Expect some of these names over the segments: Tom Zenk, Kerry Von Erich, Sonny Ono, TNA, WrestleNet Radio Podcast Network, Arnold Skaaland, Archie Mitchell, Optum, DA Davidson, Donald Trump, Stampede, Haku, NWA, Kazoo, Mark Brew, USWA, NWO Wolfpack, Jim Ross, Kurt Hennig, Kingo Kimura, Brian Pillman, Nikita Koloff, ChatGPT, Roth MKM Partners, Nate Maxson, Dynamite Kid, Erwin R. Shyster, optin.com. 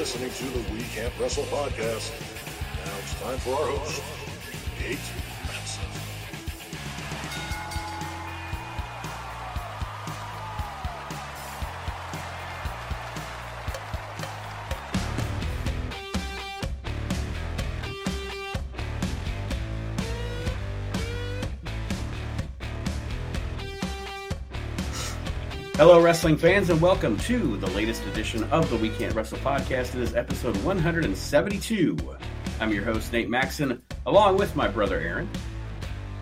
listening to the We Can't Wrestle podcast. Now it's time for our host, Nate Maxson. Hello, wrestling fans, and welcome to the latest edition of the We Can't Wrestle podcast. It is episode 172. I'm your host, Nate Maxson, along with my brother, Aaron.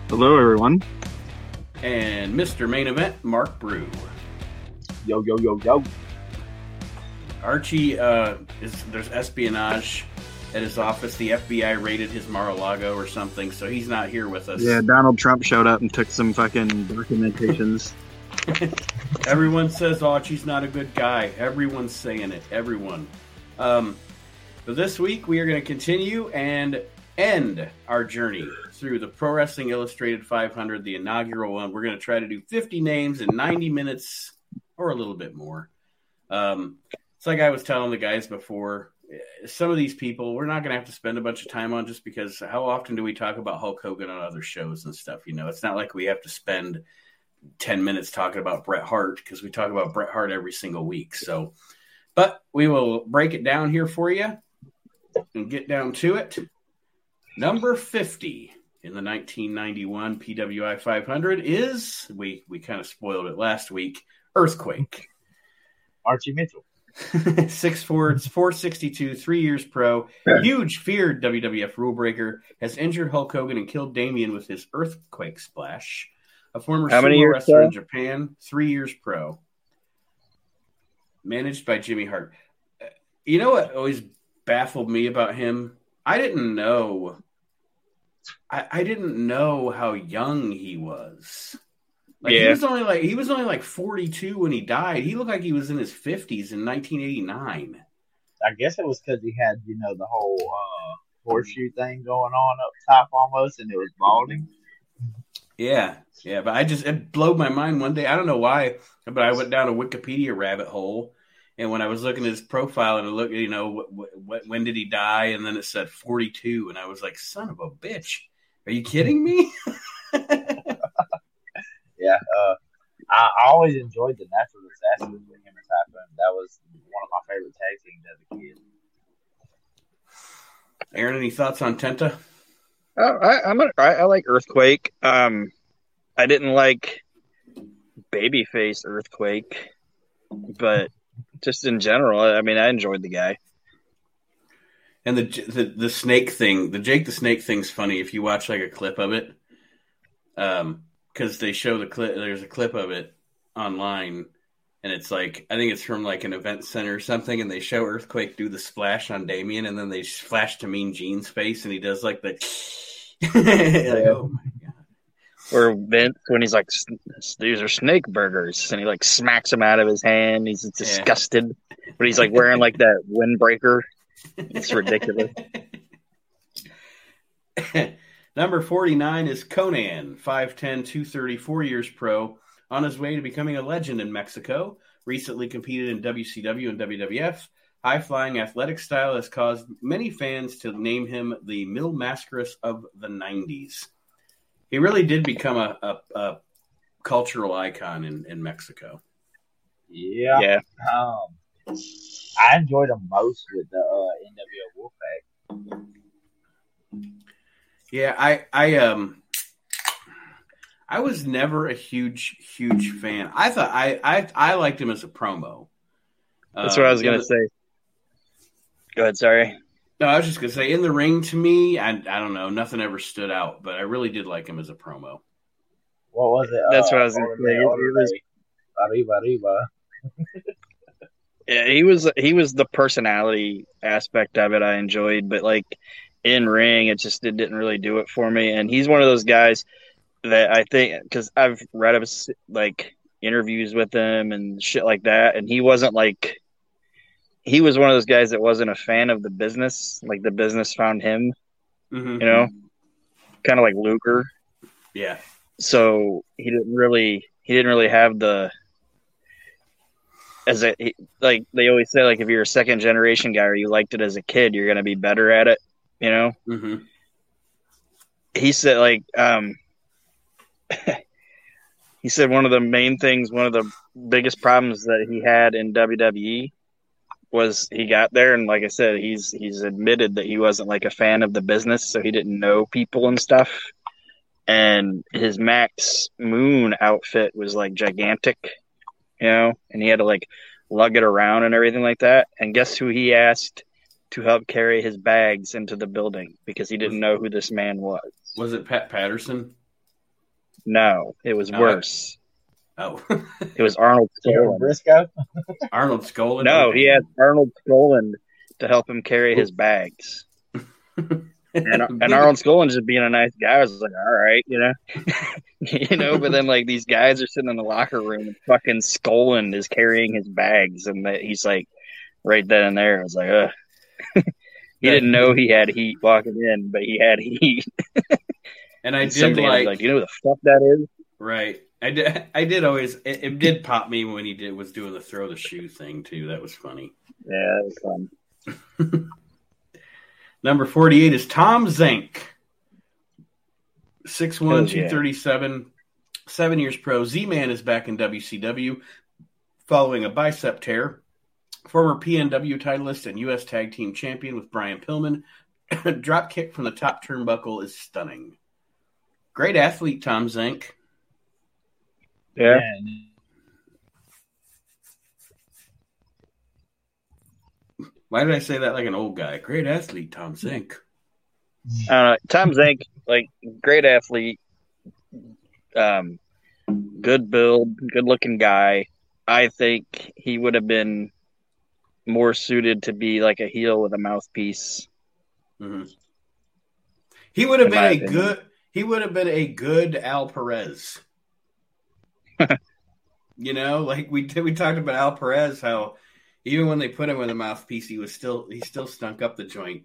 Hello, everyone. And Mr. Main Event, Mark Brew. Yo, yo, yo, yo. Archie, there's espionage at his office. The FBI raided his Mar-a-Lago or something, so he's not here with us. Yeah, Donald Trump showed up and took some fucking documentations. Everyone says Archie's not a good guy. Everyone's saying it. Everyone. But this week we are going to continue and end our journey through the Pro Wrestling Illustrated 500, the inaugural one. We're going to try to do 50 names in 90 minutes or a little bit more. It's like I was telling the guys before, some of these people we're not going to have to spend a bunch of time on just because how often do we talk about Hulk Hogan on other shows and stuff? You know, it's not like we have to spend 10 minutes talking about Bret Hart because we talk about Bret Hart every single week. So, but we will break it down here for you and get down to it. Number 50 in the 1991 PWI 500 is, we kind of spoiled it last week, Earthquake. Archie Mitchell. 4'4", 462, 3 years pro, huge feared WWF rule breaker, has injured Hulk Hogan and killed Damien with his Earthquake splash. A former sumo wrestler in Japan, 3 years pro. Managed by Jimmy Hart. You know what always baffled me about him? I didn't know how young he was. He was only like 42 when he died. He looked like he was in his 50s in 1989. I guess it was because he had, you know, the whole horseshoe thing going on up top almost, and it was balding. Yeah, but it blew my mind one day. I don't know why, but I went down a Wikipedia rabbit hole, and when I was looking at his profile and I looked, you know, when did he die? And then it said 42, and I was like, son of a bitch, are you kidding me? I always enjoyed the natural disasters with him and Typhoon. That was one of my favorite tag teams as a kid. Aaron, any thoughts on Tenta? I like Earthquake. I didn't like babyface Earthquake, but just in general, I mean, I enjoyed the guy. And the snake thing, the Jake the Snake thing's funny if you watch like a clip of it, because they show the clip. There's a clip of it online, and it's like I think it's from like an event center or something, and they show Earthquake do the splash on Damien, and then they flash to Mean Gene's face, and he does like the. Like, oh my god! Or Vince when he's like, "These are snake burgers," and he like smacks him out of his hand. He's disgusted, but he's like wearing like that windbreaker. It's ridiculous. Number 49 is Conan, 5'10", 230, 4 years pro, on his way to becoming a legend in Mexico. Recently competed in WCW and WWF. High-flying athletic style has caused many fans to name him the Mil Mascaras of the 90s. He really did become a cultural icon in Mexico. Yeah. I enjoyed him most with the NWO Wolfpack. Yeah, I was never a huge fan. I thought I liked him as a promo. That's what I was going to say. Go ahead, sorry. No, I was just going to say, in the ring, to me, I don't know, nothing ever stood out, but I really did like him as a promo. What was it? That's what I was going to say. Arriba. Yeah, he was the personality aspect of it I enjoyed, but, like, in ring, it didn't really do it for me. And he's one of those guys that I think, because I've read him, like, interviews with him and shit like that, and he wasn't like... He was one of those guys that wasn't a fan of the business. Like, the business found him, you know? Kind of like Luger. Yeah. So, he didn't really have the... as a, like they always say, like if you're a second generation guy or you liked it as a kid, you're going to be better at it, you know? Mm-hmm. He said, like, he said one of the main things, one of the biggest problems that he had in WWE was he got there, and like I said, he's admitted that he wasn't like a fan of the business, so he didn't know people and stuff. And his Max Moon outfit was like gigantic, you know, and he had to like lug it around and everything like that. And guess who he asked to help carry his bags into the building because he didn't know who this man was. Was it Pat Patterson? No, it was worse. Oh, it was Arnold Skaaland. Briscoe? Arnold Skaaland? No, he asked Arnold Skaaland to help him carry his bags. And Arnold Skaaland, just being a nice guy, I was like, all right, you know? You know, but then, like, these guys are sitting in the locker room and fucking Skaaland is carrying his bags. And he's like, right then and there, I was like, ugh. He didn't know he had heat walking in, but he had heat. And I did like, you know who the fuck that is? Right. I did always, it did pop me when he was doing the throw the shoe thing, too. That was funny. Yeah, that was fun. Number 48 is Tom Zenk. 6'1", 237, 7 years pro. Z-Man is back in WCW following a bicep tear. Former PNW titleist and U.S. Tag Team Champion with Brian Pillman. Drop kick from the top turnbuckle is stunning. Great athlete, Tom Zenk. Yeah. Why did I say that like an old guy? Great athlete, Tom Zenk. Tom Zenk, like, great athlete. Good build, good-looking guy. I think he would have been more suited to be like a heel with a mouthpiece. Mm-hmm. He would have been a good. He would have been a good Al Perez. You know, like we talked about Al Perez, how even when they put him with a mouthpiece, he still stunk up the joint.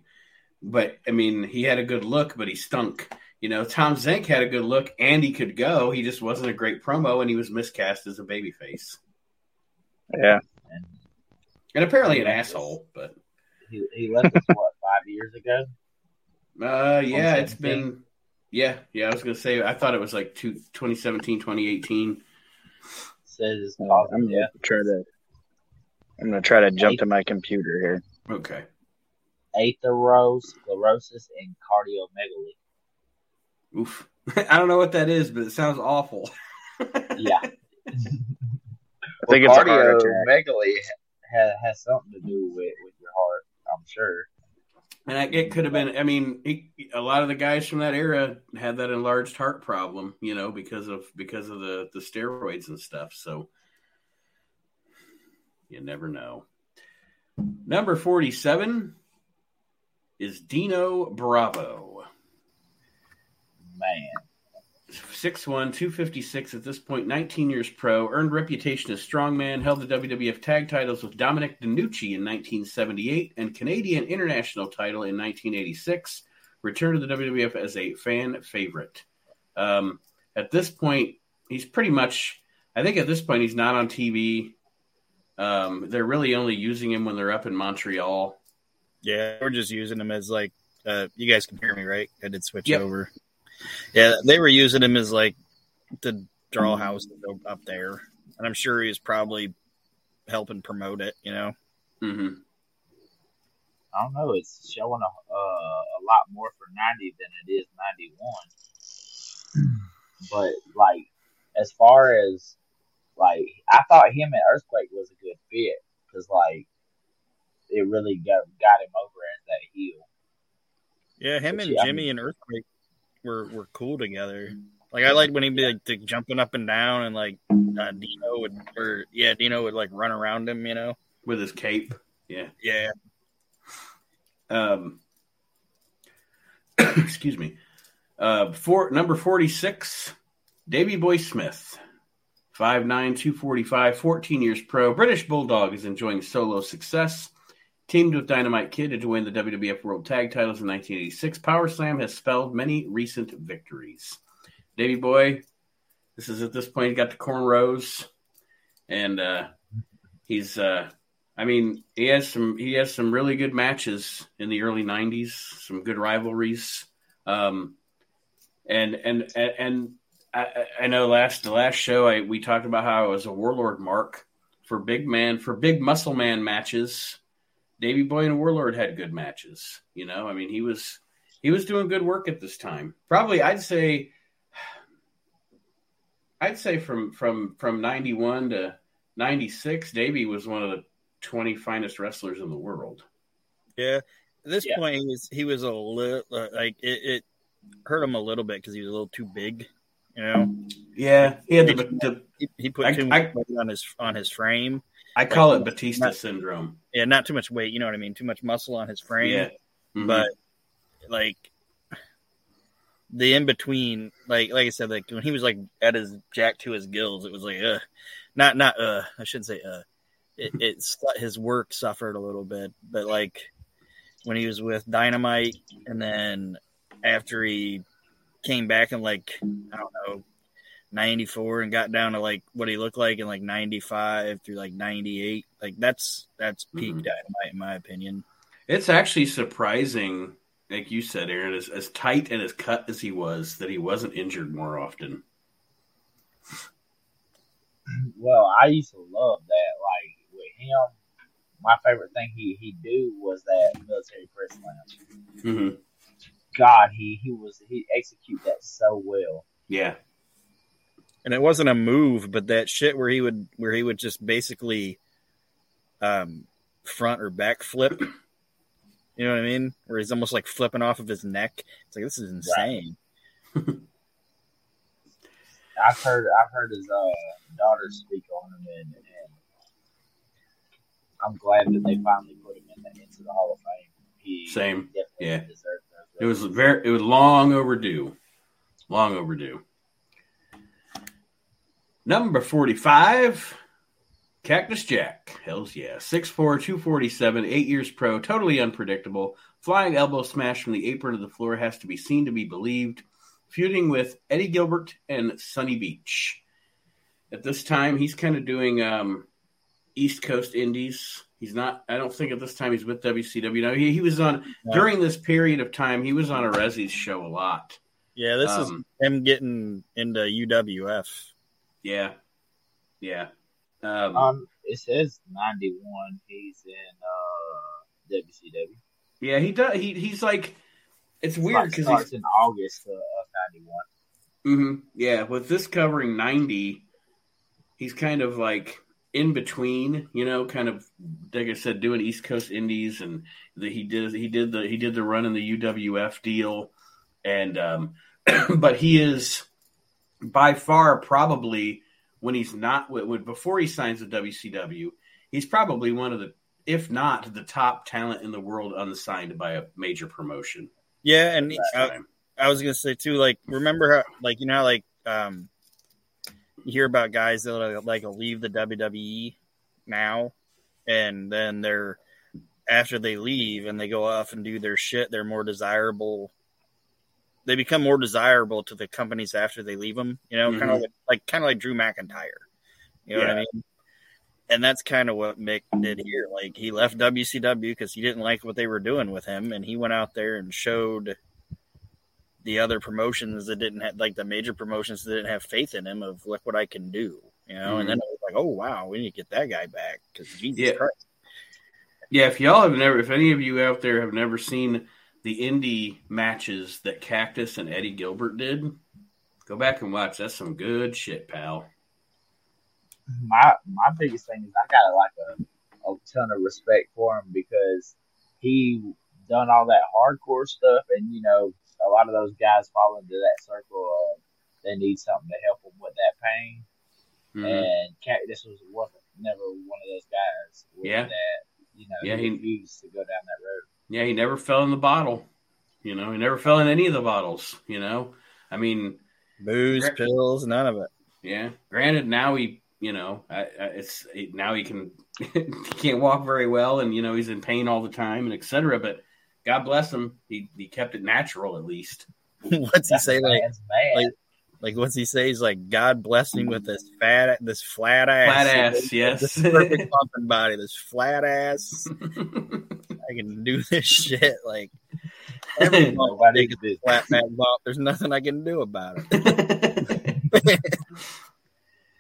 But I mean, he had a good look, but he stunk. You know, Tom Zenk had a good look and he could go. He just wasn't a great promo, and he was miscast as a babyface. Yeah. And apparently an asshole, but he left us what 5 years ago. Yeah, it's been yeah. I was gonna say I thought it was like 2017, 2018. Says I'm gonna try to jump to my computer here. Okay. Atherosclerosis and cardiomegaly. Oof, I don't know what that is, but it sounds awful. Yeah, I think it's cardiomegaly. Has something to do with your heart, I'm sure. And it could have been, I mean, a lot of the guys from that era had that enlarged heart problem, you know, because of the steroids and stuff. So you never know. Number 47 is Dino Bravo. Man. 6'1", 256 at this point, 19 years pro, earned reputation as strongman, held the WWF tag titles with Dominic DiNucci in 1978 and Canadian international title in 1986, returned to the WWF as a fan favorite. At this point, he's pretty much, I think at this point he's not on TV. They're really only using him when they're up in Montreal. Yeah, we're just using him as like, you guys can hear me, right? I did switch over. Yeah, they were using him as like the draw house up there, and I'm sure he was probably helping promote it. You know, mm-hmm. I don't know. It's showing a lot more for 90 than it is 91. But like, as far as like, I thought him and Earthquake was a good fit because like it really got him over as that heel. Yeah, him and Jimmy and Earthquake. We're cool together. Like I like when he'd be like jumping up and down, and like Dino would like run around him, you know, with his cape. Yeah. Excuse me. Number 46, Davey Boy Smith, 5'9", 245, 14 years pro. British Bulldog is enjoying solo success. Teamed with Dynamite Kid to win the WWF World Tag Titles in 1986. Power Slam has spelled many recent victories. Davey Boy, this is at this point, he got the cornrows. And he's I mean, he has some really good matches in the early 90s, some good rivalries. And I know the last show we talked about how I was a Warlord mark for big muscle man matches. Davey Boy and Warlord had good matches, you know. I mean, he was doing good work at this time. Probably, I'd say from 91 to 96, Davey was one of the 20 finest wrestlers in the world. Yeah, at this point he was a little like it hurt him a little bit because he was a little too big, you know. Yeah, he had he put too much weight on his frame. I call it Batista syndrome. Yeah, not too much weight, you know what I mean? Too much muscle on his frame. Yeah. Mm-hmm. But like the in between, like I said, like when he was like at his jack to his gills, it was like not I shouldn't say his work suffered a little bit, but like when he was with Dynamite and then after he came back in like, I don't know, 94 and got down to like what he looked like in like 95 through like 98, like that's peak Dynamite in my opinion. It's actually surprising, like you said, Aaron, as tight and as cut as he was, that he wasn't injured more often. Well, I used to love that. Like with him, my favorite thing he do was that military press lounge. Mm-hmm. God, he executed that so well. Yeah, and it wasn't a move, but that shit where he would just basically front or back flip. You know what I mean? Where he's almost like flipping off of his neck. It's like, this is insane. Right. I've heard his daughter speak on him, and I'm glad that they finally put him into the Hall of Fame. Same, yeah. It was long overdue. Long overdue. Number 45, Cactus Jack. Hells yeah. 6'4", 247, 8 years pro, totally unpredictable. Flying elbow smash from the apron to the floor has to be seen to be believed. Feuding with Eddie Gilbert and Sunny Beach. At this time, he's kind of doing East Coast Indies. He's not, I don't think at this time he's with WCW. No, he was on, during this period of time, he was on a Rezzy's show a lot. Yeah, this is him getting into UWF. Yeah. Yeah. It says 91. He's in WCW. Yeah, he does. He's like, it's weird because it's in August of 91. Mm-hmm. Yeah, with this covering 90, he's kind of like in between, you know, kind of like I said, doing East Coast Indies, and he did the run in the UWF deal, and but he is by far probably when he's not before he signs with WCW, he's probably one of the, if not the top talent in the world unsigned by a major promotion. Yeah, and I was gonna say too, like, remember how, like, you know, how, like, you hear about guys that like leave the WWE now, and then they're, after they leave and they go off and do their shit, they're more desirable. They become more desirable to the companies after they leave them, you know, kind of like Drew McIntyre, you know what I mean? And that's kind of what Mick did here. Like, he left WCW because he didn't like what they were doing with him, and he went out there and showed the other promotions that didn't have, like, the major promotions that didn't have faith in him of, look what I can do, you know? Mm-hmm. And then it was like, oh, wow, we need to get that guy back because Jesus Christ. Yeah, if any of you out there have never seen the indie matches that Cactus and Eddie Gilbert did, go back and watch. That's some good shit, pal. My biggest thing is I got like a ton of respect for him because he done all that hardcore stuff, and you know, a lot of those guys fall into that circle of they need something to help them with that pain. Mm-hmm. And Cactus was never one of those guys that he refused to go down that road. Yeah, he never fell in the bottle. You know, he never fell in any of the bottles. You know, I mean, booze, pills, none of it. Yeah, granted, now he. You know, now he can can't walk very well, and you know he's in pain all the time, and etc. But God bless him, he kept it natural at least. What's he say? Like, Like, what's he say? He's like, God blessed him with this flat ass. Flat ass, yes. This perfect pumping body, this flat ass. I can do this shit. Like, every bump I take a flat back bump, there's nothing I can do about it.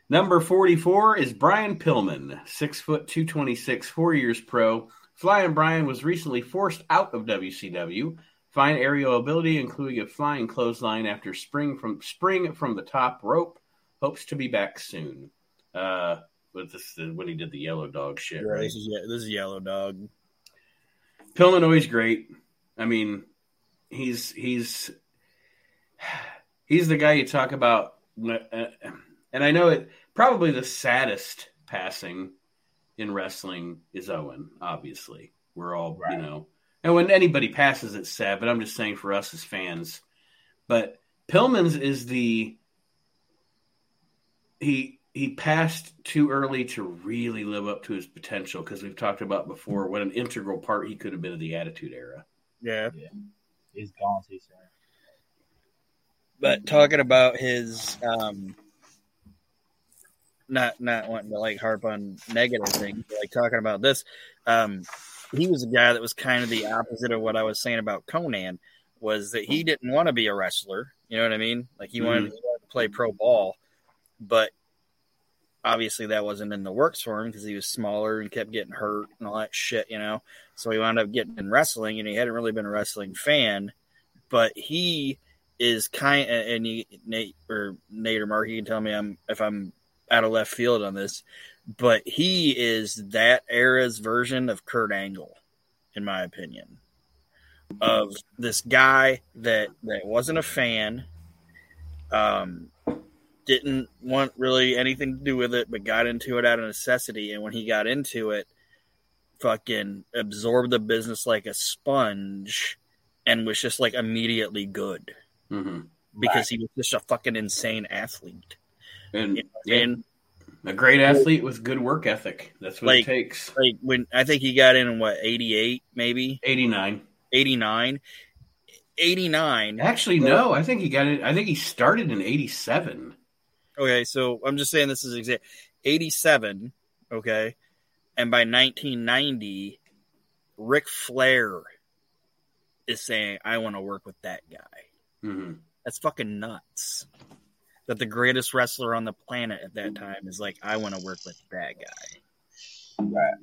Number 44 is Brian Pillman, 6 foot 226, 4 years pro. Flying Brian was recently forced out of WCW. Fine aerial ability, including a flying clothesline after spring from the top rope. Hopes to be back soon. But this is when he did the Yellow Dog shit, right? This is Yellow Dog. Pillman always great. I mean, he's the guy you talk about, and I know it. Probably the saddest passing in wrestling is Owen. Obviously, we're all right. You know. And when anybody passes, it's sad, but I'm just saying for us as fans. But Pillman's is the – he passed too early to really live up to his potential because we've talked about before what an integral part he could have been of the Attitude Era. Yeah. He's gone too soon. But talking about his not wanting to, like, harp on negative things, but, like, talking about this he was a guy that was kind of the opposite of what I was saying about Conan, was that he didn't want to be a wrestler. You know what I mean? Like, he wanted to play pro ball, but obviously that wasn't in the works for him because he was smaller and kept getting hurt and all that shit, you know? So he wound up getting in wrestling, and he hadn't really been a wrestling fan, but he is kind of, and Nate or Mark, you can tell me if I'm out of left field on this, but he is that era's version of Kurt Angle, in my opinion, of this guy that wasn't a fan, didn't want really anything to do with it, but got into it out of necessity. And when he got into it, fucking absorbed the business like a sponge and was just, like, immediately good because he was just a fucking insane athlete. And, you know, and a great athlete with good work ethic. That's what, like, it takes. Like, when I think he got in 88, maybe? 89. Actually, no. I think he got it. I think he started in 87. Okay, so I'm just saying this is exact 87, okay? And by 1990, Ric Flair is saying, I want to work with that guy. Mm-hmm. That's fucking nuts. That the greatest wrestler on the planet at that time is like, I want to work with that guy. Right.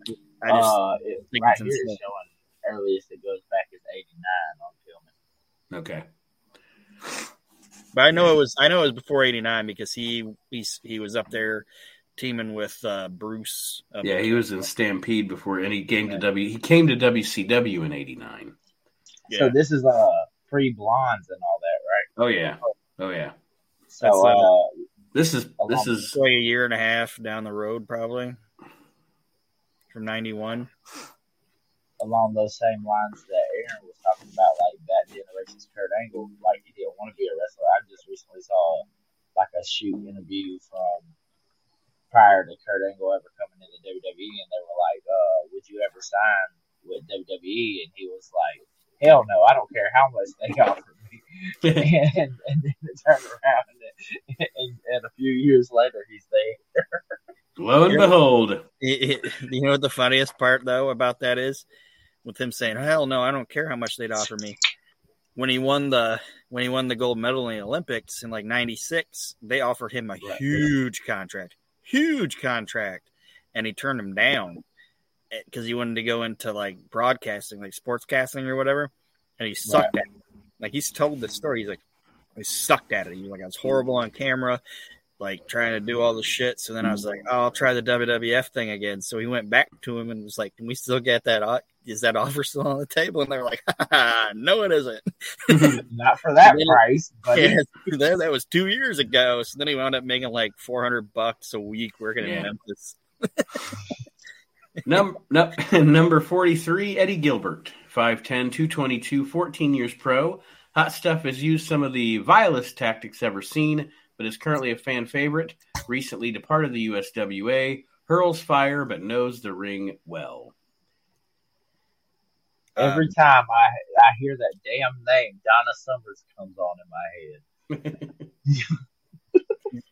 I just think right it's here is showing earliest it goes back is 89 on Pillman. Okay. But I know it was before 89 because he was up there teaming with Bruce. Yeah, he was in Stampede before, and he came to He came to WCW in 89. Yeah. So this is pre blondes and all that, right? Oh yeah. So this is like a year and a half down the road, probably from 91. Along those same lines that Aaron was talking about, like that generation's Kurt Angle, like he didn't want to be a wrestler. I just recently saw like a shoot interview from prior to Kurt Angle ever coming into WWE, and they were like, "Would you ever sign with WWE?" And he was like, "Hell no! I don't care how much they offer." and then it turned around, and a few years later, he's there. Lo and behold. You know what the funniest part, though, about that is? With him saying, hell no, I don't care how much they'd offer me. When he won the gold medal in the Olympics in, like, 96, they offered him a huge contract, and he turned him down because he wanted to go into, like, broadcasting, like sportscasting or whatever, and he sucked at it. Like, he's told this story. He's like, I sucked at it. He was like, I was horrible on camera, like, trying to do all the shit. So then I was like, oh, I'll try the WWF thing again. So he went back to him and was like, can we still get that? Is that offer still on the table? And they were like, no, it isn't. Not for that price. Yeah, that was 2 years ago. So then he wound up making, like, $400 a week working in Memphis. Number 43, Eddie Gilbert, 5'10", 222, 14 years pro. Hot Stuff has used some of the vilest tactics ever seen, but is currently a fan favorite. Recently departed the USWA, hurls fire, but knows the ring well. Every time I hear that damn name, Donna Summers comes on in my head.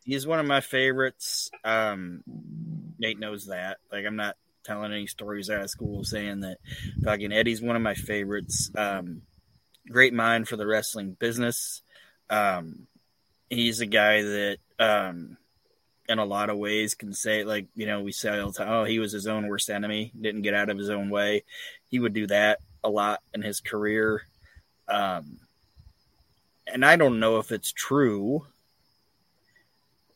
He's one of my favorites. Nate knows that. Like, I'm not telling any stories out of school saying that fucking Eddie's one of my favorites. Great mind for the wrestling business. He's a guy that, in a lot of ways, can say, like, you know, we say all the time, oh, he was his own worst enemy, didn't get out of his own way. He would do that a lot in his career. And I don't know if it's true,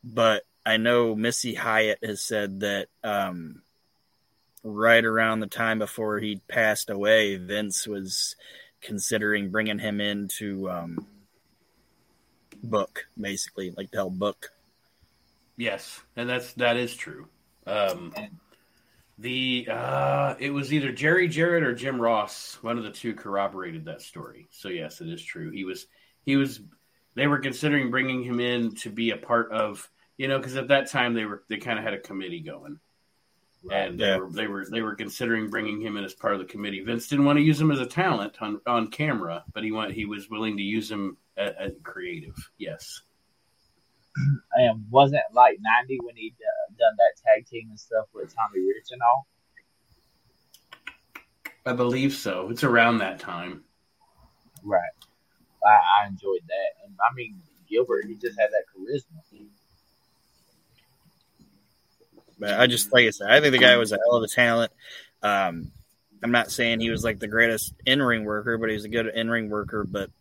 but I know Missy Hyatt has said that right around the time before he passed away, Vince was considering bringing him in to book, basically, like to help book. Yes, and that is true. It was either Jerry Jarrett or Jim Ross. One of the two corroborated that story. So yes, it is true. He was. They were considering bringing him in to be a part of, you know, because at that time they kind of had a committee going, and they were considering bringing him in as part of the committee. Vince didn't want to use him as a talent on camera, but he was willing to use him as creative. Yes. And wasn't like 90 when he done that tag team and stuff with Tommy Rich and all? I believe so. It's around that time. Right. I enjoyed that. And I mean, Gilbert, he just had that charisma. But I just, like I said, I think the guy was a hell of a talent. I'm not saying he was like the greatest in-ring worker, but he was a good in-ring worker. But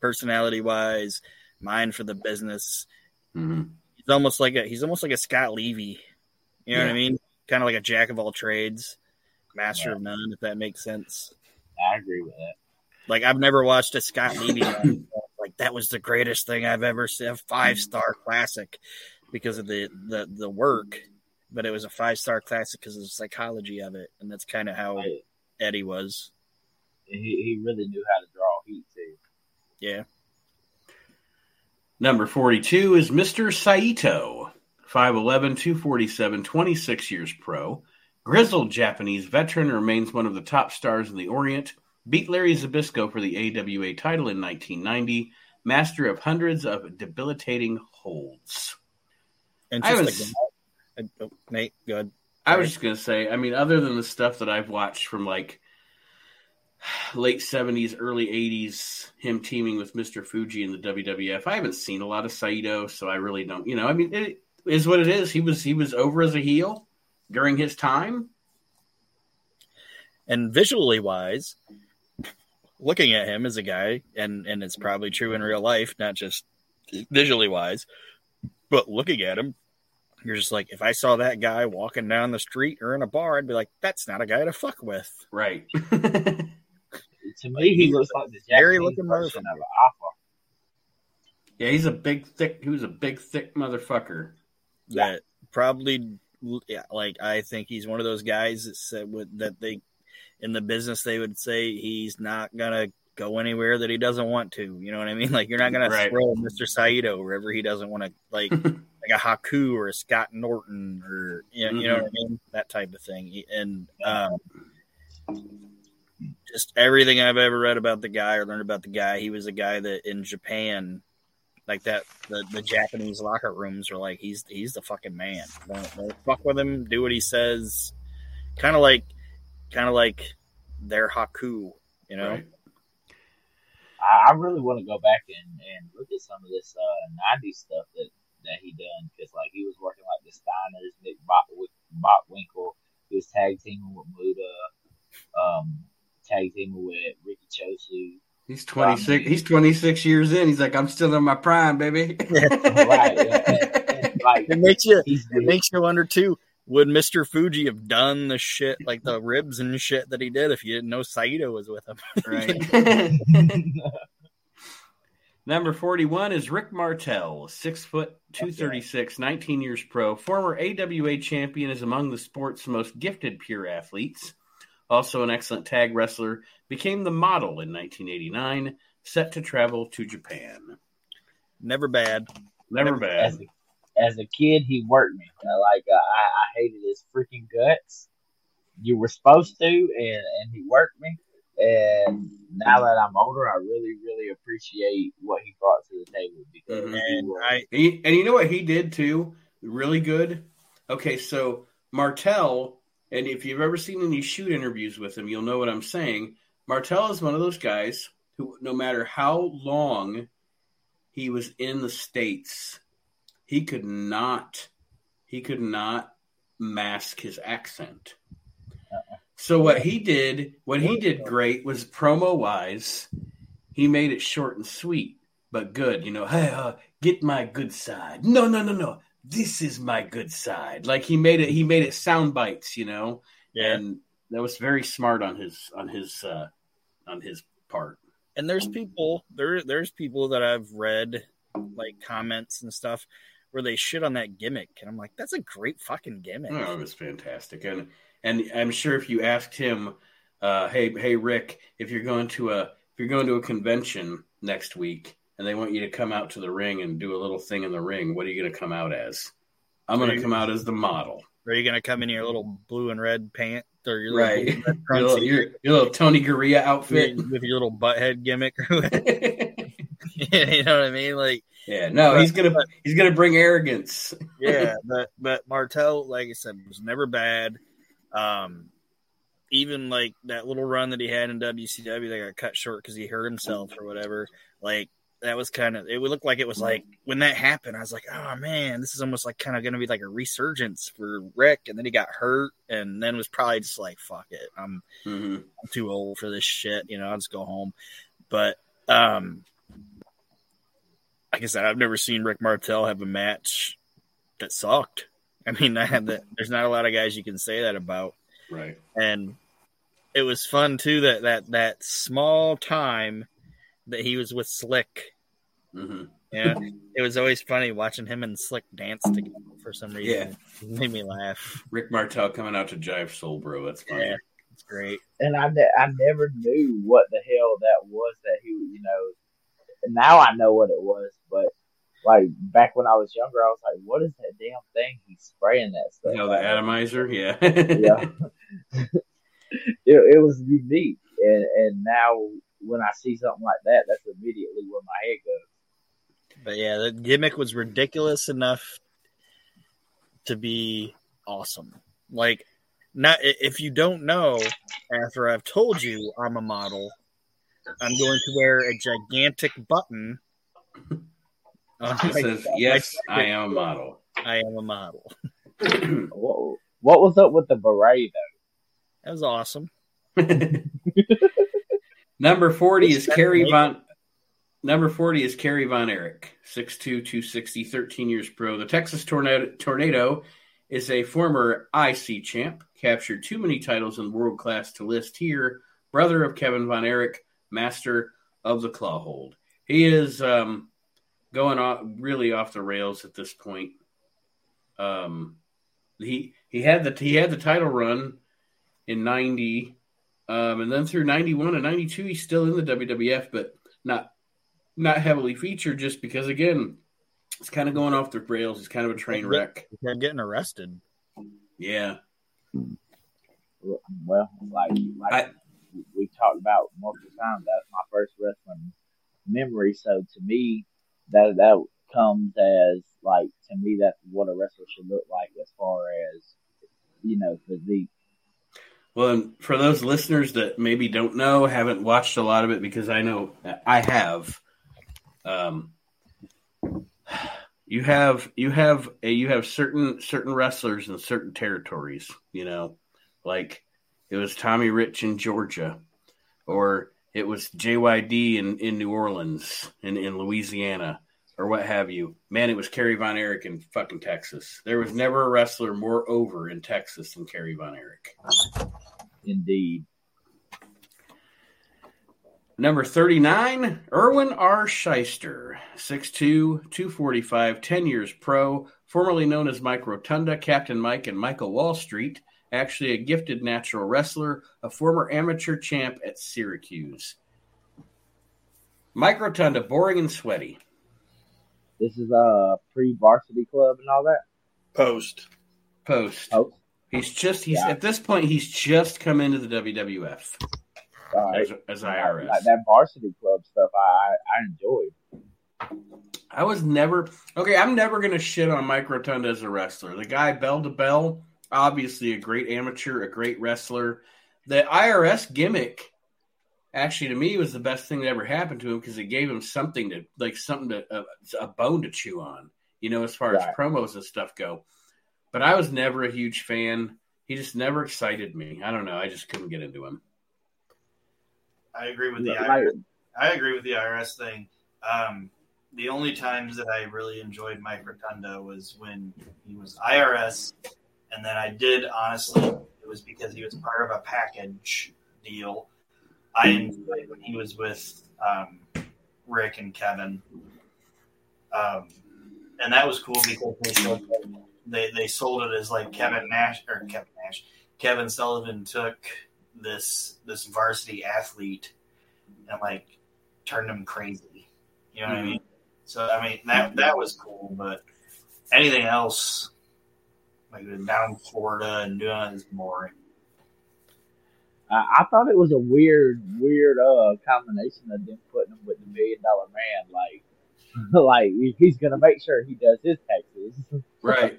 personality-wise, mind for the business. Mm-hmm. He's almost like a Scott Levy. You know what I mean? Kind of like a jack of all trades, master of none, if that makes sense. I agree with that. Like, I've never watched a Scott Levy like that was the greatest thing I've ever seen. A 5-star classic because of the work, but it was a 5-star classic because of the psychology of it, and that's kind of how Eddie was. He really knew how to draw heat too. Yeah. Number 42 is Mr. Saito, 5'11", 247, 26 years pro. Grizzled Japanese veteran, remains one of the top stars in the Orient. Beat Larry Zbyszko for the AWA title in 1990. Master of hundreds of debilitating holds. And Nate, go ahead. I was just going to say, I mean, other than the stuff that I've watched from like late 70s, early 80s, him teaming with Mr. Fuji in the WWF. I haven't seen a lot of Saito, so I really don't, you know, I mean, it is what it is. He was over as a heel during his time. And visually wise, looking at him as a guy, and it's probably true in real life, not just visually wise, but looking at him, you're just like, if I saw that guy walking down the street or in a bar, I'd be like, that's not a guy to fuck with. Right. To me, he looks like the Japanese version of Alpha. Yeah, he was a big, thick motherfucker. Yeah. That probably, like, I think he's one of those guys that said that they, in the business, they would say he's not going to go anywhere that he doesn't want to. You know what I mean? Like, you're not going to throw Mr. Saito wherever he doesn't want to, like, like a Haku or a Scott Norton or, you know, you know what I mean? That type of thing. And, just everything I've ever read about the guy or learned about the guy, he was a guy that in Japan, like that, the Japanese locker rooms were like, he's the fucking man. Don't fuck with him. Do what he says. Kind of like their Haku, you know? Right. I really want to go back and look at some of this 90s stuff that he done, because like he was working like the Steiners, Nick Bockwinkel. He was tag teaming with Muta. Tag teaming with Ricky Chosu. He's 26. He's 26 years in. He's like, I'm still in my prime, baby. Right. And like, it makes you wonder too. Would Mr. Fuji have done the shit like the ribs and shit that he did if you didn't know Saito was with him? Right. Number 41 is Rick Martel, 6 foot, 236, 19 years pro. Former AWA champion, is among the sport's most gifted pure athletes. Also an excellent tag wrestler, became the model in 1989, set to travel to Japan. Never bad. As a kid, he worked me. Like, I hated his freaking guts. You were supposed to, and he worked me. And now that I'm older, I really, really appreciate what he brought to the table. Because and you know what he did, too? Really good? Okay, so Martel, and if you've ever seen any shoot interviews with him, you'll know what I'm saying. Martel is one of those guys who, no matter how long he was in the States, he could not mask his accent. So what he did great was promo wise, he made it short and sweet, but good. You know, hey, get my good side. No. This is my good side. Like he made it sound bites, you know, and that was very smart on his part. And there's people that I've read like comments and stuff where they shit on that gimmick. And I'm like, that's a great fucking gimmick. Oh, it was fantastic. And I'm sure if you asked him, hey Rick, if you're going to a convention next week and they want you to come out to the ring and do a little thing in the ring, what are you going to come out as? I'm going to come out as the model. Are you going to come in your little blue and red pant or your little your little Tony Garea outfit with your little butthead gimmick? You know what I mean? Like, yeah, no, he's gonna bring arrogance. Yeah, but Martel, like I said, was never bad. Even like that little run that he had in WCW, that got cut short because he hurt himself or whatever. Like that was kind of, it would look like it was like when that happened, I was like, oh man, this is almost like kind of going to be like a resurgence for Rick. And then he got hurt, and then was probably just like, fuck it, I'm too old for this shit. You know, I'll just go home. But like I said, I've never seen Rick Martel have a match that sucked. I mean, there's not a lot of guys you can say that about. Right. And it was fun, too, that small time that he was with Slick. Mm-hmm. Yeah. It was always funny watching him and Slick dance together for some reason. Yeah. It made me laugh. Rick Martel coming out to Jive Soul, bro. That's funny. Yeah, it's great. And I never knew what the hell that was that he, you know, now I know what it was, but like back when I was younger, I was like, "What is that damn thing he's spraying that stuff?" You know, the atomizer, yeah, yeah. It was unique, and now when I see something like that, that's immediately where my head goes. But yeah, the gimmick was ridiculous enough to be awesome. Like, not if you don't know, after I've told you I'm a model, I'm going to wear a gigantic button. It says, yes, I am a model. I am a model. What was up with the beret, though? That was awesome. Number 40 is Kerry Von Erich, 6'2", 260, 13 years pro. The Texas Tornado is a former IC champ, captured too many titles in world class to list here. Brother of Kevin Von Erich, master of the claw hold. He is... going off, really off the rails at this point. He had the title run in 90, and then through 91 and 92, he's still in the WWF, but not heavily featured just because, again, it's kind of going off the rails. It's kind of a train wreck. They're getting arrested. Yeah. Well, like we talked about multiple times, that was my first wrestling memory. So to me, That comes as, like, to me, that's what a wrestler should look like as far as, you know, physique. Well, and for those listeners that maybe don't know, haven't watched a lot of it, because I know I have. You have certain wrestlers in certain territories, you know, like it was Tommy Rich in Georgia, or it was JYD in New Orleans, in Louisiana, or what have you. Man, it was Kerry Von Erich in fucking Texas. There was never a wrestler more over in Texas than Kerry Von Erich. Indeed. Number 39, Erwin R. Shyster, 6'2", 245, 10 years pro, formerly known as Mike Rotunda, Captain Mike, and Michael Wall Street. Actually a gifted natural wrestler, a former amateur champ at Syracuse. Mike Rotunda, boring and sweaty. This is pre-varsity club and all that? Post. He's at this point, he's just come into the WWF. as IRS. That varsity club stuff I enjoyed. I was never okay. I'm never gonna shit on Mike Rotunda as a wrestler. The guy bell to bell, obviously a great amateur, a great wrestler. The IRS gimmick, actually, to me, was the best thing that ever happened to him because it gave him something to a bone to chew on, you know, as far as promos and stuff go. But I was never a huge fan. He just never excited me. I don't know. I just couldn't get into him. I agree with the IRS thing. The only times that I really enjoyed Mike Rotunda was when he was IRS, and then I did, honestly, it was because he was part of a package deal. I enjoyed when he was with Rick and Kevin. And that was cool because they sold it as like Kevin Sullivan took this varsity athlete and like turned him crazy. You know what I mean? So I mean that was cool, but anything else like down in Florida and doing it is boring. I thought it was a weird combination of them putting him with the $1 Million Man. Like he's gonna make sure he does his taxes, right?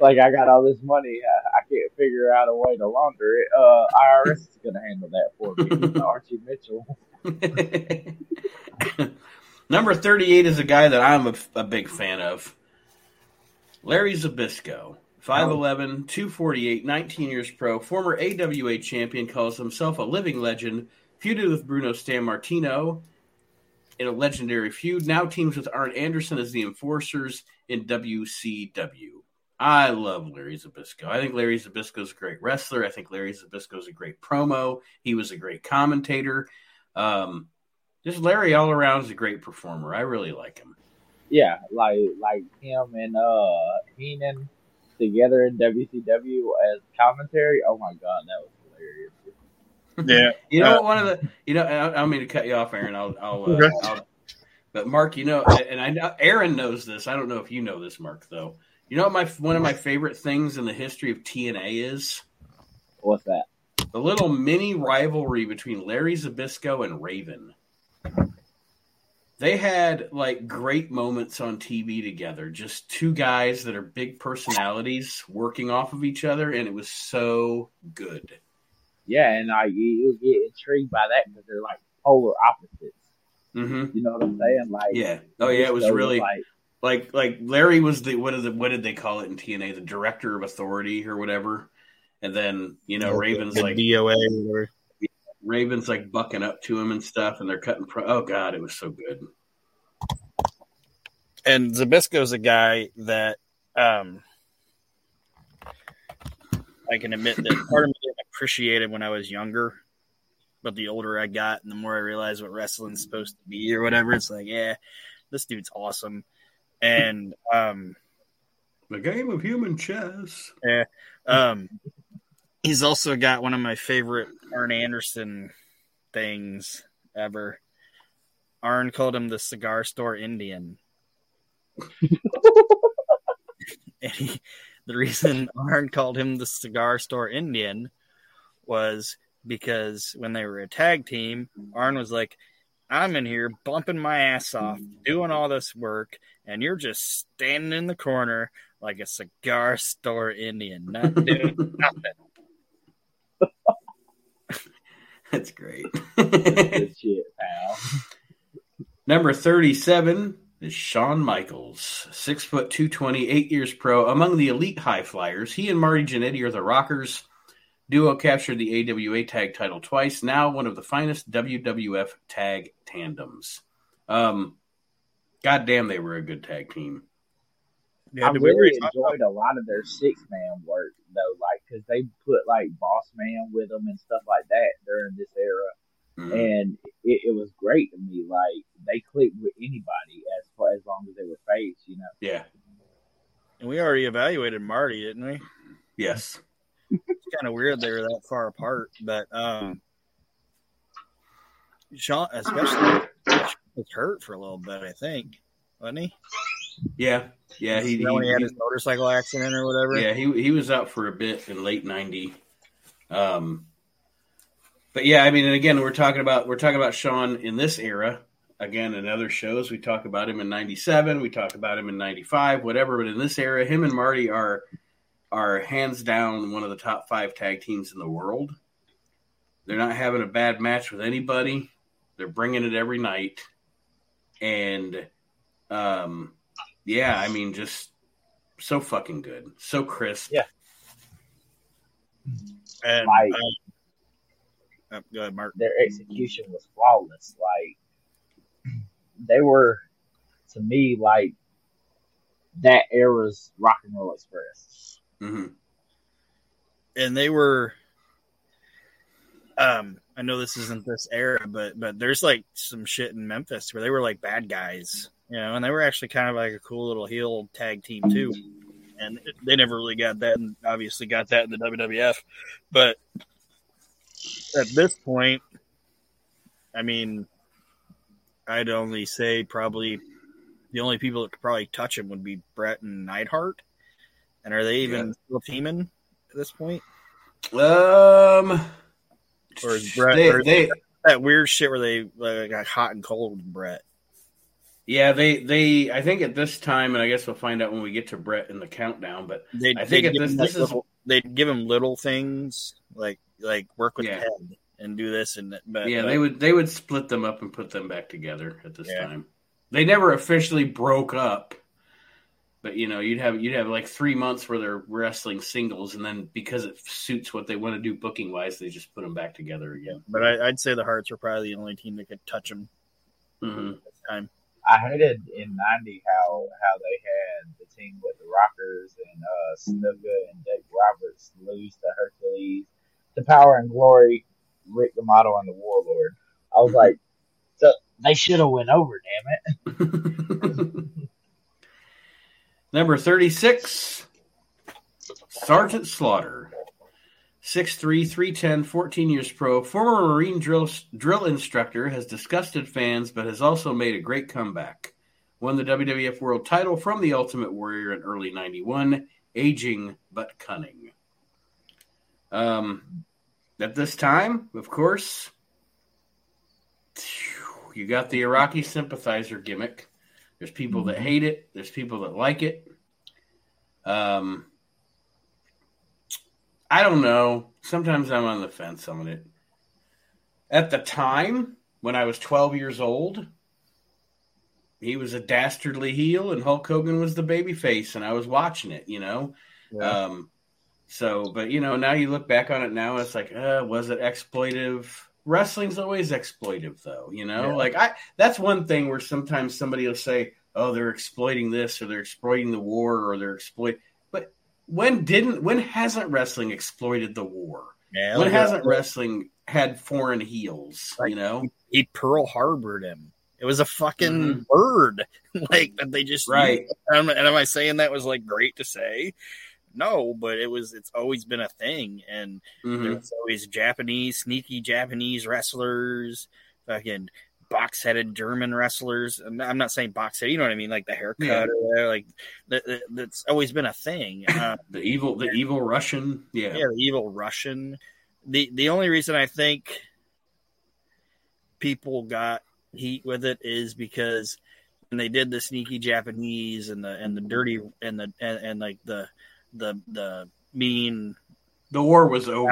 Like I got all this money, I can't figure out a way to launder it. IRS is gonna handle that for me. Archie Mitchell. Number 38 is a guy that I'm a big fan of. Larry Zbyszko. 5'11", 248, 19 years pro, former AWA champion, calls himself a living legend, feuded with Bruno Sammartino in a legendary feud, now teams with Arn Anderson as the enforcers in WCW. I love Larry Zbyszko. I think Larry Zbyszko's a great wrestler. I think Larry Zbyszko's a great promo. He was a great commentator. Just Larry all around is a great performer. I really like him. Yeah, like him and Heenan together in WCW as commentary. Oh my god, that was hilarious. Yeah, you know I don't mean to cut you off, Aaron. But Mark, you know, and I know Aaron knows this. I don't know if you know this, Mark, though. You know what one of my favorite things in the history of TNA is? What's that? The little mini rivalry between Larry Zbyszko and Raven. They had, like, great moments on TV together. Just two guys that are big personalities working off of each other, and it was so good. Yeah, and you get intrigued by that because they're, like, polar opposites. Mm-hmm. You know what I'm saying? Like, yeah. Oh, yeah, it was really... Like Larry was the what did they call it in TNA? The director of authority or whatever. And then, you know, Raven's like... DOA or... Raven's like bucking up to him and stuff, and they're cutting. Oh god, it was so good. And Zbyszko's a guy that I can admit that part of me appreciated when I was younger, but the older I got and the more I realized what wrestling's supposed to be or whatever, it's like, yeah, this dude's awesome. And the game of human chess. Yeah. He's also got one of my favorite Arn Anderson things ever. Arn called him the cigar store Indian. And the reason Arn called him the cigar store Indian was because when they were a tag team, Arn was like, I'm in here bumping my ass off, doing all this work, and you're just standing in the corner like a cigar store Indian, not doing nothing. That's great. That's shit, pal. Number 37 is Shawn Michaels, 6 foot 220, 8 years pro, among the elite high flyers. He and Marty Jannetty are the Rockers. Duo captured the AWA tag title twice. Now one of the finest WWF tag tandems. Goddamn, they were a good tag team. Yeah, I really enjoyed a lot of their six-man work, though, like because they put like Boss Man with them and stuff like that during this era, and it was great to me. Like they clicked with anybody as long as they were face, you know. Yeah, and we already evaluated Marty, didn't we? Yes. It's kind of weird they were that far apart, but Sean, especially, was hurt for a little bit, I think, wasn't he? Yeah, yeah. He had his motorcycle accident or whatever. Yeah, he was out for a bit in late '90. But yeah, I mean, and again, we're talking about Sean in this era. Again, in other shows, we talk about him in 97. We talk about him in 95, whatever. But in this era, him and Marty are hands down one of the top 5 tag teams in the world. They're not having a bad match with anybody. They're bringing it every night. And, yeah, I mean, just so fucking good. So crisp. Yeah. And go ahead, Mark. Their execution was flawless. Like, they were, to me, like that era's Rock and Roll Express. Mm-hmm. And they were, I know this isn't this era, but there's like some shit in Memphis where they were like bad guys, you know, and they were actually kind of like a cool little heel tag team too. And they never really got that, and obviously got that in the WWF. But at this point, I mean, I'd only say probably the only people that could probably touch him would be Brett and Neidhart. And are they even still teaming at this point? Or is Brett they that weird shit where they got hot and cold with Brett? Yeah, they I think at this time, and I guess we'll find out when we get to Brett in the countdown, but I think at this is they'd give him little things like work with the head. And do this and that. But, yeah, they would split them up and put them back together at this time. They never officially broke up, but you know, you'd have like 3 months where they're wrestling singles, and then because it suits what they want to do booking wise, they just put them back together again. But I'd say the Hearts were probably the only team that could touch them at this time. I hated in '90 how they had the team with the Rockers and Snuka and Dick Roberts lose to Hercules, to Power and Glory, Rick D'Amato and the Warlord. I was like, they should have went over, damn it. Number 36, Sergeant Slaughter. 6'3", 310, 14 years pro, former Marine drill instructor, has disgusted fans, but has also made a great comeback. Won the WWF World title from the Ultimate Warrior in early 91, aging but cunning. At this time, of course, you got the Iraqi sympathizer gimmick. There's people that hate it. There's people that like it. I don't know. Sometimes I'm on the fence on it. At the time, when I was 12 years old, he was a dastardly heel and Hulk Hogan was the babyface, and I was watching it, you know? Yeah. So, but, you know, now you look back on it now, it's like, was it exploitive? Wrestling's always exploitive, though, you know? Yeah. Like, that's one thing where sometimes somebody will say, oh, they're exploiting this, or they're exploiting the war, or they're exploiting. But when hasn't wrestling exploited the war? Yeah, when hasn't wrestling had foreign heels, like, you know? He Pearl Harbored him. It was a fucking word, like, that they just... Right. And am I saying that was, like, great to say? No, but it's always been a thing, and there's always sneaky Japanese wrestlers, fucking box-headed German wrestlers. I'm not saying box-headed, you know what I mean, like the haircut, or like that's always been a thing. The evil Russian, the evil Russian. The only reason I think people got heat with it is because when they did the sneaky Japanese and the dirty and like the mean, the war was over.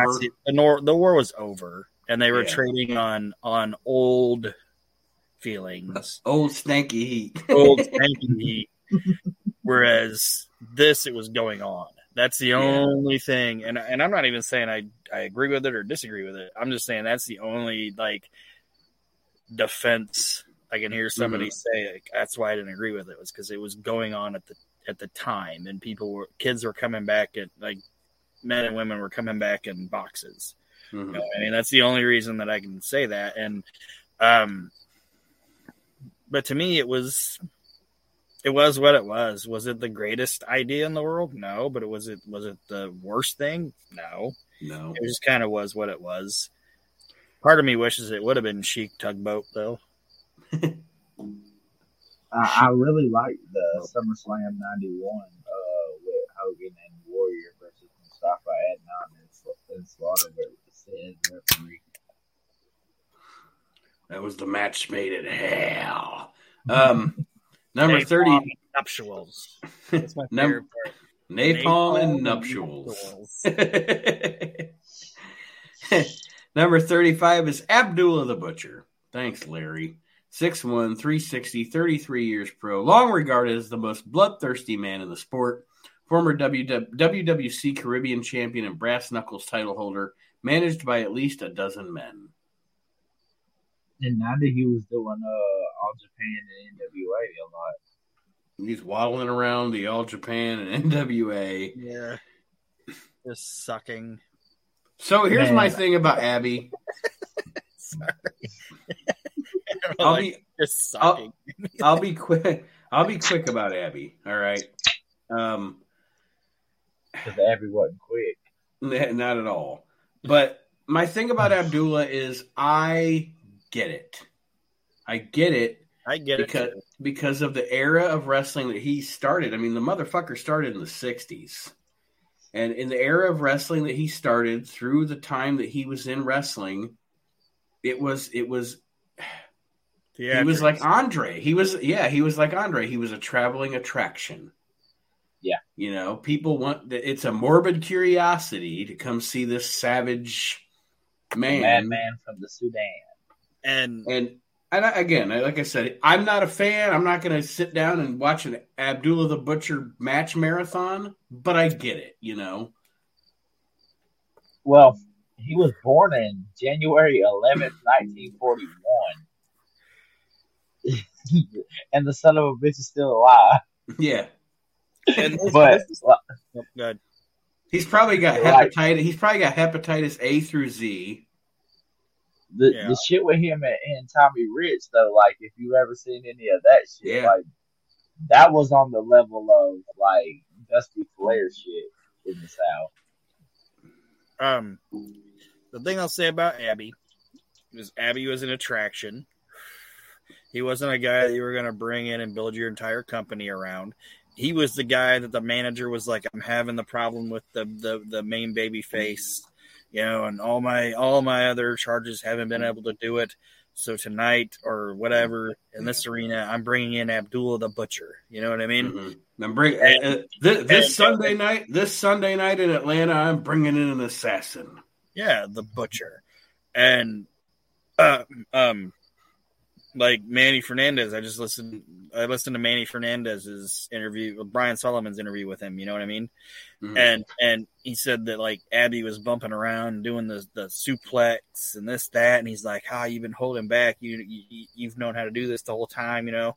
The war was over, and they were trading on old feelings, old stanky heat, Whereas this, it was going on. That's the only thing, and I'm not even saying I agree with it or disagree with it. I'm just saying that's the only like defense I can hear somebody say. Like, that's why I didn't agree with it, was because it was going on at the time, and kids were coming back at, like, men and women were coming back in boxes. You know, I mean, that's the only reason that I can say that. And, but to me, it was what it was. Was it the greatest idea in the world? No. But was it the worst thing? No. It just kind of was what it was. Part of me wishes it would have been Chic Tugboat, though. I really like the SummerSlam 91 with Hogan and Warrior versus Mustafa Adnan and Slaughter with the referee. That was the match made in hell. Number Napalm 30. And nuptials. That's my favorite part. Napalm and nuptials. Number 35 is Abdullah the Butcher. Thanks, Larry. 6'1", 360, 33 years pro. Long regarded as the most bloodthirsty man in the sport. Former WWC Caribbean champion and brass knuckles title holder. Managed by at least a dozen men. And now that he was doing All Japan and NWA a lot. He's waddling around the All Japan and NWA. Yeah. Just sucking. So here's my thing about Abby. Sorry. I'll be quick about Abby. All right. Because Abby wasn't quick. Not at all. But my thing about Abdullah is I get it. Because of the era of wrestling that he started. I mean, the motherfucker started in the 60s. And in the era of wrestling that he started through the time that he was in wrestling, he was like Andre. He was like Andre. He was a traveling attraction. Yeah. You know, people it's a morbid curiosity to come see this savage man. Madman from the Sudan. And again, like I said, I'm not a fan. I'm not going to sit down and watch an Abdullah the Butcher match marathon, but I get it, you know. Well, he was born in January 11th, 1941. And the son of a bitch is still alive. Yeah. But he's probably got hepatitis. He's probably got hepatitis A through Z. The shit with him and Tommy Rich, though, like if you've ever seen any of that shit, like that was on the level of like Dusty Flair shit in the South. The thing I'll say about Abby is Abby was an attraction. He wasn't a guy that you were going to bring in and build your entire company around. He was the guy that the manager was like, I'm having the problem with the main baby face, you know, and all my other charges haven't been able to do it. So tonight or whatever in this arena, I'm bringing in Abdullah the Butcher. You know what I mean? Mm-hmm. This Sunday night in Atlanta, I'm bringing in an assassin. Yeah, the Butcher. And like Manny Fernandez, I listened to Manny Fernandez's interview, Brian Solomon's interview with him, you know what I mean? Mm-hmm. And he said that like Abby was bumping around doing the suplex and this, that, and he's like, you've been holding back. You've known how to do this the whole time, you know?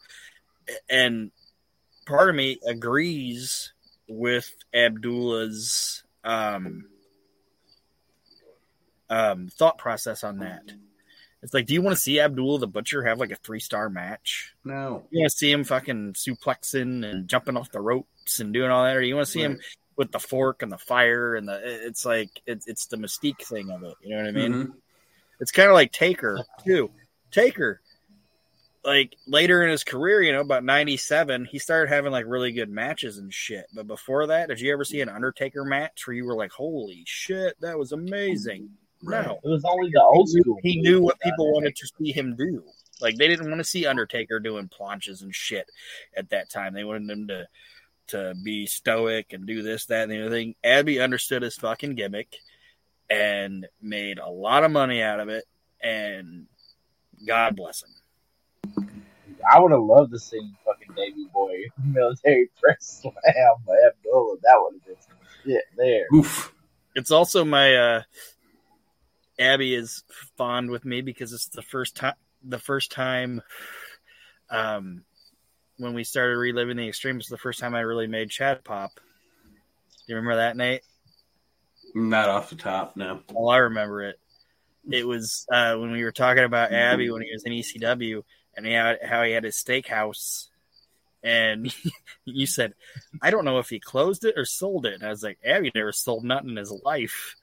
And part of me agrees with Abdullah's thought process on that. It's like, do you want to see Abdullah the Butcher have like a 3-star match? No. You want to see him fucking suplexing and jumping off the ropes and doing all that? Or you want to see him with the fork and the fire and it's like, it's the mystique thing of it. You know what I mean? Mm-hmm. It's kind of like Taker too. Taker, like later in his career, you know, about 97, he started having like really good matches and shit. But before that, did you ever see an Undertaker match where you were like, holy shit, that was amazing? Right. No, it was only the old school. He knew what people wanted to see him do. Like they didn't want to see Undertaker doing planches and shit at that time. They wanted him to be stoic and do this, that, and the other thing. Abby understood his fucking gimmick and made a lot of money out of it. And God bless him. I would have loved to see fucking Davey Boy military press slam by Abdullah. That would have been some shit there. Oof. It's also my Abby is fond with me because it's the first time when we started reliving the extreme, it's the first time I really made Chad pop. Do you remember that, Nate? Not off the top, no. Well, I remember it. It was when we were talking about Abby when he was in ECW and how he had his steakhouse. And you said, I don't know if he closed it or sold it. And I was like, Abby never sold nothing in his life.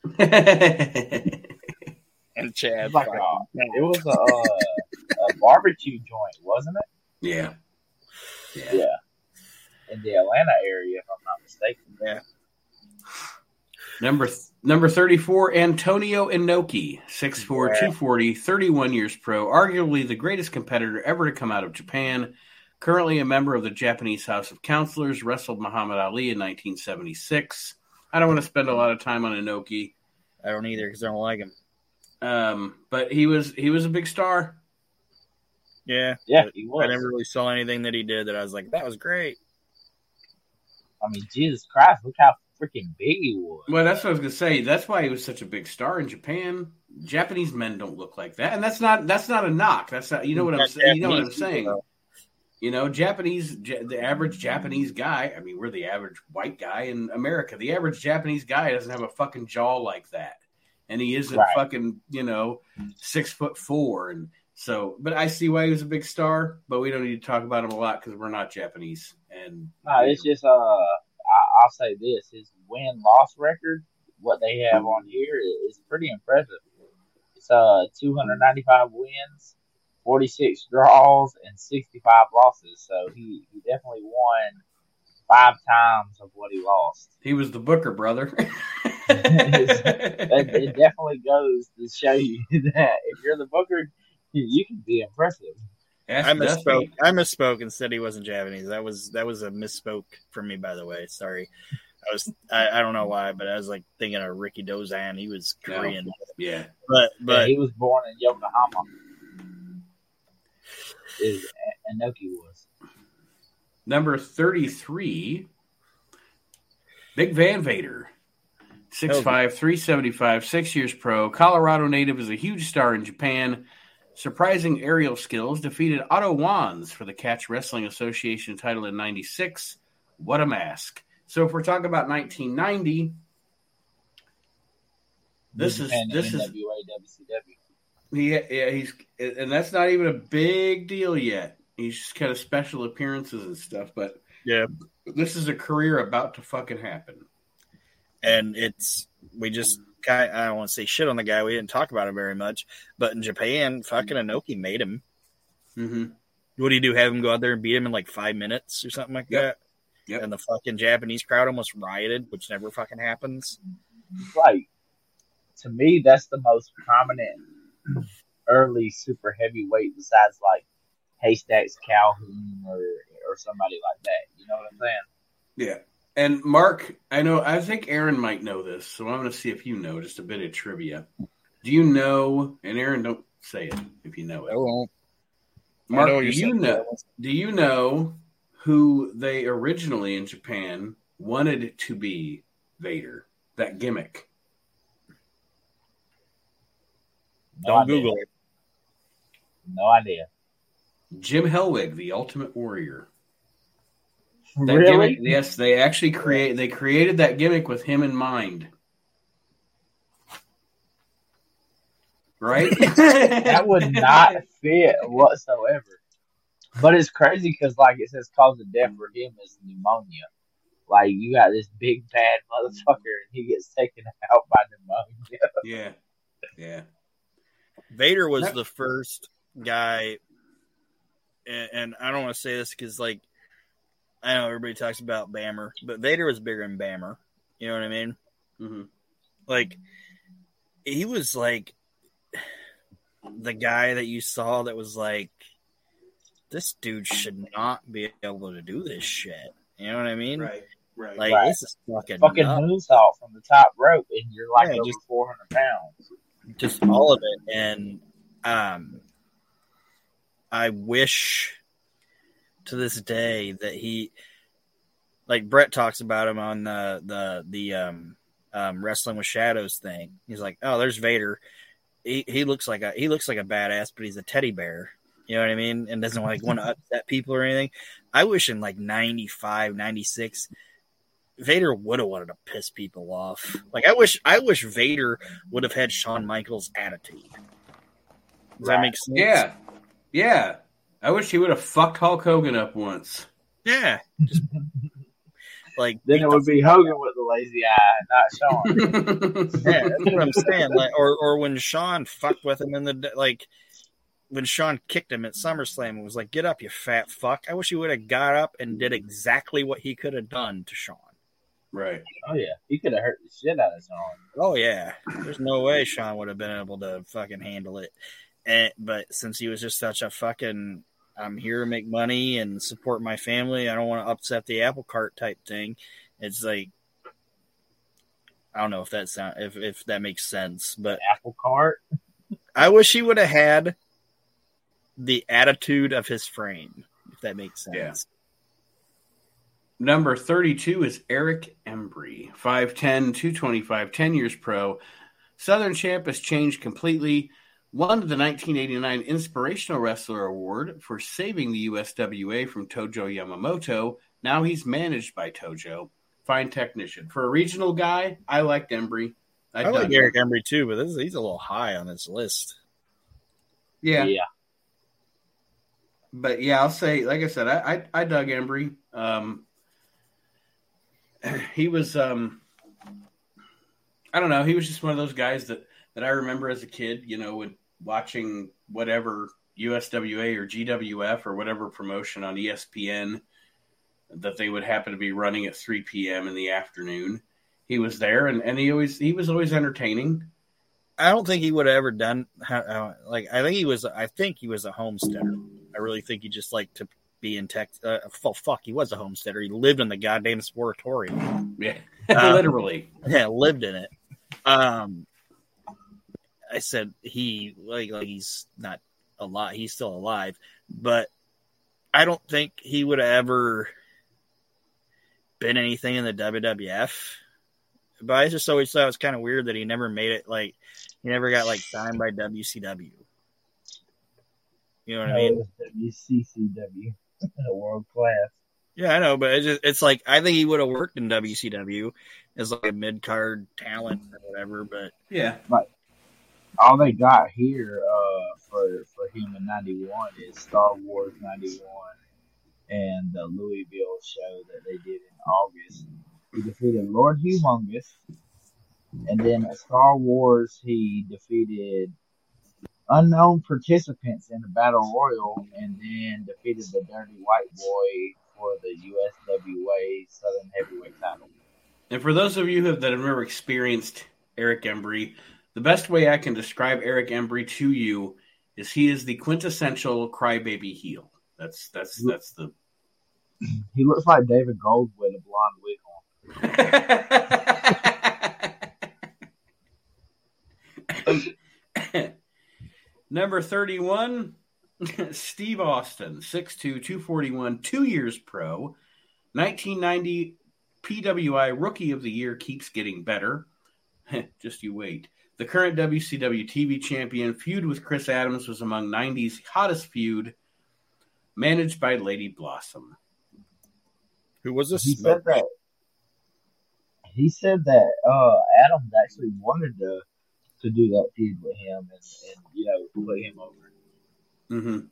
And Chad, like, it was a barbecue joint, wasn't it? Yeah. In the Atlanta area, if I'm not mistaken. Yeah. Number 34, Antonio Inoki, 6'4", 240, 31 years pro, arguably the greatest competitor ever to come out of Japan. Currently a member of the Japanese House of Counselors, wrestled Muhammad Ali in 1976. I don't want to spend a lot of time on Inoki. I don't either because I don't like him. But he was a big star. Yeah, he was. I never really saw anything that he did that I was like, that was great. I mean, Jesus Christ, look how freaking big he was. Well, that's what I was going to say. That's why he was such a big star in Japan. Japanese men don't look like that. And that's not a knock. That's not, you know what I'm saying. Though. You know, the average Japanese guy, I mean, we're the average white guy in America. The average Japanese guy doesn't have a fucking jaw like that. And he isn't fucking, 6'4". And so, but I see why he was a big star, but we don't need to talk about him a lot because we're not Japanese. And it's just, I'll say this, his win-loss record, what they have on here is pretty impressive. It's 295 wins, 46 draws, and 65 losses. So he definitely won 5 times of what he lost. He was the Booker, brother. it definitely goes to show you that if you're the Booker, you can be impressive. I misspoke and said he wasn't Japanese. That was a misspoke from me, by the way. Sorry. I don't know why, but I was like thinking of Ricky Dozan. He was Korean. No. Yeah. But he was born in Yokohama. Is Inoki was. Number 33, Big Van Vader. 6'5", 375, 6 years pro. Colorado native is a huge star in Japan. Surprising aerial skills, defeated Otto Wands for the Catch Wrestling Association title in 96. What a mask. So if we're talking about 1990, this is NWA, WCW. Yeah, and that's not even a big deal yet. He's just kind of special appearances and stuff, but yeah, this is a career about to fucking happen. And I don't want to say shit on the guy. We didn't talk about him very much, but in Japan, fucking Inoki made him. Mm-hmm. What do you do? Have him go out there and beat him in like 5 minutes or something like that? Yep. And the fucking Japanese crowd almost rioted, which never fucking happens. Right. To me, that's the most prominent early super heavyweight besides like Haystacks Calhoun or somebody like that. You know what I'm saying? Yeah. And Mark, I think Aaron might know this, so I'm going to see if you know just a bit of trivia. Do you know? And Aaron, don't say it if you know it. I won't. Mark, do you know who they originally in Japan wanted to be Vader? That gimmick. Don't Google it. No idea. Jim Helwig, the Ultimate Warrior. That really? Gimmick, yes, they actually created that gimmick with him in mind. Right? That would not fit whatsoever. But it's crazy because, like, it says cause of death for him is pneumonia. Like, you got this big, bad motherfucker, and he gets taken out by pneumonia. Yeah. Vader was the first guy, and I don't want to say this because, like, I know everybody talks about Bammer, but Vader was bigger than Bammer. You know what I mean? Mm-hmm. Like, he was, like, the guy that you saw that was like, this dude should not be able to do this shit. You know what I mean? Right. Like, this is fucking moonsault from the top rope, and you're like over just 400 pounds. Just all of it. And I wish to this day that he, like Brett talks about him on the Wrestling with Shadows thing. He's like, oh, there's Vader. He looks like a badass, but he's a teddy bear. You know what I mean? And doesn't like want to upset people or anything. I wish in like 95, 96, Vader would have wanted to piss people off. Like I wish Vader would have had Shawn Michaels' attitude. Does that make sense? Yeah. I wish he would have fucked Hulk Hogan up once. Yeah. Just, like then it would be Hogan with the lazy eye, not Sean. Yeah, that's what I'm saying. Like, or when Sean fucked with him in the like, when Sean kicked him at SummerSlam and was like, "Get up, you fat fuck!" I wish he would have got up and did exactly what he could have done to Sean. Right. Oh, yeah. He could have hurt the shit out of his arm. Oh, yeah. There's no way Sean would have been able to fucking handle it. And, but since he was just such a fucking, I'm here to make money and support my family, I don't want to upset the apple cart type thing. It's like, I don't know if that sound if that makes sense, but apple cart. I wish he would have had the attitude of his frame, if that makes sense. Yeah. Number 32 is Eric Embry, 5'10", 225, 10 years pro. Southern champ has changed completely. Won the 1989 Inspirational Wrestler Award for saving the USWA from Tojo Yamamoto. Now he's managed by Tojo. Fine technician. For a regional guy, I liked Embry. I like Eric Embry too, but he's a little high on this list. Yeah. Yeah. But, yeah, I'll say, like I said, I dug Embry. He was, I don't know, he was just one of those guys that I remember as a kid, you know, with watching whatever USWA or GWF or whatever promotion on ESPN that they would happen to be running at 3 p.m. in the afternoon. He was there, and he was always entertaining. I don't think he would have ever done, I think he was a homesteader. I really think he just liked to be in Texas. He was a homesteader. He lived in the goddamn sportatorium. Yeah, literally. Yeah, lived in it. I said he like he's not alive. He's still alive, but I don't think he would have ever been anything in the WWF. But I just always thought it was kind of weird that he never made it. Like he never got like signed by WCW. You know what I mean? WCCW. World class. Yeah, I know, but it's like I think he would have worked in WCW as like a mid-card talent or whatever. But yeah, but all they got here for him in '91 is Star Wars '91 and the Louisville show that they did in August. He defeated Lord Humongous, and then at Star Wars he defeated unknown participants in the Battle Royal, and then defeated the Dirty White Boy for the USWA Southern Heavyweight title. And for those of you that have never experienced Eric Embry, the best way I can describe Eric Embry to you is he is the quintessential crybaby heel. That's the. He looks like David Gold with a blonde wig on. Number 31, Steve Austin, 6'2", 241, 2 years pro. 1990 PWI Rookie of the Year keeps getting better. Just you wait. The current WCW TV champion, feud with Chris Adams, was among 90's hottest feud, managed by Lady Blossom. Who was this? He said that Adams actually wanted to do that feud with him and you know, put him over. Mm-hmm.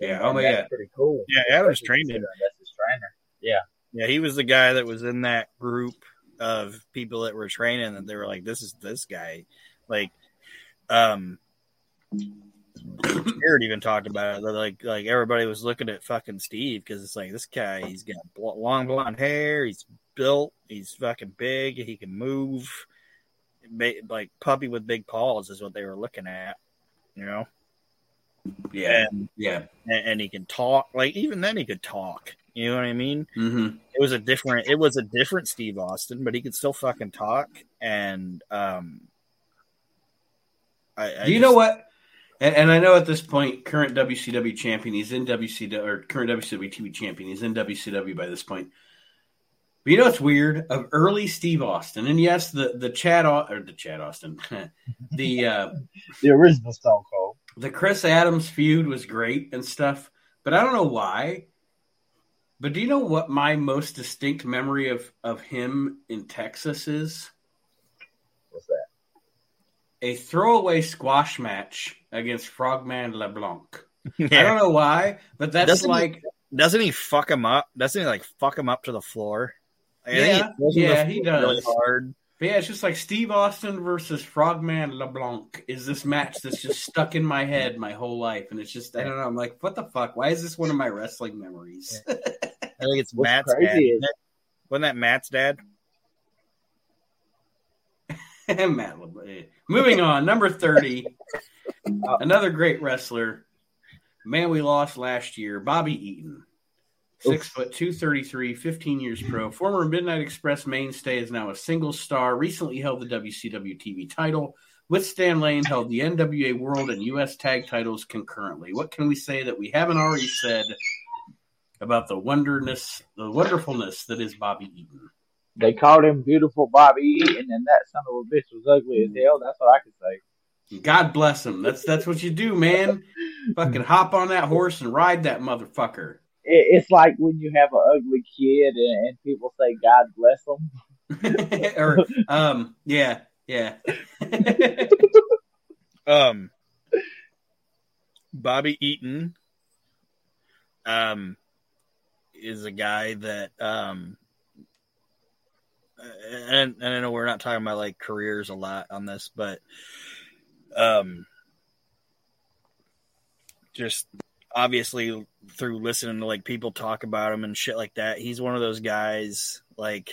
Yeah, oh my God. Pretty cool. Yeah, Adams trained him. That's his trainer. Yeah. Yeah, he was the guy that was in that group of people that were training and they were like, this is this guy. Like, Jared even talked about it. Like everybody was looking at fucking Steve because it's like, this guy, he's got long blonde hair, he's built, he's fucking big, he can move. Like puppy with big paws is what they were looking at, you know. Yeah, and he can talk. Like even then, he could talk. You know what I mean? Mm-hmm. It was a different Steve Austin, but he could still fucking talk. And know what? And I know at this point, current WCW champion, he's in WCW, or current WCW TV champion, he's in WCW by this point. But you know what's weird? Of early Steve Austin, and yes, the Chad Austin, the original Stone Cold, the Chris Adams feud was great and stuff. But I don't know why. But do you know what my most distinct memory of him in Texas is? What's that? A throwaway squash match against Frogman LeBlanc. Yeah. I don't know why, but that's doesn't he fuck him up? Doesn't he fuck him up to the floor? He does. Really hard. But yeah, it's just like Steve Austin versus Frogman LeBlanc is this match that's just stuck in my head my whole life. And it's just, I don't know. I'm like, what the fuck? Why is this one of my wrestling memories? I think it's Matt's. Wasn't that Matt's dad? Matt LeBlanc. Moving on, number 30. Another great wrestler. Man we lost last year, Bobby Eaton. 6 foot 233, 15 years pro. Former Midnight Express mainstay, is now a single star. Recently held the WCW TV title. With Stan Lane, held the NWA World and U.S. Tag titles concurrently. What can we say that we haven't already said about the wonderfulness that is Bobby Eaton? They called him Beautiful Bobby Eaton, and that son of a bitch was ugly as hell. That's what I can say. God bless him. That's what you do, man. Fucking hop on that horse and ride that motherfucker. It's like when you have an ugly kid and people say, God bless him. Or, yeah. Yeah. Bobby Eaton is a guy that and I know we're not talking about like careers a lot on this, but just obviously through listening to like people talk about him and shit like that, he's one of those guys like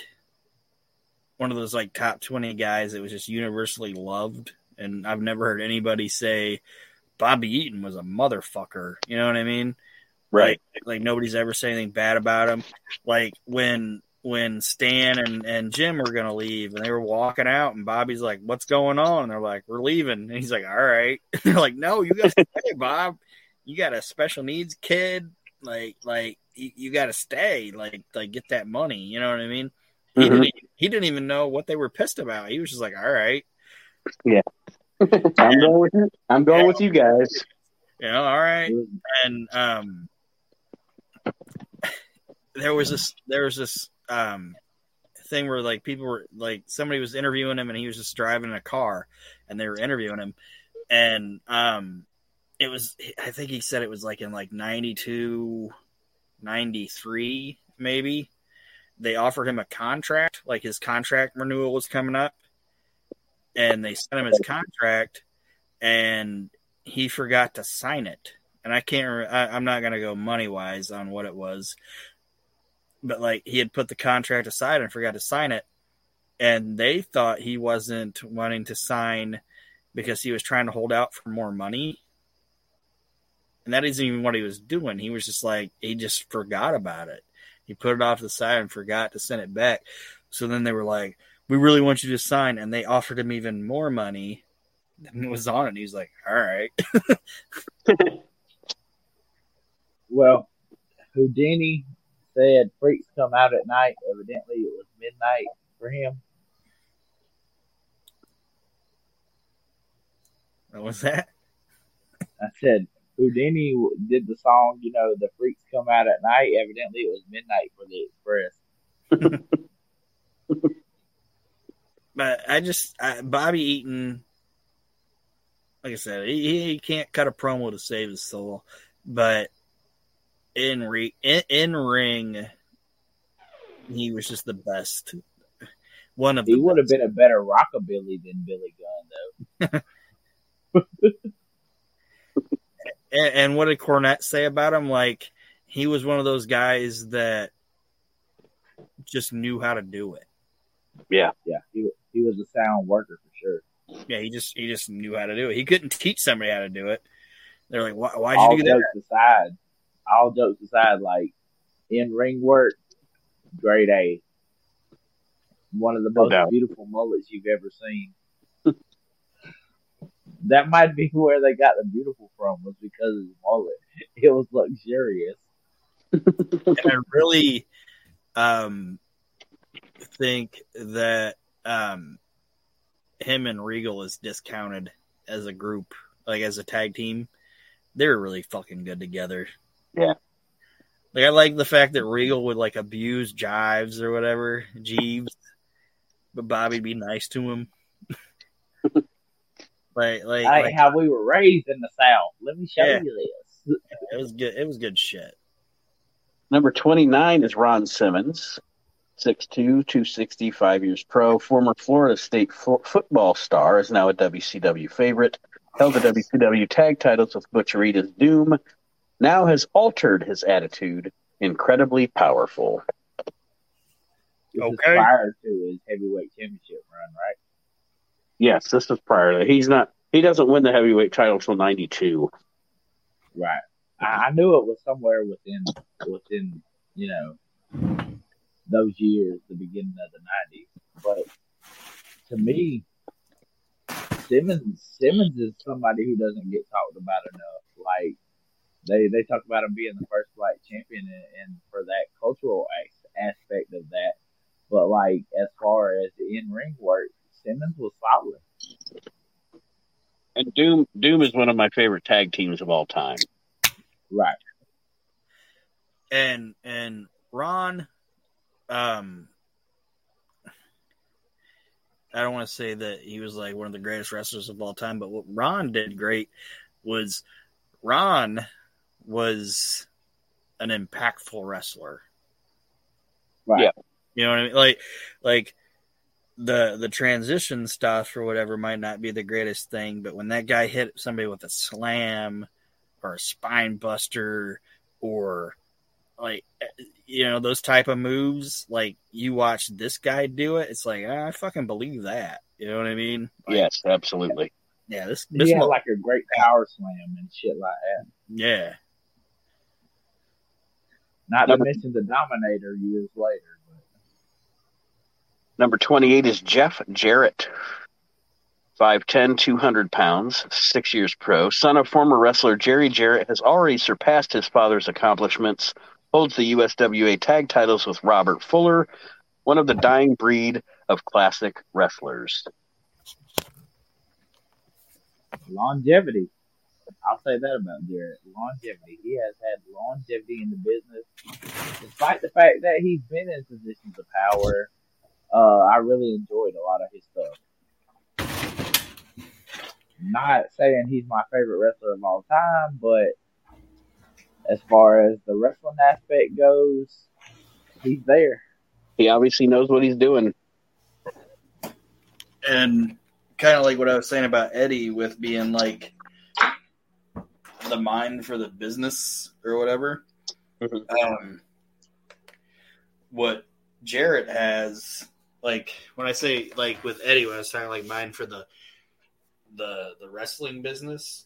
one of those like top 20 guys that was just universally loved. And I've never heard anybody say Bobby Eaton was a motherfucker. You know what I mean? Right. Like nobody's ever said anything bad about him. Like when Stan and Jim were going to leave and they were walking out and Bobby's like, what's going on? And they're like, we're leaving. And he's like, all right. And they're like, no, you got to stay, Bob. You got a special needs kid. Like you got to stay, like get that money. You know what I mean? He didn't even know what they were pissed about. He was just like, all right. Yeah. I'm going with you guys. Yeah, all right. And there was this thing where like people were like somebody was interviewing him and he was just driving a car and they were interviewing him. And it was, I think he said it was like in like 92, 93 maybe. They offered him a contract, like his contract renewal was coming up, and they sent him his contract, and he forgot to sign it. And I can't remember, I'm not going to go money-wise on what it was, but like he had put the contract aside and forgot to sign it, and they thought he wasn't wanting to sign because he was trying to hold out for more money. And that isn't even what he was doing. He was just like, he just forgot about it. He put it off to the side and forgot to send it back. So then they were like, we really want you to sign. And they offered him even more money than was on it. And he was like, all right. Well, Houdini said freaks come out at night. Evidently, it was midnight for him. What was that? I said Houdini did the song, you know, the freaks come out at night. Evidently, it was midnight for the Express. But Bobby Eaton, like I said, he can't cut a promo to save his soul. But in ring, he was just the best. One of the He would have been a better rockabilly than Billy Gunn, though. And what did Cornette say about him? Like, he was one of those guys that just knew how to do it. Yeah. Yeah. He was a sound worker for sure. Yeah. He just knew how to do it. He couldn't teach somebody how to do it. They're like, why'd you do that? All jokes aside, like, in-ring work, grade A. One of the most beautiful mullets you've ever seen. That might be where they got the beautiful from, was because of his mullet. It was luxurious. And I really think that him and Regal is discounted as a group, like as a tag team. They were really fucking good together. Yeah. Like I like the fact that Regal would like abuse Jives or whatever, Jeeves, but Bobby'd be nice to him. Like how we were raised in the South. Let me show you this. It was good. It was good shit. Number 29 is Ron Simmons, 6'2", 260, 5 years pro, former Florida State football star, is now a WCW favorite. Held the WCW tag titles with Butcherita's Doom. Now has altered his attitude. Incredibly powerful. This is prior to his heavyweight championship run, right? Yes, this is prior. He doesn't win the heavyweight title till 92. Right. I knew it was somewhere within those years, the beginning of the '90s. But to me, Simmons is somebody who doesn't get talked about enough. Like they talk about him being the first black champion, and for that cultural aspect of that. But like as far as the in-ring work, Simmons was solid. And Doom is one of my favorite tag teams of all time. Right. And Ron, I don't want to say that he was like one of the greatest wrestlers of all time, but what Ron did great was Ron was an impactful wrestler. Right. Yeah. You know what I mean? Like the transition stuff or whatever might not be the greatest thing, but when that guy hit somebody with a slam or a spine buster or those type of moves, like you watch this guy do it, it's like, I fucking believe that. You know what I mean? Like, yes, absolutely. Yeah, this had like a great power slam and shit like that. Yeah. Not to mention the Dominator years later. But... Number 28 is Jeff Jarrett. 5'10", 200 pounds, 6 years pro, son of former wrestler Jerry Jarrett, has already surpassed his father's accomplishments, holds the USWA tag titles with Robert Fuller, one of the dying breed of classic wrestlers. Longevity. I'll say that about Jarrett. Longevity. He has had longevity in the business, despite the fact that he's been in positions of power. I really enjoyed a lot of his stuff. Not saying he's my favorite wrestler of all time, but as far as the wrestling aspect goes, he's there. He obviously knows what he's doing. And kind of like what I was saying about Eddie with being like the mind for the business or whatever, what Jarrett has, like when I say like with Eddie, when I was talking like mind for the wrestling business,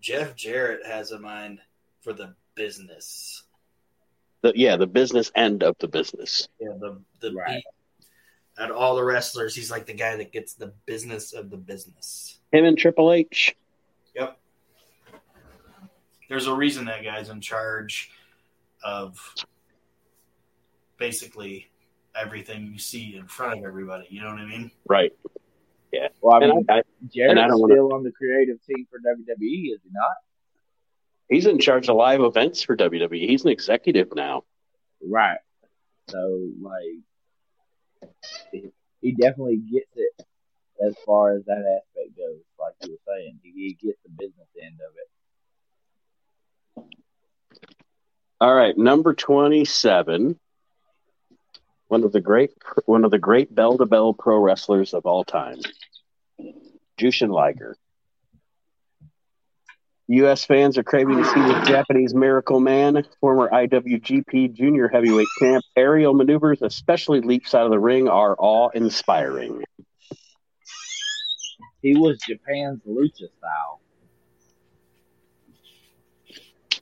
Jeff Jarrett has a mind for the business. The business end of the business. Yeah, the right. Out of all the wrestlers, he's like the guy that gets the business of the business. Him and Triple H. Yep. There's a reason that guy's in charge of basically everything you see in front of everybody. You know what I mean? Right. Yeah. Well, I mean, Jarrett's still on the creative team for WWE, is he not? He's in charge of live events for WWE. He's an executive now. Right. So, he definitely gets it as far as that aspect goes, like you were saying. He gets the business end of it. All right, number 27. One of the great bell-to-bell pro wrestlers of all time, Jushin Liger. U.S. fans are craving to see the Japanese Miracle Man, former IWGP Junior Heavyweight Champ. Aerial maneuvers, especially leaps out of the ring, are awe-inspiring. He was Japan's lucha style,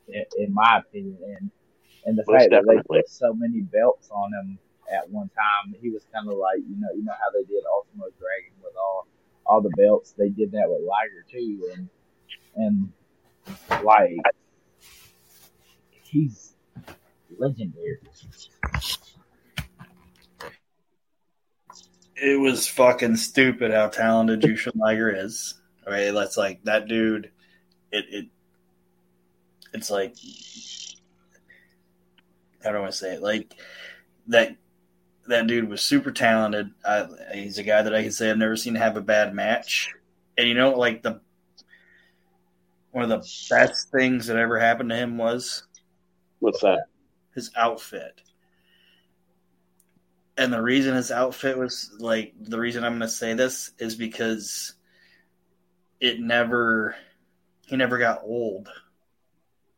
in my opinion, and the fact that they put so many belts on him. At one time, he was kind of like, you know how they did Ultimate Dragon with all the belts. They did that with Liger too, and like he's legendary. It was fucking stupid how talented Jushin Liger is. All right, that's like that dude. It's like, how do I say it? Like that. That dude was super talented. He's a guy that I can say I've never seen have a bad match. And one of the best things that ever happened to him was what's that? His outfit. And the reason his outfit was the reason I'm going to say this is because he never got old.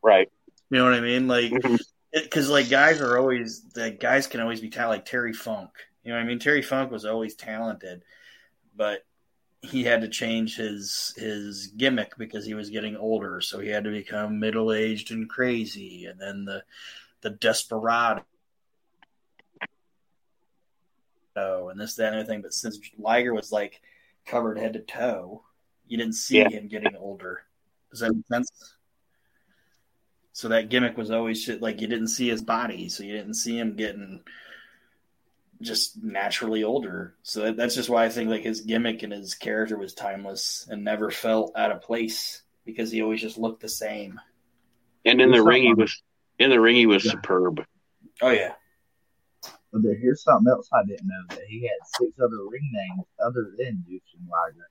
Right. You know what I mean? Like Because like guys are always guys can always be talented. Like Terry Funk, you know what I mean? Terry Funk was always talented, but he had to change his gimmick because he was getting older, so he had to become middle aged and crazy, and then the desperado and this, that, and everything. But since Liger was like covered head to toe, you didn't see him getting older. Does that make sense? So that gimmick was always shit, like you didn't see his body, so you didn't see him getting just naturally older. So that's just why I think like his gimmick and his character was timeless and never felt out of place because he always just looked the same. And in the ring, he was superb. Oh yeah. But here's something else I didn't know, that he had 6 other ring names other than Jushin Liger.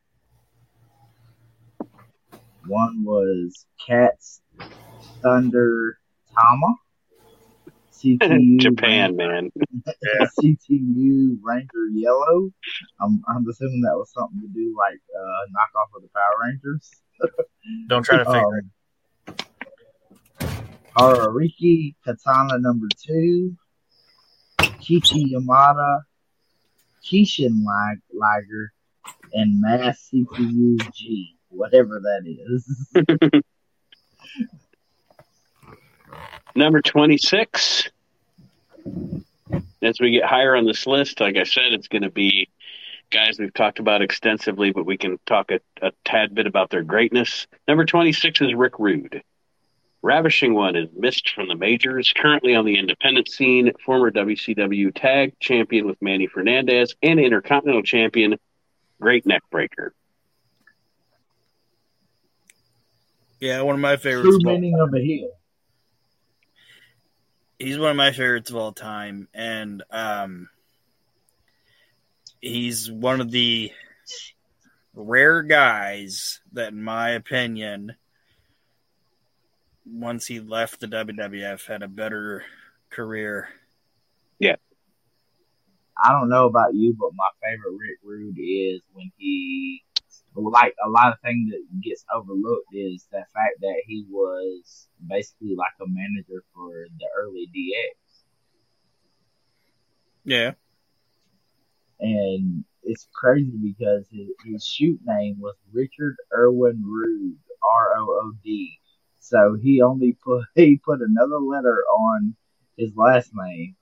One was Cats. Thunder Tama, CTU Japan Ranger, man, CTU Ranger Yellow. I'm assuming that was something to do like knockoff of the Power Rangers. Don't try to figure it. Harariki Katana Number 2, Kichi Yamada, Kishin Liger, and Mass CTU G, whatever that is. Number 26. As we get higher on this list, like I said, it's going to be guys we've talked about extensively, but we can talk a tad bit about their greatness. Number 26 is Rick Rude. Ravishing One is missed from the majors, currently on the independent scene, former WCW tag champion with Manny Fernandez, and intercontinental champion, Great Neckbreaker. Yeah, one of my favorites. True meaning of a heel. He's one of my favorites of all time, and he's one of the rare guys that, in my opinion, once he left the WWF, had a better career. Yeah. I don't know about you, but my favorite Rick Rude is when he, like, a lot of things that gets overlooked is the fact that he was basically like a manager for the early DX. Yeah. And it's crazy because his shoot name was Richard Irwin Rood, R-O-O-D. So he put another letter on his last name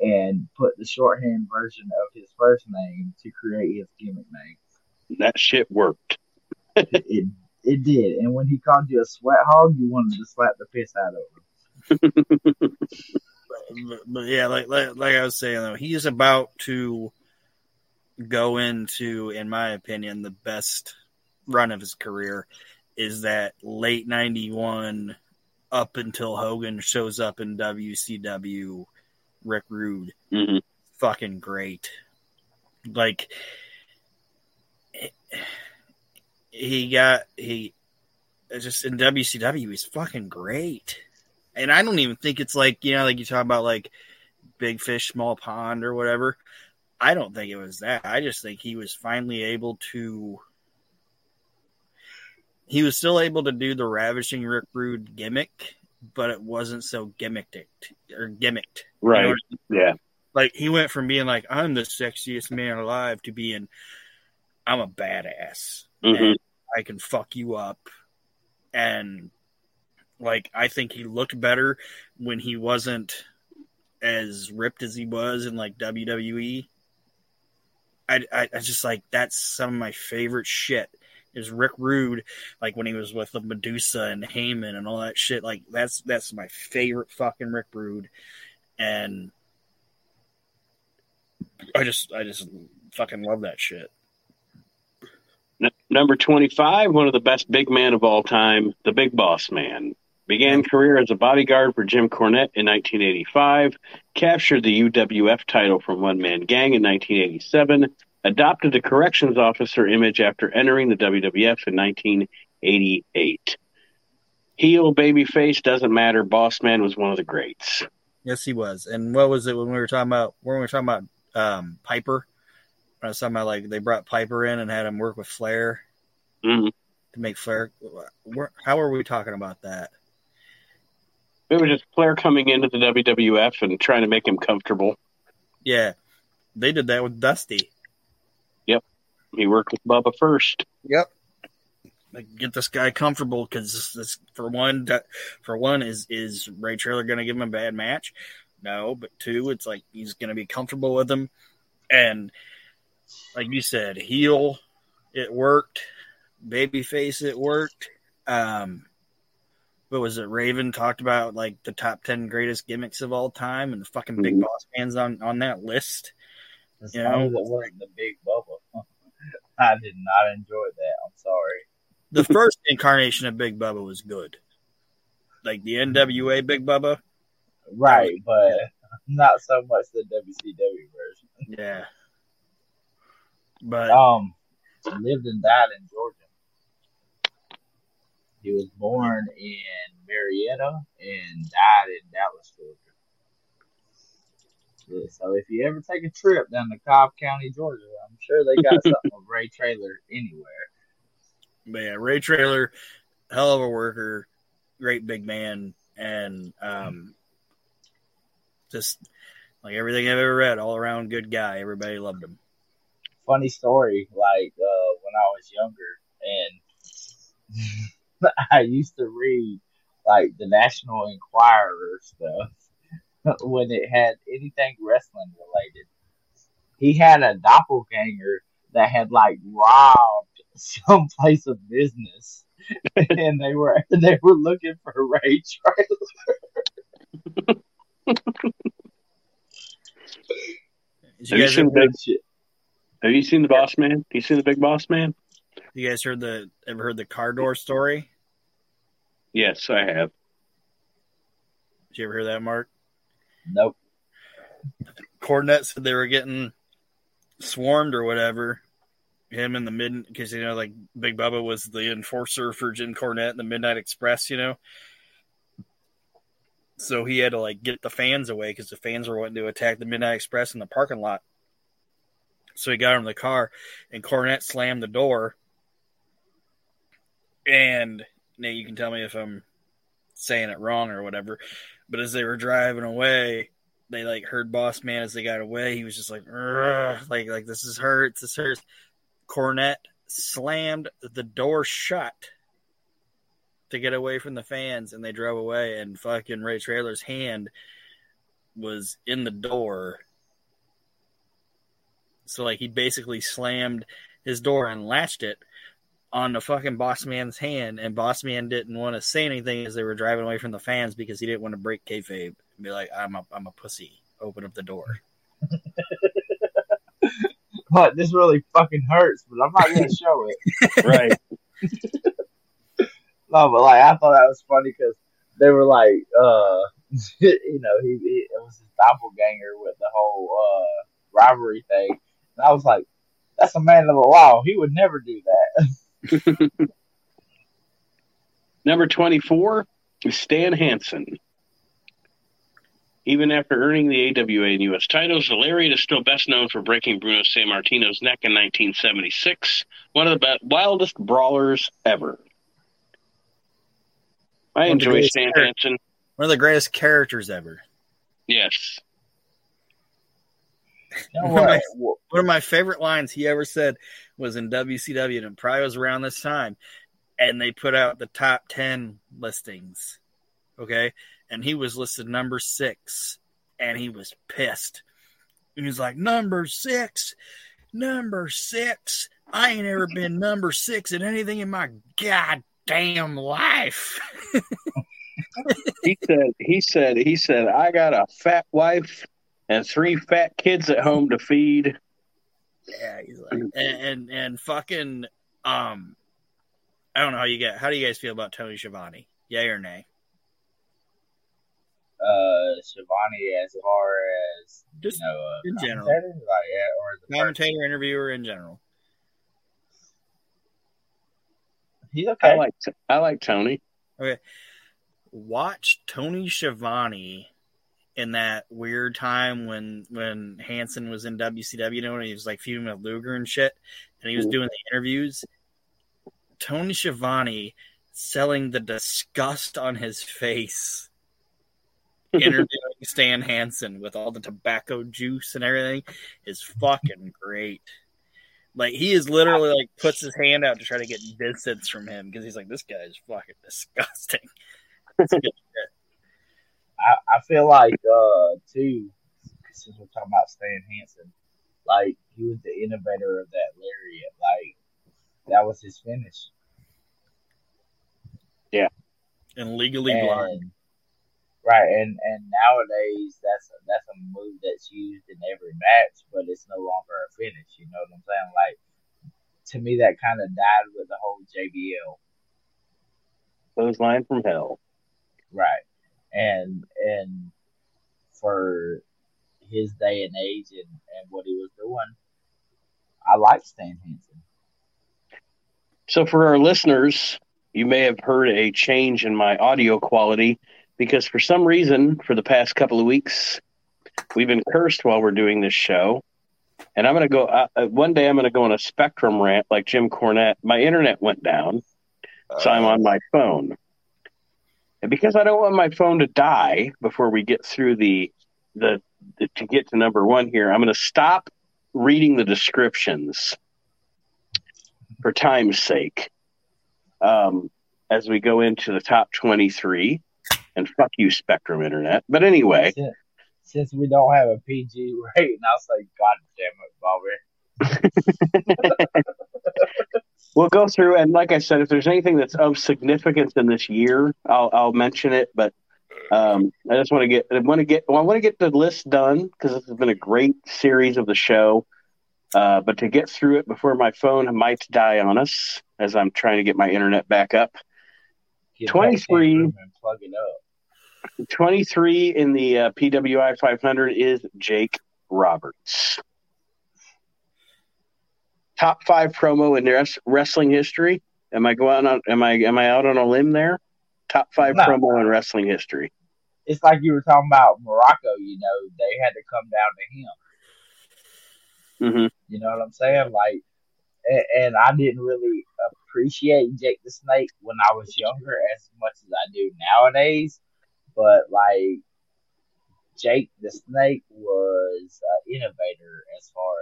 and put the shorthand version of his first name to create his gimmick name. That shit worked. It did. And when he called you a sweat hog, you wanted to slap the piss out of him. But yeah, like I was saying, though, he is about to go into, in my opinion, the best run of his career is that late 91 up until Hogan shows up in WCW. Rick Rude. Mm-hmm. Fucking great. Like... He in WCW, he's fucking great. And I don't even think it's like, you know, like you talk about like big fish, small pond or whatever. I don't think it was that. I just think he was finally able to, he was still able to do the ravishing Rick Rude gimmick, but it wasn't so gimmicked. Right. You know what I mean? Yeah. Like he went from being like, I'm the sexiest man alive to being, I'm a badass. Mm-hmm. And I can fuck you up. And like, I think he looked better when he wasn't as ripped as he was in like WWE. I just like, that's some of my favorite shit is Rick Rude. Like when he was with the Medusa and Heyman and all that shit. Like that's my favorite fucking Rick Rude. And I just fucking love that shit. Number 25, one of the best big man of all time, the Big Boss Man. Began career as a bodyguard for Jim Cornette in 1985, captured the UWF title from One Man Gang in 1987, adopted the corrections officer image after entering the WWF in 1988. Heel, babyface, doesn't matter. Boss Man was one of the greats. Yes, he was. And what was it when we were talking about, Piper? I was talking about like they brought Piper in and had him work with Flair. Mm-hmm. To make Flair. How are we talking about that? It was just Flair coming into the WWF and trying to make him comfortable. Yeah. They did that with Dusty. Yep. He worked with Bubba first. Yep. Like, get this guy comfortable because this, for one, is Ray Trailer going to give him a bad match? No, but two, it's like he's going to be comfortable with him. And like you said, heel, it worked. Babyface, it worked. What was it? Raven talked about like the top 10 greatest gimmicks of all time, and the fucking Big Boss Man's on that list. As you long know, as it weren't the Big Bubba. I did not enjoy that. I'm sorry. The first incarnation of Big Bubba was good, like the NWA Big Bubba, right? But not so much the WCW version. Yeah, but lived and died in Georgia. He was born in Marietta and died in Dallas, Georgia. So if you ever take a trip down to Cobb County, Georgia, I'm sure they got something of Ray Traylor anywhere. But yeah, Ray Traylor, hell of a worker, great big man, and just like everything I've ever read, all around good guy. Everybody loved him. Funny story, like when I was younger, and I used to read like the National Enquirer stuff when it had anything wrestling related. He had a doppelganger that had like robbed some place of business, and they were looking for Ray Traylor. Have you seen the Boss Man? You seen the Big Boss Man? You guys ever heard the car door story? Yes, I have. Did you ever hear that, Mark? Nope. Cornette said they were getting swarmed or whatever. Him in the mid, because you know, like Big Bubba was the enforcer for Jim Cornette in the Midnight Express, you know. So he had to like get the fans away because the fans were wanting to attack the Midnight Express in the parking lot. So he got him in the car, and Cornette slammed the door. And now you can tell me if I'm saying it wrong or whatever, but as they were driving away, they like heard Boss Man as they got away. He was just like, like this is hurts, this hurts. Cornette slammed the door shut to get away from the fans, and they drove away, and fucking Ray Traylor's hand was in the door. So, like, he basically slammed his door and latched it on the fucking Boss Man's hand, and Boss Man didn't want to say anything as they were driving away from the fans because he didn't want to break kayfabe and be like, I'm a pussy. Open up the door. But this really fucking hurts, but I'm not going to show it. Right. No, but like, I thought that was funny because they were like, you know, it was his doppelganger with the whole rivalry thing. And I was like, that's a man of the law. He would never do that. Number 24 is Stan Hansen. Even after earning the AWA and U.S. titles, the Lariat is still best known for breaking Bruno Sammartino's neck in 1976, one of the wildest brawlers ever. I enjoy Stan Hansen. One of the greatest characters ever. Yes. One of my favorite lines he ever said was in WCW, and it probably was around this time, and they put out the top 10 listings. Okay? And he was listed number 6, and he was pissed. And he was like, number six. I ain't ever been number 6 in anything in my goddamn life. He said, I got a fat wife and 3 fat kids at home to feed. Yeah, he's like, and fucking, I don't know how do you guys feel about Tony Schiavone? Yay or nay? Schiavone, as far as just, you know, in general, commentator, interviewer in general. He's okay. I like Tony. Okay, watch Tony Schiavone in that weird time when Hansen was in WCW, you know, when he was like feuding with Luger and shit, and he was doing the interviews. Tony Schiavone selling the disgust on his face. interviewing Stan Hansen with all the tobacco juice and everything is fucking great. Like, he is literally, like, puts his hand out to try to get distance from him because he's like, this guy is fucking disgusting. It's good shit. I feel like, too, since we're talking about Stan Hansen, like, he was the innovator of that lariat. Like, that was his finish. Yeah. And legally blind. Right, and nowadays, that's a move that's used in every match, but it's no longer a finish, you know what I'm saying? Like, to me, that kind of died with the whole JBL. Clothesline from hell. Right. And for his day and age and what he was doing, I like Stan Hansen. So for our listeners, you may have heard a change in my audio quality because for some reason, for the past couple of weeks, we've been cursed while we're doing this show. And I'm going to go one day I'm going to go on a Spectrum rant like Jim Cornette. My internet went down, so I'm on my phone. And because I don't want my phone to die before we get through the to get to number one here, I'm going to stop reading the descriptions for time's sake as we go into the top 23. And fuck you, Spectrum Internet. But anyway. Since we don't have a PG rating, I'll say, God damn it, Bobby. We'll go through, and like I said, if there's anything that's of significance in this year, I'll mention it. But I just want to get the list done because this has been a great series of the show. But to get through it before my phone might die on us, as I'm trying to get my internet back up. 23 in the PWI 500 is Jake Roberts. Top 5 promo in wrestling history. Am I out on a limb there? Top 5 promo in wrestling history. It's like you were talking about Morocco. You know, they had to come down to him. Mm-hmm. You know what I'm saying? Like, and I didn't really appreciate Jake the Snake when I was younger as much as I do nowadays, but like Jake the Snake was an innovator as far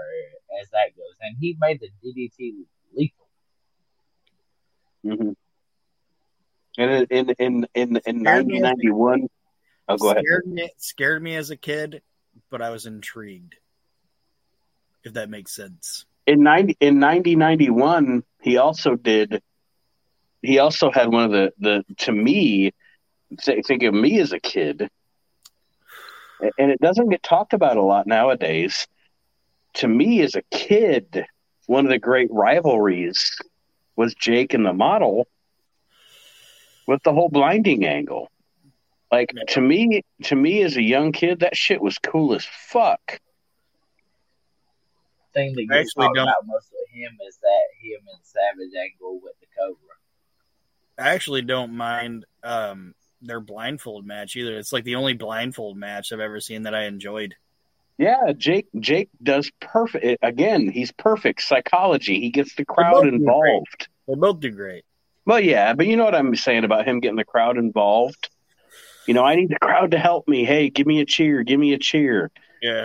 as that goes, and he made the DDT lethal. Mm-hmm. And in 1991, oh, go ahead. Scared me as a kid, but I was intrigued. If that makes sense. In 1991, he also had one of the to me, think of me as a kid, and it doesn't get talked about a lot nowadays. To me as a kid, one of the great rivalries was Jake and the Model with the whole blinding angle. Like, to me as a young kid, that shit was cool as fuck. Thing that gets talked about most of him is that him and Savage angle with the Cobra. I actually don't mind their blindfold match either. It's like the only blindfold match I've ever seen that I enjoyed. Yeah, Jake does perfect. Again, he's perfect psychology. He gets the crowd involved. They both do great. Well, yeah, but you know what I'm saying about him getting the crowd involved. You know, I need the crowd to help me. Hey, give me a cheer. Give me a cheer. Yeah.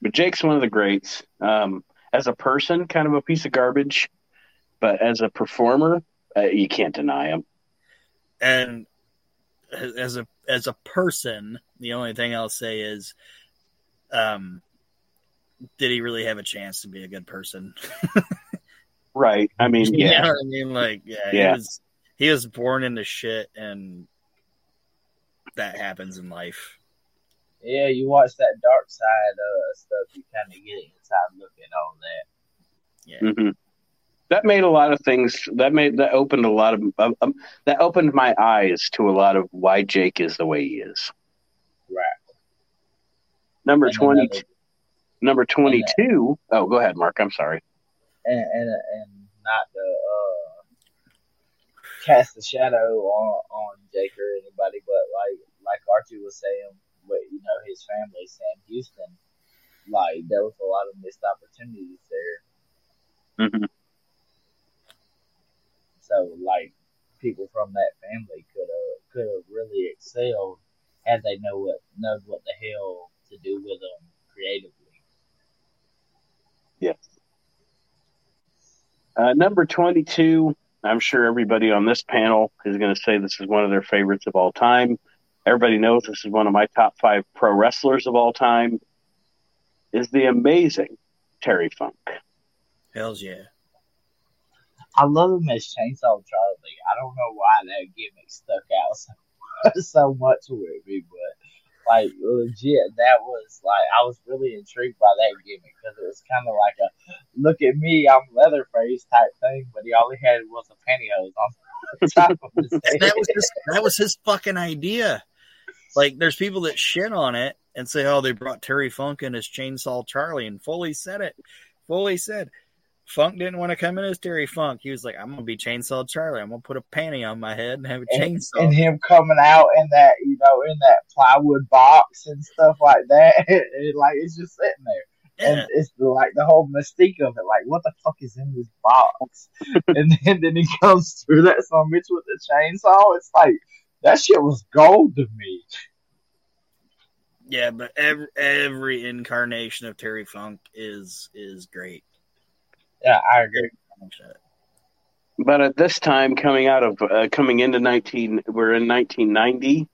But Jake's one of the greats. As a person, kind of a piece of garbage. But as a performer, you can't deny him. And as a person, the only thing I'll say is, did he really have a chance to be a good person? Right. I mean, yeah. You know what I mean? Like, yeah, yeah. He was born into shit, and that happens in life. Yeah, you watch that dark side stuff, you kind of get inside looking at all that. Yeah, mm-hmm. That made a lot of things. That opened my eyes to a lot of why Jake is the way he is. Right. Number 22. Oh, go ahead, Mark. I'm sorry. And not to cast a shadow on Jake or anybody, but like Archie was saying. But, you know, his family, Sam Houston, like, there was a lot of missed opportunities there. Mm-hmm. So, like, people from that family could have could have really excelled had they known what the hell to do with them creatively. Yeah. Number 22, I'm sure everybody on this panel is going to say this is one of their favorites of all time. Everybody knows this is one of my top 5 pro wrestlers of all time, is the amazing Terry Funk. Hells yeah. I love him as Chainsaw Charlie. I don't know why that gimmick stuck out so much with me, but like legit, that was like I was really intrigued by that gimmick because it was kind of like a look at me, I'm Leatherface type thing, but he all he had was a pantyhose on the top of his head. That was his fucking idea. Like there's people that shit on it and say, oh, they brought Terry Funk in as Chainsaw Charlie, and Foley said it. Foley said Funk didn't want to come in as Terry Funk. He was like, I'm going to be Chainsaw Charlie. I'm going to put a panty on my head and have a chainsaw. And him coming out in that, you know, in that plywood box and stuff like that. Like, it's just sitting there. Yeah. And it's like the whole mystique of it. Like, what the fuck is in this box? and then he comes through that son bitch with the chainsaw. It's like, that shit was gold to me. Yeah, but every incarnation of Terry Funk is great. Yeah, I agree. But at this time, we're in 1990,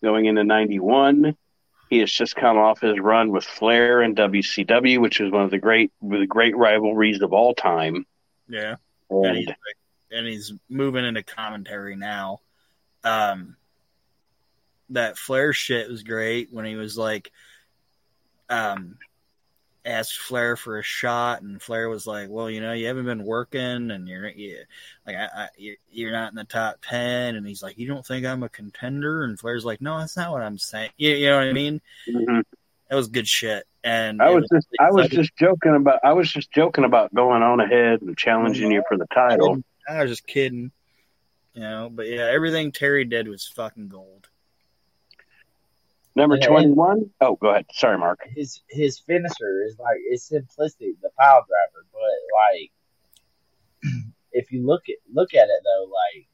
going into 91. He has just come off his run with Flair and WCW, which is one of the great rivalries of all time. Yeah, and he's moving into commentary now. That Flair shit was great when he was like, asked Flair for a shot, and Flair was like, well, you know, you haven't been working, and you're not in the top 10. And he's like, you don't think I'm a contender? And Flair's like, no, that's not what I'm saying. You know what I mean? Mm-hmm. That was good shit. And I was just joking about going on ahead and challenging you for the title. I was just kidding. You know, but yeah, everything Terry did was fucking gold. Number 21. Oh, go ahead. Sorry, Mark. His finisher is like it's simplistic, the pile driver, but like if you look at it though, like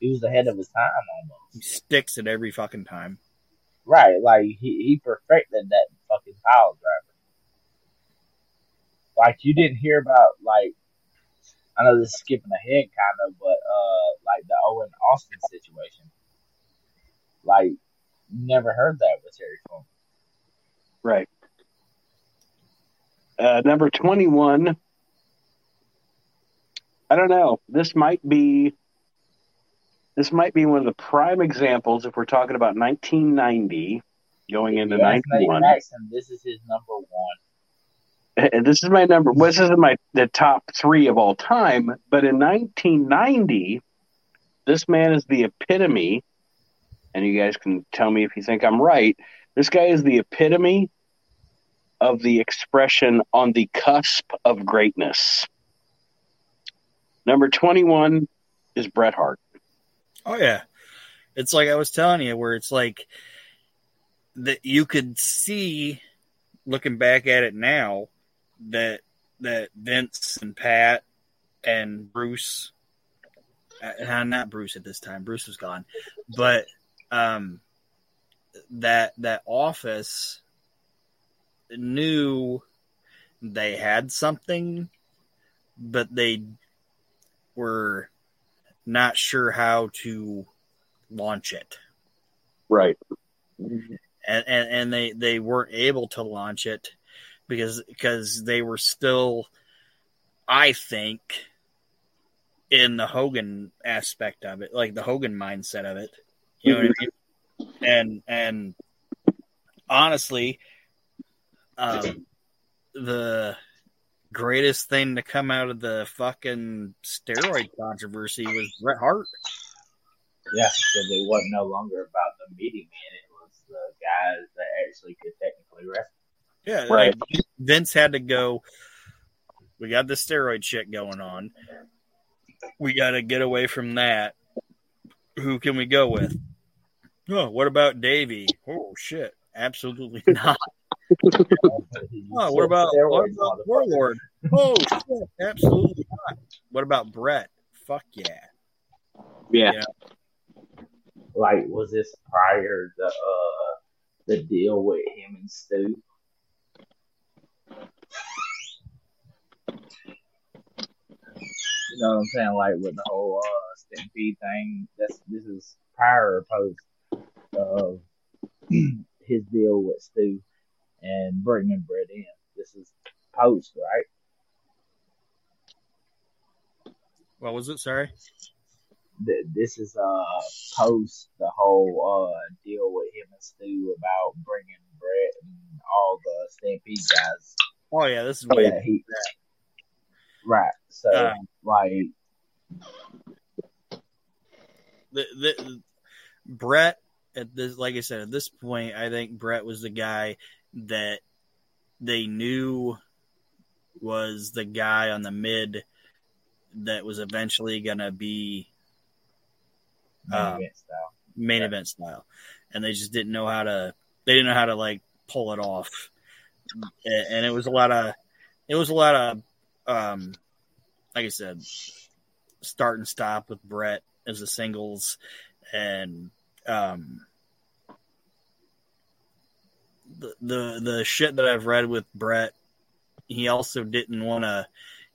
he was ahead of his time almost. He sticks it every fucking time. Right, like he perfected that fucking pile driver. Like you didn't hear about like I know this is skipping ahead kind of, but like the Owen Austin situation. Like never heard that with Terry Funk. Right. Number 21. I don't know. This might be one of the prime examples if we're talking about 1990 going into 91. Nate Maxson, this is his number one. This is my number. This is the top 3 of all time. But in 1990, this man is the epitome. And you guys can tell me if you think I'm right. This guy is the epitome of the expression on the cusp of greatness. Number 21 is Bret Hart. Oh, yeah. It's like I was telling you, where it's like that you could see, looking back at it now, that Vince and Pat and Bruce, not Bruce at this time, Bruce was gone, but that office knew they had something, but they were not sure how to launch it. Right. And they weren't able to launch it because they were still, I think, in the Hogan aspect of it, like the Hogan mindset of it. You know what I mean? And honestly, the greatest thing to come out of the fucking steroid controversy was Bret Hart. Yeah, because it wasn't no longer about the meeting man; it was the guys that actually could technically wrestle. Yeah, right. Like Vince had to go. We got the steroid shit going on. We got to get away from that. Who can we go with? Oh, what about Davey? Oh, shit. Absolutely not. Oh, what about Warlord? Oh, shit. Absolutely not. What about Brett? Fuck yeah. Yeah. You know? Like, was this prior to the deal with him and Stu? You know what I'm saying? Like, with the whole Stampede thing, this is prior or post of his deal with Stu and bringing Brett in. This is post, right? What was it? Sorry? This is post the whole deal with him and Stu about bringing Brett and all the Stampede guys. Oh, yeah, this is way back. Right, so, The Brett, at this, like I said, at this point, I think Brett was the guy that they knew was the guy on the mid that was eventually going to be main event style. And they just didn't know how to, like, pull it off. And it was a lot of, like I said, start and stop with Brett as the singles, and the shit that I've read with Brett, he also didn't want to.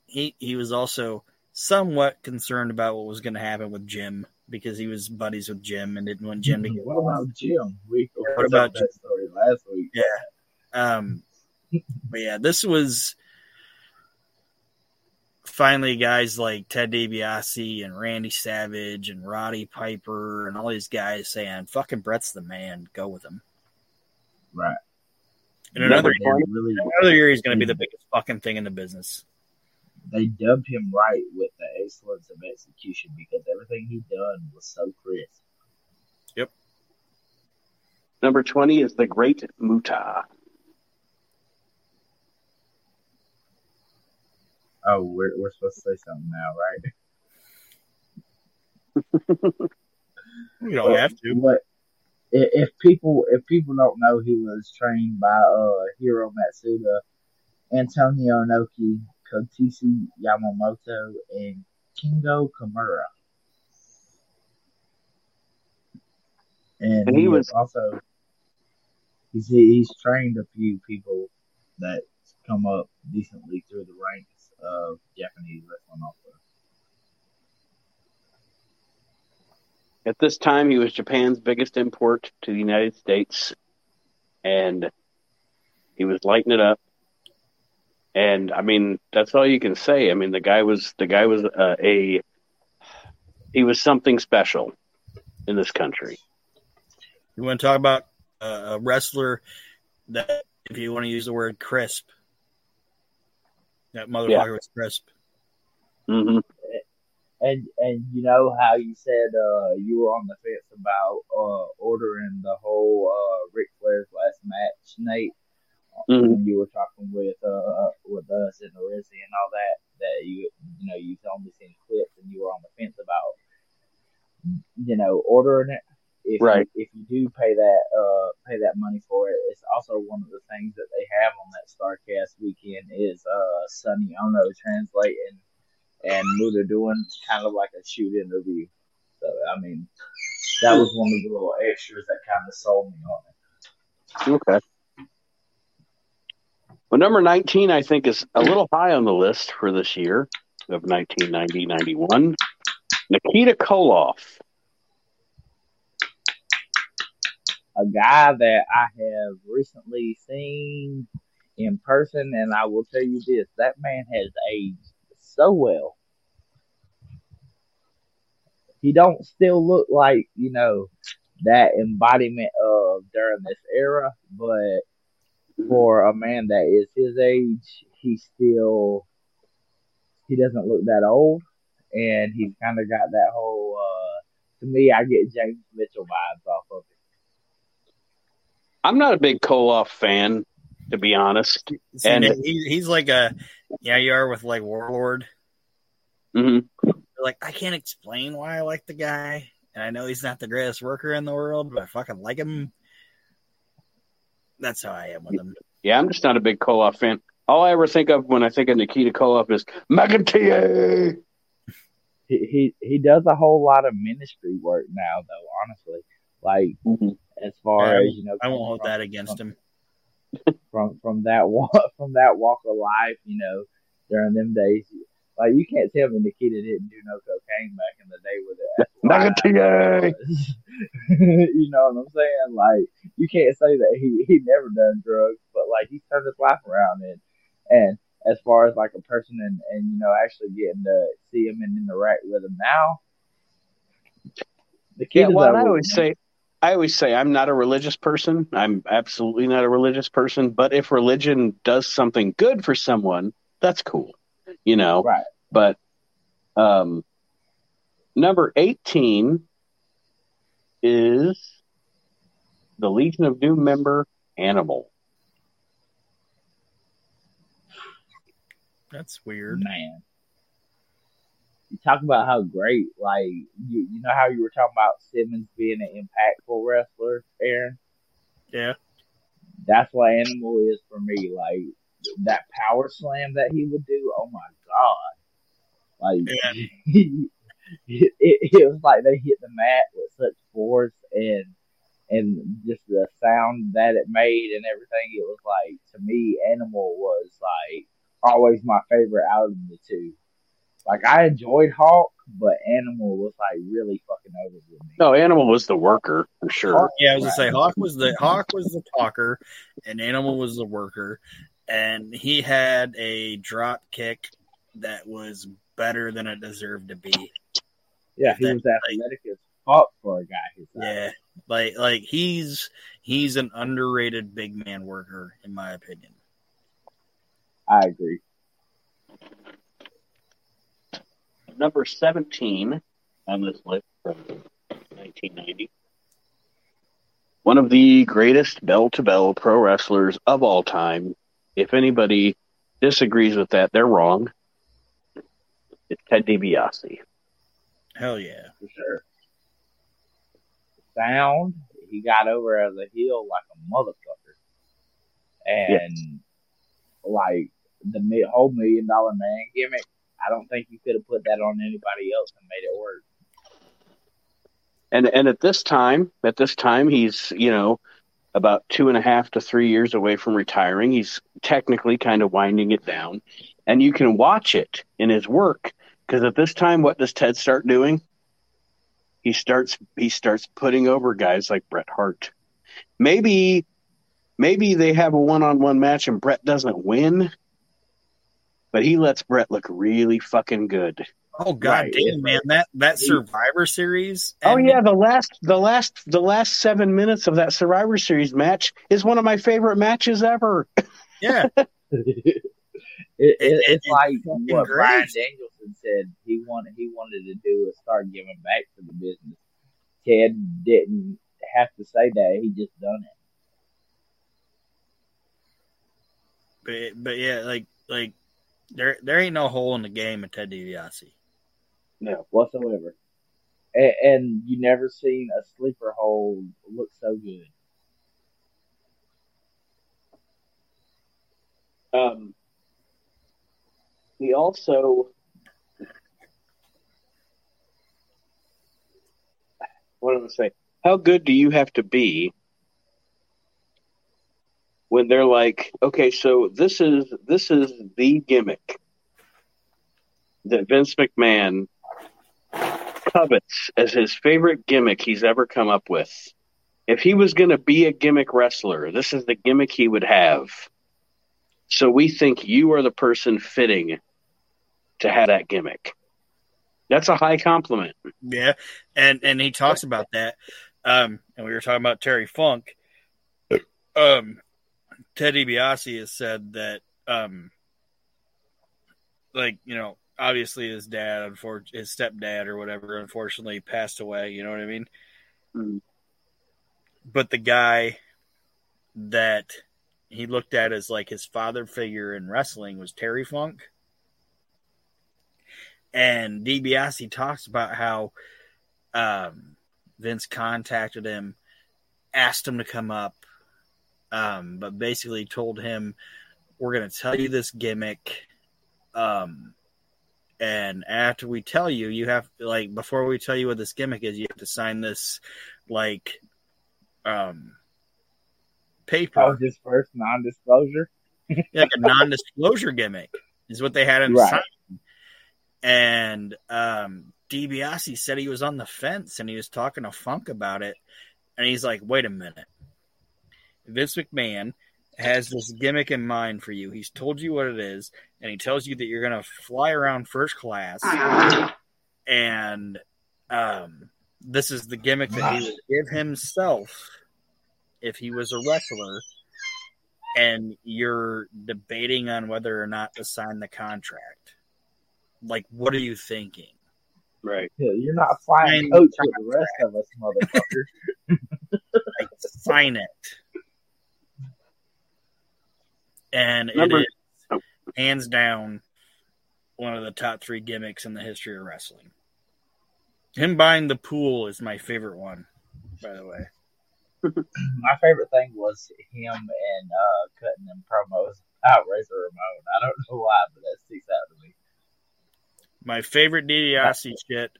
He was also somewhat concerned about what was going to happen with Jim, because he was buddies with Jim and didn't want Jim to get. What about Jim? What about that story last week? Yeah. But yeah, this was. Finally, guys like Ted DiBiase and Randy Savage and Roddy Piper and all these guys saying, "Fucking Brett's the man. Go with him." Right. And another year, he's going to be the biggest fucking thing in the business. They dubbed him right with the excellence of execution, because everything he done was so crisp. Yep. Number 20 is the Great Muta. Oh, we're supposed to say something now, right? You don't have to. But if people don't know, he was trained by Hiro Matsuda, Antonio Inoki, Kotisi Yamamoto, and Kingo Kimura. And he's trained a few people that come up decently through the ranks of Japanese wrestling also. At this time, he was Japan's biggest import to the United States, and he was lighting it up. And I mean, that's all you can say. I mean, the guy was something special in this country. You want to talk about a wrestler that, if you want to use the word crisp, that motherfucker was crisp. Mm-hmm. And you know how you said you were on the fence about ordering the whole Ric Flair's last match, Nate? Mm-hmm. When you were talking with us and the Rizzy and all that, that you know, you've only seen clips and you were on the fence about, you know, ordering it. If you do pay that money for it, it's also one of the things that they have on that StarCast weekend is Sonny Ono translating and Muta doing kind of like a shoot interview. So I mean, that was one of the little extras that kind of sold me on it. Okay. Well, number 19, I think, is a little high on the list for this year of 1990-91. Nikita Koloff. A guy that I have recently seen in person, and I will tell you this, that man has aged so well. He don't still look like, you know, that embodiment of during this era, but for a man that is his age, he doesn't look that old, and he's kind of got that whole, to me, I get James Mitchell vibes off of it. I'm not a big Koloff fan, to be honest. And he's like you are with like Warlord. Mm-hmm. Like, I can't explain why I like the guy, and I know he's not the greatest worker in the world, but I fucking like him. That's how I am with him. Yeah, I'm just not a big Koloff fan. All I ever think of when I think of Nikita Koloff is McIntyre. He does a whole lot of ministry work now, though, honestly. Like, as far as, you know, I won't hold that against him. From that walk of life, you know, during them days, like, you can't tell me Nikita didn't do no cocaine back in the day with it. You know what I'm saying? Like, you can't say that he never done drugs, but, like, he turned his life around. And as far as, like, a person and you know, actually getting to see him and interact with him now. Yeah, well, I always say I'm not a religious person. I'm absolutely not a religious person. But if religion does something good for someone, that's cool, you know. Right. But number 18 is the Legion of Doom member Animal. That's weird, man. You talk about how great, like, you know how you were talking about Simmons being an impactful wrestler, Aaron? Yeah. That's what Animal is for me. Like, that power slam that he would do, oh, my God. Like, yeah. it was like they hit the mat with such force and just the sound that it made and everything. It was like, to me, Animal was, like, always my favorite out of the two. Like, I enjoyed Hulk, but Animal was, like, really fucking over with me. No, Animal was the worker, for sure. Hulk, yeah, I was going to say, Hulk was the talker, and Animal was the worker. And he had a drop kick that was better than it deserved to be. Yeah, he was athletic as fuck for a guy. Yeah, like he's an underrated big man worker, in my opinion. I agree. Number 17 on this list from 1990. One of the greatest bell-to-bell pro wrestlers of all time. If anybody disagrees with that, they're wrong. It's Ted DiBiase. Hell yeah, for sure. Sound, he got over as a heel like a motherfucker. And, like, the whole $1 Million Man gimmick, I don't think you could have put that on anybody else and made it work. And at this time, he's, you know, about 2.5 to 3 years away from retiring. He's technically kind of winding it down. And you can watch it in his work, because at this time, what does Ted start doing? He starts putting over guys like Bret Hart. Maybe they have a one-on-one match and Bret doesn't win. But he lets Brett look really fucking good. Oh God, right. Damn, man! That Survivor Series. Oh yeah, the last 7 minutes of that Survivor Series match is one of my favorite matches ever. Yeah, it's like what Brian Danielson said. He wanted to do is start giving back to the business. Ted didn't have to say that; he just done it. But yeah, like. There ain't no hole in the game of Ted DiBiase. No, whatsoever. And you never seen a sleeper hole look so good. He also... What did I say? How good do you have to be when they're like, okay, so this is the gimmick that Vince McMahon covets as his favorite gimmick he's ever come up with. If he was going to be a gimmick wrestler, this is the gimmick he would have. So we think you are the person fitting to have that gimmick. That's a high compliment. Yeah, and he talks about that. And we were talking about Terry Funk. Ted DiBiase has said that, like, you know, obviously his dad, his stepdad or whatever, unfortunately passed away. You know what I mean? Mm-hmm. But the guy that he looked at as like his father figure in wrestling was Terry Funk. And DiBiase talks about how Vince contacted him, asked him to come up. But basically told him, we're going to tell you this gimmick And after we tell you, you have to, like, before we tell you what this gimmick is, you have to sign this, like, paper. That was his first non-disclosure? Like a non-disclosure gimmick is what they had him sign. And DiBiase said he was on the fence and he was talking to Funk about it. And he's like, wait a minute. Vince McMahon has this gimmick in mind for you. He's told you what it is, and he tells you that you're going to fly around first class, and this is the gimmick that he would give himself if he was a wrestler, and you're debating on whether or not to sign the contract. Like, what are you thinking? Right. Yeah, you're not flying coach with the rest of us, motherfucker. Like, sign it. And it is, hands down, one of the top three gimmicks in the history of wrestling. Him buying the pool is my favorite one, by the way. My favorite thing was him and cutting them promos out Razor Ramon. I don't know why, but that sticks out to me. My favorite DiBiase shit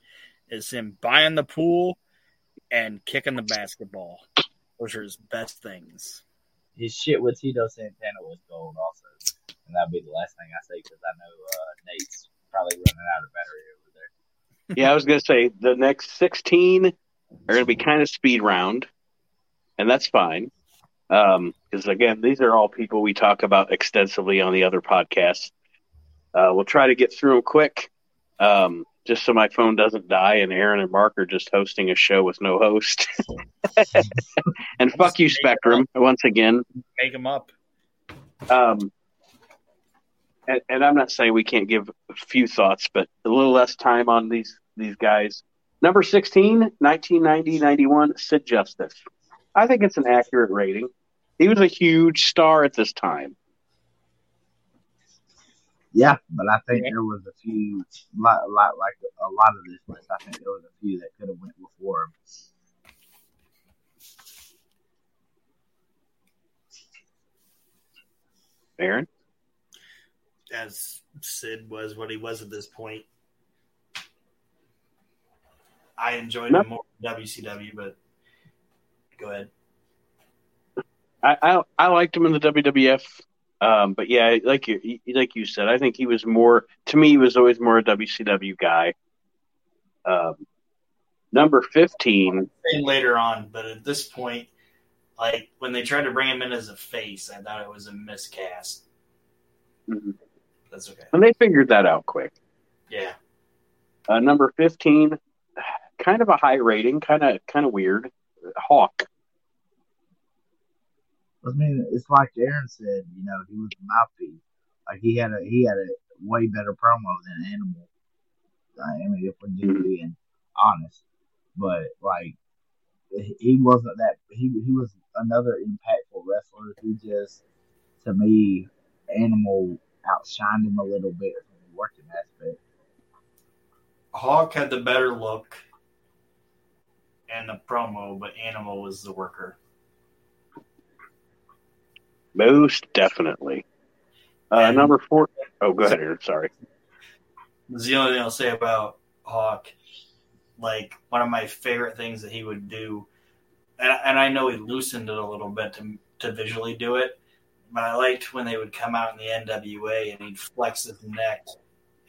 is him buying the pool and kicking the basketball. Those are his best things. His shit with Tito Santana was gold also. And that'd be the last thing I say because I know Nate's probably running out of battery over there. Yeah, I was going to say the next 16 are going to be kind of speed round. And that's fine. Because, again, these are all people we talk about extensively on the other podcasts. We'll try to get through them quick just so my phone doesn't die and Aaron and Mark are just hosting a show with no host. And fuck you, Spectrum, once again. Make them up. And I'm not saying we can't give a few thoughts, but a little less time on these guys. Number 16, 1990-91, Sid Justice. I think it's an accurate rating. He was a huge star at this time. Yeah, but I think there was a few, a lot of this list. I think there was a few that could have went before him. Aaron, as Sid was what he was at this point, I enjoyed him more than WCW. But go ahead. I liked him in the WWF. But yeah, like you said, I think he was more, to me, he was always more a WCW guy. Number 15. Later on, but at this point, like when they tried to bring him in as a face, I thought it was a miscast. Mm-hmm. That's okay. And they figured that out quick. Yeah. Number 15, kind of a high rating, kind of weird. Hawk. I mean, it's like Aaron said, you know, he was a mouthpiece. Like he had a way better promo than Animal. I mean, if we're just being honest, but like he wasn't that. He was another impactful wrestler who just, to me, Animal outshined him a little bit from the working aspect. Hawk had the better look and the promo, but Animal was the worker. Most definitely. Number 4. Oh, go ahead, Aaron. Sorry. That's the only thing I'll say about Hawk. Like, one of my favorite things that he would do, and I know he loosened it a little bit to visually do it, but I liked when they would come out in the NWA and he'd flex his neck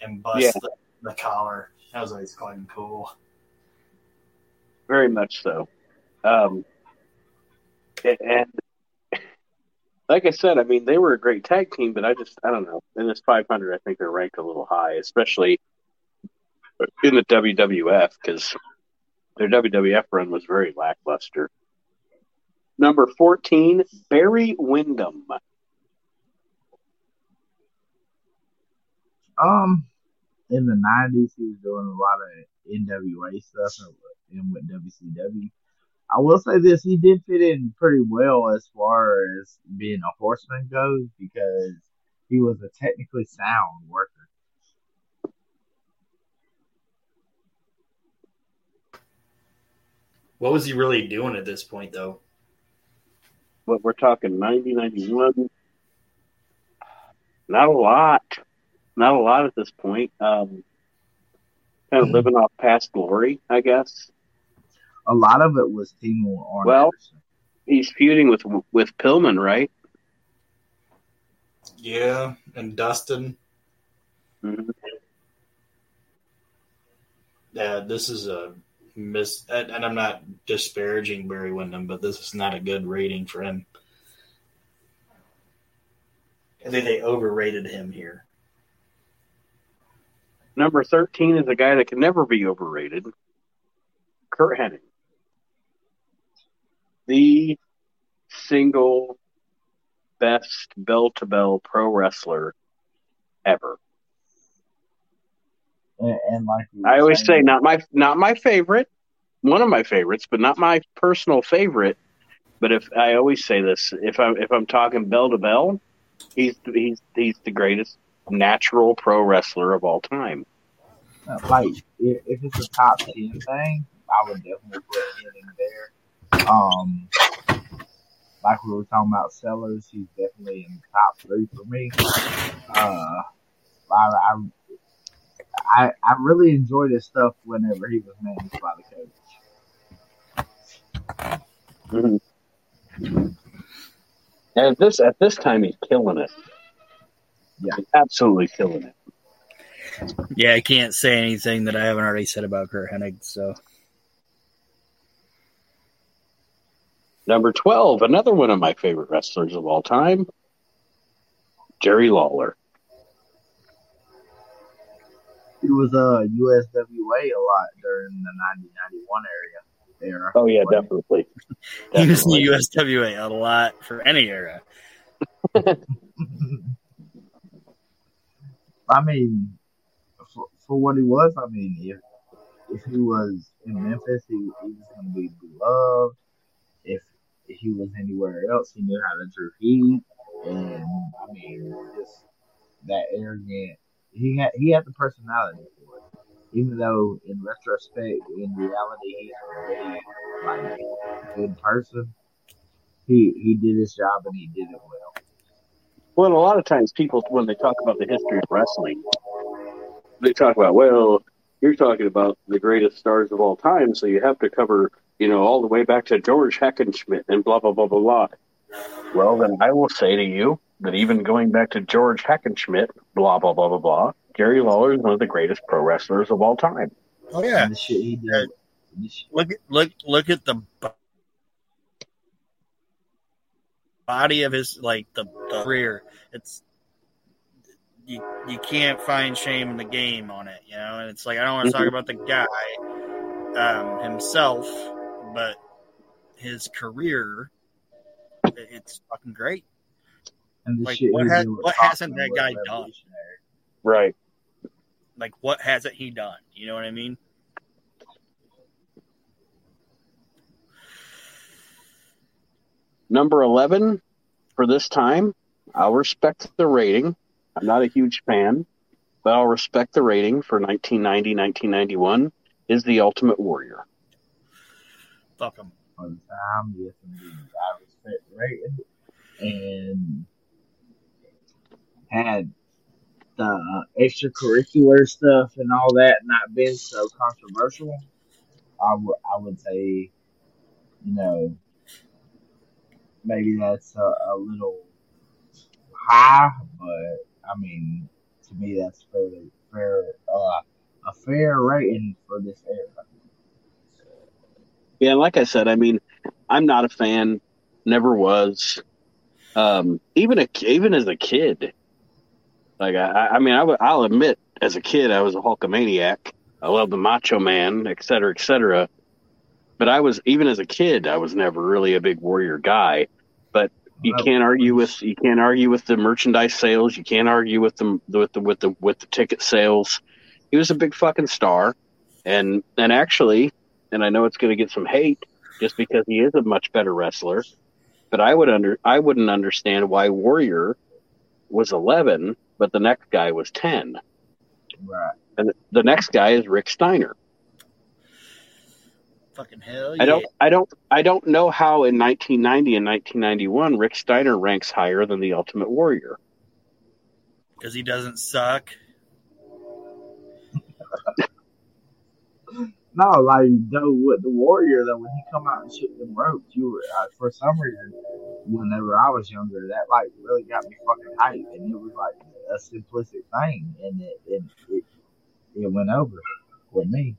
and bust the collar. That was always fucking cool. Very much so. And like I said, I mean, they were a great tag team, but I don't know. In this 500, I think they're ranked a little high, especially in the WWF, because their WWF run was very lackluster. Number 14, Barry Windham. In the 90s, he was doing a lot of NWA stuff and with WCW. I will say this, he did fit in pretty well as far as being a horseman goes because he was a technically sound worker. What was he really doing at this point, though? Well, we're talking 90, 91. Not a lot. Not a lot at this point. Kind of living off past glory, I guess. A lot of it was Timo Arnold. Well, he's feuding with Pillman, right? Yeah, and Dustin. Mm-hmm. Yeah, this is a miss, and I'm not disparaging Barry Windham, but this is not a good rating for him. I think they overrated him here. Number 13 is a guy that can never be overrated. Kurt Hennig. The single best bell-to-bell pro wrestler ever. And like I always say, not my favorite, one of my favorites, but not my personal favorite. But if I always say this, if I'm talking bell to bell, he's the greatest natural pro wrestler of all time. Like if it's a top 10 thing, I would definitely put him in there. Like we were talking about Sellers, he's definitely in the top 3 for me. I really enjoyed his stuff whenever he was managed by the coach. Mm-hmm. And at this time, he's killing it. Yeah, he's absolutely killing it. Yeah, I can't say anything that I haven't already said about Kurt Hennig. So, number 12, another one of my favorite wrestlers of all time, Jerry Lawler. He was a USWA a lot during the 1991 era. Oh, yeah, definitely. He was in the USWA a lot for any era. I mean, for what he was, I mean, if he was in Memphis, he was going to be beloved. If he was anywhere else, he knew how to drip heat. And, I mean, just that arrogant. He had the personality for it, even though in retrospect, in reality, he's really like a good person. He did his job and he did it well. Well, a lot of times people, when they talk about the history of wrestling, they talk about, well, you're talking about the greatest stars of all time, so you have to cover, all the way back to George Hackenschmidt and blah, blah, blah, blah, blah. Well, then I will say to you, that even going back to George Hackenschmidt, blah, blah, blah, blah, blah, Jerry Lawler is one of the greatest pro wrestlers of all time. Oh, yeah. Look at the body of his, like, the career. It's you can't find shame in the game on it, And it's like, I don't want to talk about the guy himself, but his career, it's fucking great. Like, what hasn't that guy done? Right. Like, what hasn't he done? You know what I mean? Number 11 for this time, I'll respect the rating. I'm not a huge fan, but I'll respect the rating for 1990, 1991 is the Ultimate Warrior. Fuck him. I respect the rating. And had the extracurricular stuff and all that not been so controversial, I would say, maybe that's a little high, but I mean, to me, that's a fair rating for this era. Yeah, like I said, I mean, I'm not a fan, never was. Even as a kid. Like, I'll admit, as a kid, I was a Hulkamaniac. I loved the Macho Man, et cetera, et cetera. But even as a kid, I was never really a big Warrior guy. But you can't argue with the merchandise sales. You can't argue with the ticket sales. He was a big fucking star, and actually, and I know it's going to get some hate just because he is a much better wrestler. But I wouldn't understand why Warrior was 11. But the next guy was 10. Right. And the next guy is Rick Steiner. Fucking hell yeah. I don't know how in 1990 and 1991 Rick Steiner ranks higher than the Ultimate Warrior. Because he doesn't suck. No, like though with the Warrior though, when he come out and shoot them ropes, you were for some reason whenever I was younger, that like really got me fucking hyped, and it was like a simplistic thing, and it went over with me.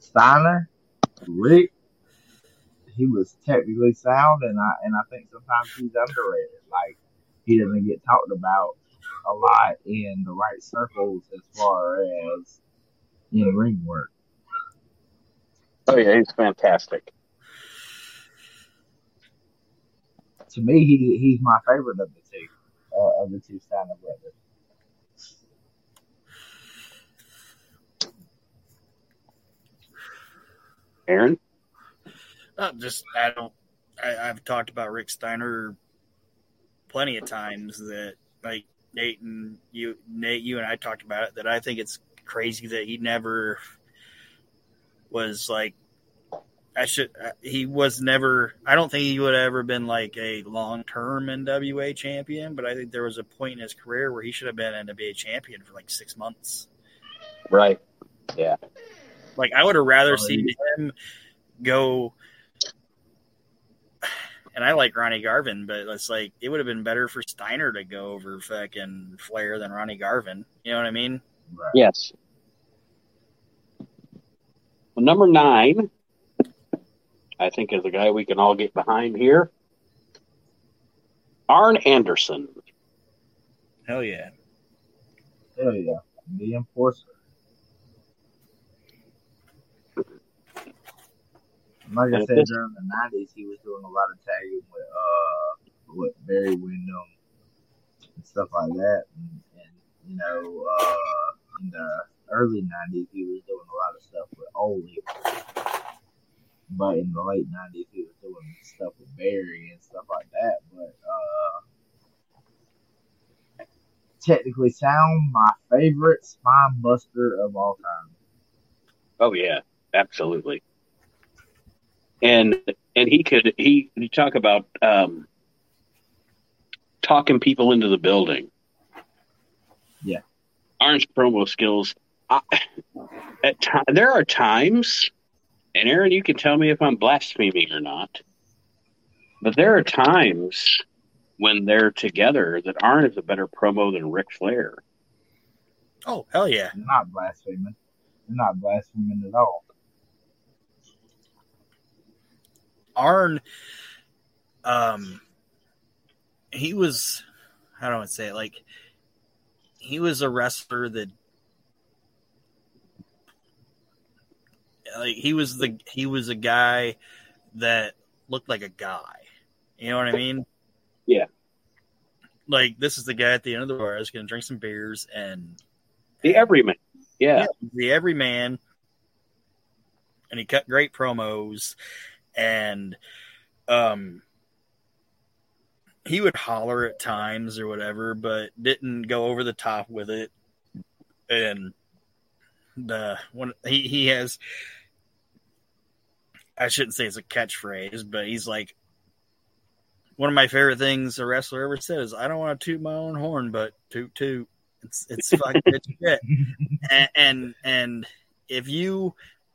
Steiner, Rick, he was technically sound, and I think sometimes he's underrated. Like he doesn't get talked about a lot in the right circles as far as in ring work. Oh yeah, he's fantastic. To me, he's my favorite of the two Steiner brothers. Aaron? I've talked about Rick Steiner plenty of times that, like, Nate, you and I talked about it, that I think it's crazy that he never was, like, I don't think he would have ever been, like, a long-term NWA champion, but I think there was a point in his career where he should have been an NWA champion for, like, 6 months. Right. Yeah. Like, I would have rather seen him go, and I like Ronnie Garvin, but it's like it would have been better for Steiner to go over fucking Flair than Ronnie Garvin. You know what I mean? Right. Yes. Well, number 9, I think, is a guy we can all get behind here. Arn Anderson. Hell yeah. Hell yeah. The Enforcer. Like I said, during the 90s, he was doing a lot of tagging with Barry Windham and stuff like that. And you know, in the early 90s, he was doing a lot of stuff with Ole. But in the late 90s, he was doing stuff with Barry and stuff like that. But technically sound, my favorite spine buster of all time. Oh, yeah, absolutely. And you talk about talking people into the building. Yeah. Arn's promo skills. There are times, and Aaron, you can tell me if I'm blaspheming or not, but there are times when they're together that Arn is a better promo than Ric Flair. Oh, hell yeah. You're not blaspheming. You're not blaspheming at all. Arn, he was, how do I say it? Like, he was a wrestler that, like, he was a guy that looked like a guy. You know what I mean? Yeah. Like, this is the guy at the end of the bar that's going to drink some beers and the everyman. Yeah. The everyman. And he cut great promos. And he would holler at times or whatever, but didn't go over the top with it. And he has, I shouldn't say it's a catchphrase, but he's like, one of my favorite things a wrestler ever said is, "I don't want to toot my own horn, but toot toot." It's fucking shit. And if you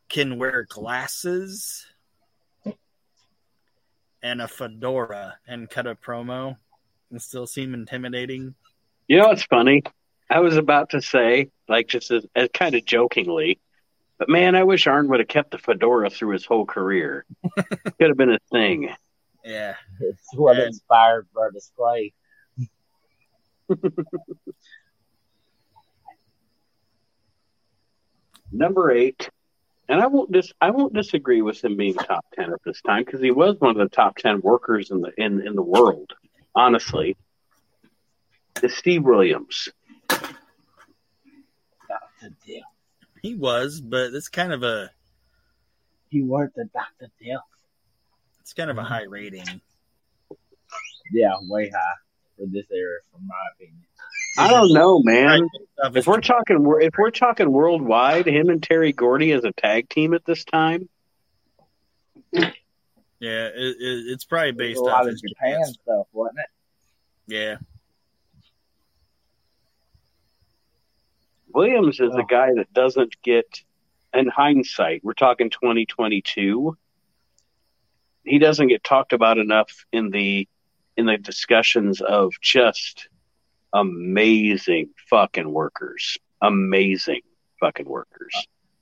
can wear glasses and a fedora and cut a promo and still seem intimidating. You know what's funny? I was about to say, like, just as kind of jokingly, but man, I wish Arn would have kept the fedora through his whole career. Could have been a thing. Yeah. It's what inspired Brutus Clay. Number 8. And I won't disagree with him being top 10 at this time, because he was one of the top 10 workers in the world, honestly. Is Steve Williams. Dr. Dill. He was, but it's kind of a... He worked at Dr. Dill. It's kind of a high rating. Yeah, way high for this era, from my opinion. I don't know, man. If we're talking worldwide, him and Terry Gordy as a tag team at this time. Yeah, it's probably based on a lot of Japan stuff, wasn't it? Yeah. Williams is a guy that doesn't get in hindsight, we're talking 2022. He doesn't get talked about enough in the discussions of just amazing fucking workers. Amazing fucking workers.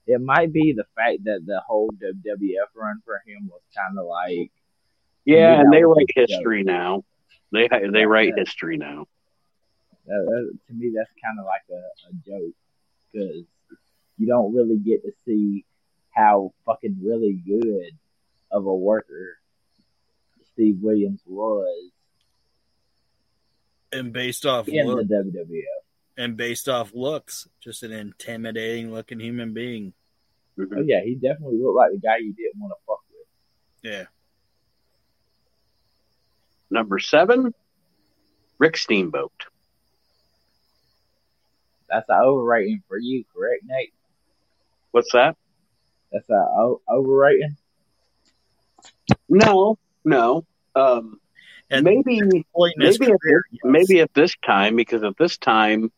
It might be the fact that the whole WWF run for him was kind of like... Yeah, and they write history now. They write history now. To me, that's kind of like a joke, because you don't really get to see how fucking really good of a worker Steve Williams was. And based off looks, the WWF. And based off looks, just an intimidating looking human being. Mm-hmm. Oh yeah, he definitely looked like the guy you didn't want to fuck with. Yeah. Number 7, Rick Steamboat. That's an overrating for you, correct, Nate? What's that? That's an overrating? No. Maybe at this time, because at this time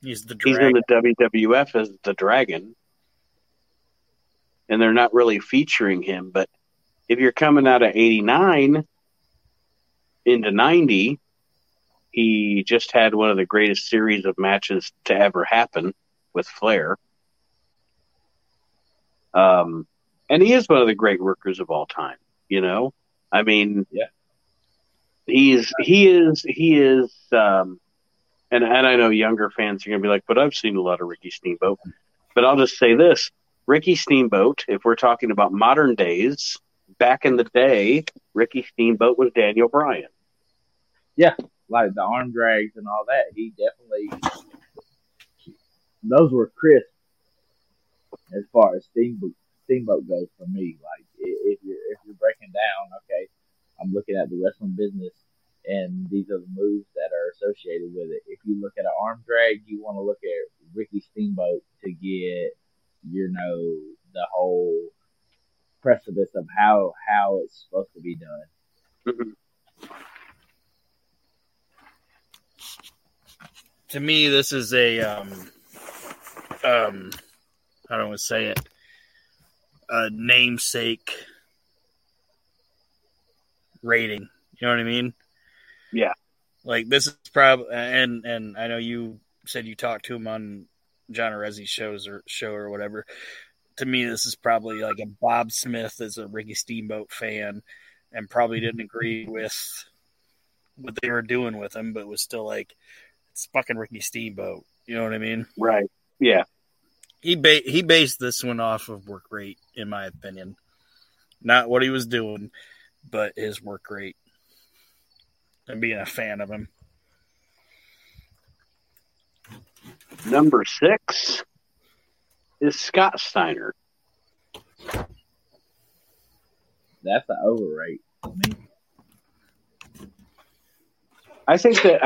he's in the WWF as the Dragon, and they're not really featuring him. But if you're coming out of 89 into 90, he just had one of the greatest series of matches to ever happen with Flair. And he is one of the great workers of all time, you know? I mean, yeah. He is, and I know younger fans are going to be like, but I've seen a lot of Ricky Steamboat. But I'll just say this, Ricky Steamboat, if we're talking about modern days, back in the day, Ricky Steamboat was Daniel Bryan. Yeah, like the arm drags and all that. He definitely, those were crisp as far as Steamboat goes for me. Like if you're breaking down, okay, I'm looking at the wrestling business, and these are the moves that are associated with it. If you look at an arm drag, you want to look at Ricky Steamboat to get, the whole precipice of how it's supposed to be done. To me, this is a how do I say it? A namesake rating. You know what I mean? Yeah. Like this is probably, and I know you said you talked to him on John Arezzi's show or whatever. To me, this is probably like a Bob Smith as a Ricky Steamboat fan, and probably didn't agree with what they were doing with him, but was still like, it's fucking Ricky Steamboat. You know what I mean? Right. Yeah. He based this one off of work rate, in my opinion. Not what he was doing, but his work rate. And being a fan of him. Number 6 is Scott Steiner. That's an overrate to me. I think that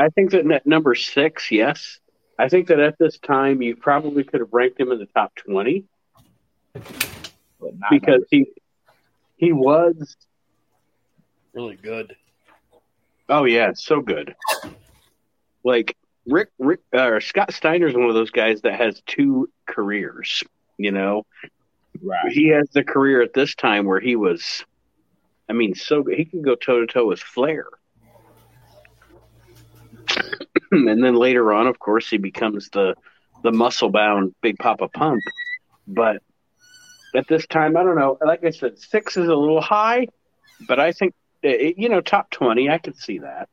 at number 6, yes. I think that at this time you probably could have ranked him in the top 20, but not because he was really good. Oh yeah, so good. Like Scott Steiner is one of those guys that has two careers. You know, right. He has the career at this time where he was, I mean, so good. He can go toe to toe with Flair. And then later on, of course, he becomes the muscle-bound Big Papa Pump. But at this time, I don't know. Like I said, 6 is a little high, but I think, top 20, I could see that.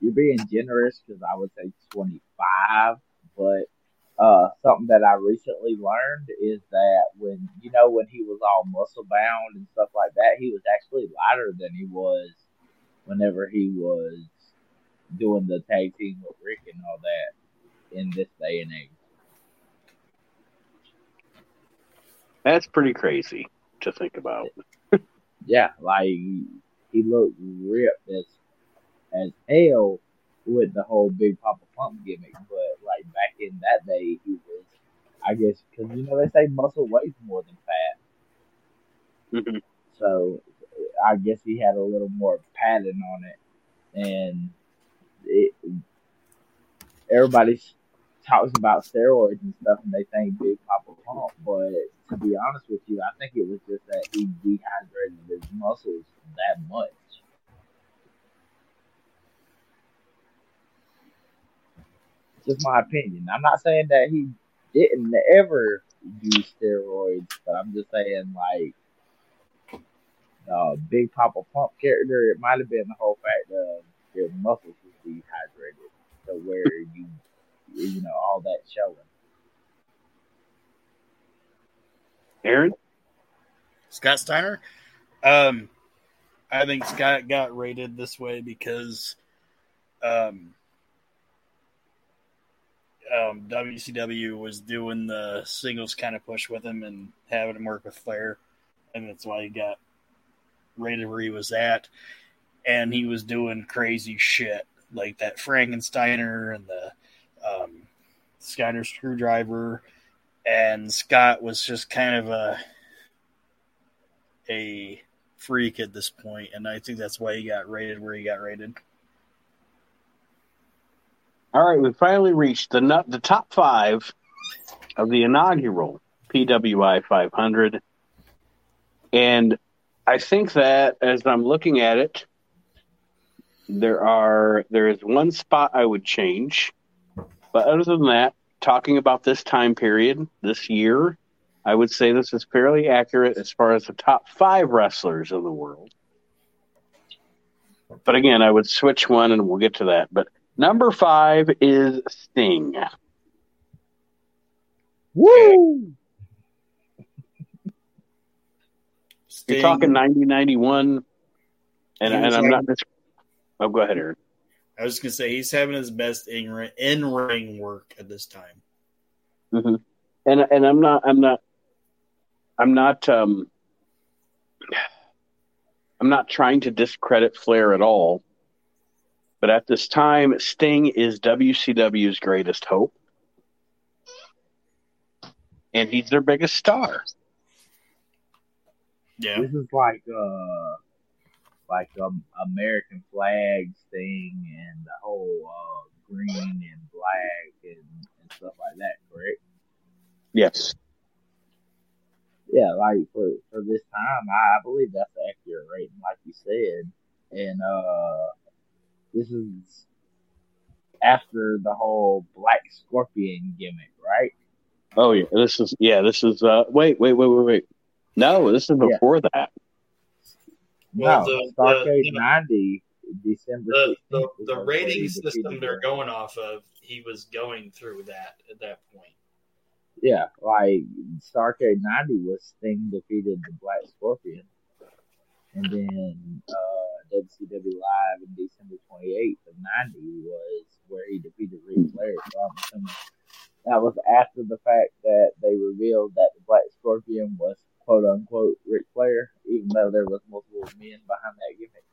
You're being generous, because I would say 25, but something that I recently learned is that when he was all muscle-bound and stuff like that, he was actually lighter than he was whenever he was doing the tag team with Rick and all that in this day and age. That's pretty crazy to think about. Yeah, like he looked ripped as hell with the whole Big Papa Pump gimmick, but like back in that day, he was, I guess, because they say muscle weighs more than fat. Mm-hmm. So I guess he had a little more padding on it, and everybody talks about steroids and stuff, and they think Big Papa Pump, but be honest with you, I think it was just that he dehydrated his muscles that much. Just my opinion. I'm not saying that he didn't ever do steroids, but I'm just saying, like, Big Papa Pump character, it might have been the whole fact that your muscles was dehydrated to where you know, all that showing. Aaron? Scott Steiner? I think Scott got rated this way because WCW was doing the singles kind of push with him and having him work with Flair, and that's why he got rated where he was at. And he was doing crazy shit like that Frankensteiner and the Steiner screwdriver, and Scott was just kind of a freak at this point, and I think that's why he got rated where he got rated. All right, we finally reached the top five of the inaugural PWI 500. And I think that as I'm looking at it, there is one spot I would change. But other than that, talking about this time period, this year, I would say this is fairly accurate as far as the top five wrestlers in the world. But again, I would switch one and we'll get to that. But number 5 is Sting. Woo! Sting. You're talking 90, 91, and I'm not... Oh, go ahead, Aaron. I was just going to say, he's having his best in-ring work at this time. Mm-hmm. And I'm not trying to discredit Flair at all. But at this time, Sting is WCW's greatest hope. And he's their biggest star. Yeah. This is like American flag thing and the whole green and black and stuff like that, correct? Yes. Yeah, like for this time, I believe that's the accurate rating, like you said. And this is after the whole Black Scorpion gimmick, right? Oh yeah, this is. Wait. No, this is before that. No, Starcade 90, December. The rating system they're going off of, he was going through that at that point. Yeah, like Starcade 90 was Sting defeated the Black Scorpion, and then WCW Live in December 28th of 90 was where he defeated Ric Flair. So that was after the fact that they revealed that the Black Scorpion was quote unquote Ric Flair, even though there was multiple men behind that gimmick.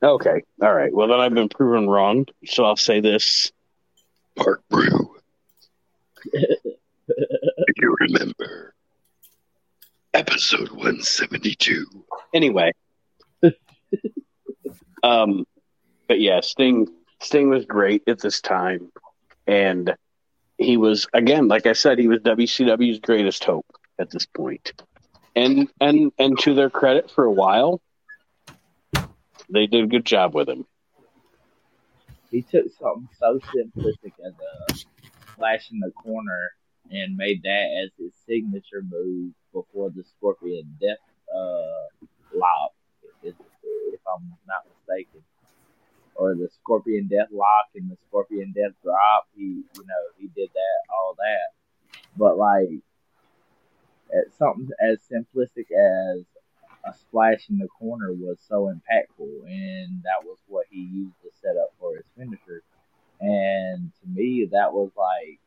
Okay, all right. Well, then I've been proven wrong, so I'll say this: Mark Brew. If you remember, episode 172. Anyway. But yeah, Sting was great at this time, and he was, again, like I said, he was WCW's greatest hope at this point. And to their credit, for a while, they did a good job with him. He took something so simplistic as a flash in the corner and made that as his signature move before the Scorpion Death Lock. If I'm not mistaken, or the Scorpion Death Lock and the Scorpion Death Drop, he did that, all that. But like, at something as simplistic as a splash in the corner was so impactful, and that was what he used to set up for his finisher. And to me, that was like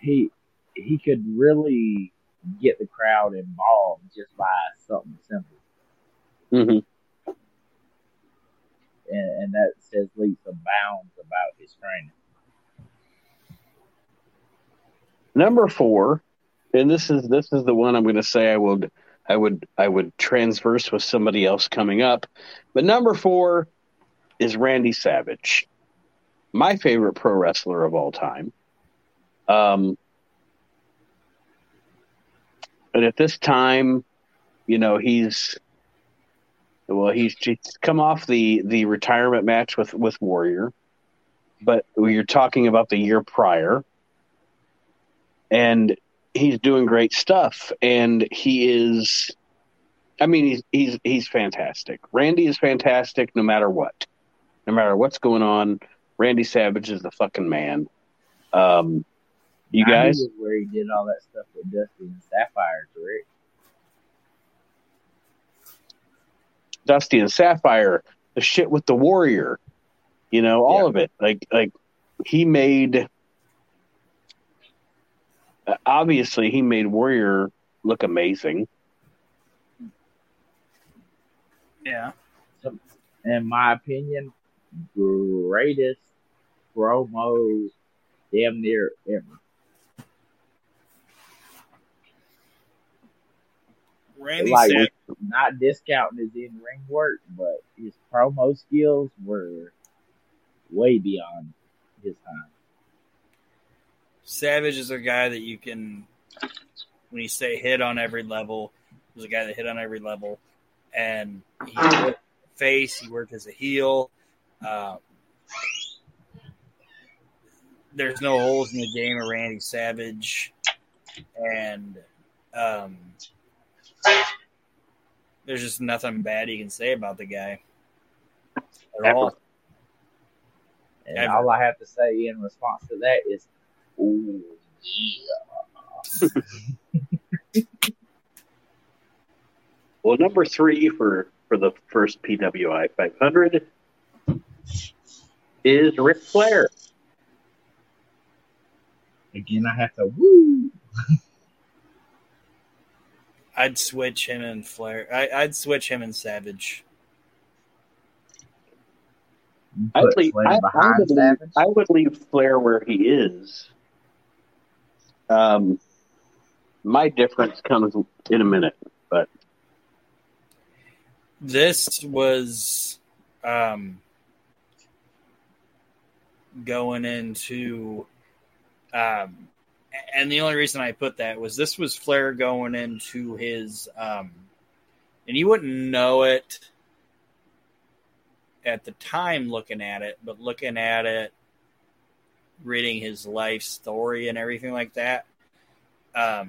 he could really get the crowd involved just by something simple. Mm-hmm. And that says leaps and bounds about his training. Number 4, and this is the one I'm going to say I would transverse with somebody else coming up, but number 4 is Randy Savage, my favorite pro wrestler of all time. But at this time, you know, he's come off the retirement match with Warrior, but you're talking about the year prior, and he's doing great stuff. And he is, I mean, he's fantastic. Randy is fantastic no matter what. No matter what's going on, Randy Savage is the fucking man. You guys? I knew where he did all that stuff with Dusty and Sapphire, Rick. Dusty and Sapphire, the shit with the Warrior, you know, all of it. Like he made, obviously he made Warrior look amazing. Yeah. In my opinion, greatest promo damn near ever. Randy Savage, not discounting his in-ring work, but his promo skills were way beyond his time. Savage is a guy that you can, when you say hit on every level, he was a guy that hit on every level. And he worked face, he worked as a heel. There's no holes in the game of Randy Savage. And there's just nothing bad you can say about the guy at all. And all I have to say in response to that is, ooh, yeah. Well, number 3 for the first PWI 500 is Ric Flair. Again, I have to woo. I'd switch him and Flair. I'd switch him and Savage. I would leave Flair where he is. My difference comes in a minute, but this was going into and the only reason I put that was this was Flair going into his and you wouldn't know it at the time looking at it, but looking at it, reading his life story and everything like that, the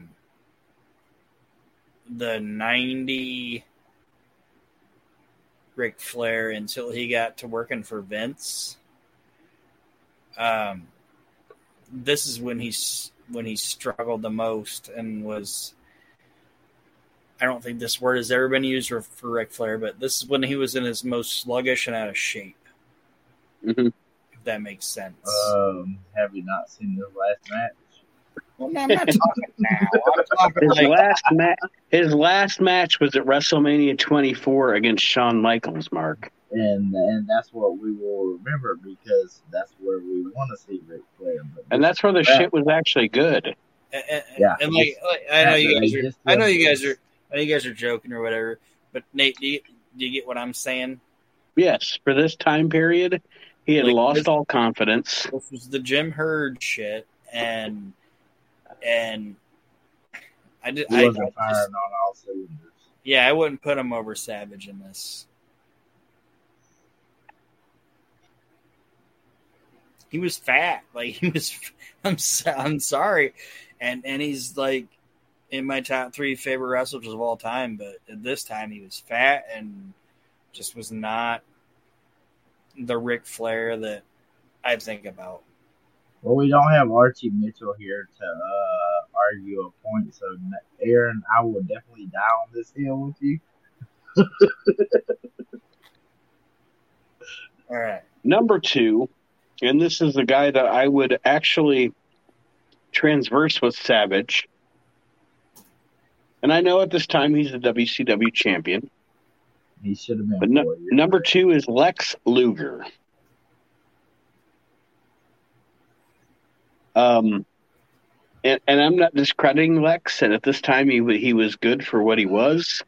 90 Ric Flair until he got to working for Vince, this is when he struggled the most and was, I don't think this word has ever been used for Ric Flair, but this is when he was in his most sluggish and out of shape. Mm-hmm. If that makes sense. Have you not seen the last match? Well, no, I'm not talking now. I'm talking his last match was at WrestleMania 24 against Shawn Michaels, Mark. And that's what we will remember because that's where we want to see Ric Flair. And that's where the shit was actually good. And like I know you guys are joking or whatever, but Nate, do you get what I'm saying? Yes, for this time period, he had lost all confidence. This was the Jim Herd shit, and I wasn't firing on all cylinders. Yeah, I wouldn't put him over Savage in this. He was fat, like he was. I'm sorry, and he's like in my top 3 favorite wrestlers of all time, but at this time he was fat and just was not the Ric Flair that I think about. Well, we don't have Archie Mitchell here to argue a point, so Aaron, I will definitely die on this hill with you. All right. Number 2, and this is the guy that I would actually transverse with Savage. And I know at this time he's the WCW champion. He should have been. But number 2 is Lex Luger. And I'm not discrediting Lex. And at this time he was good for what he was.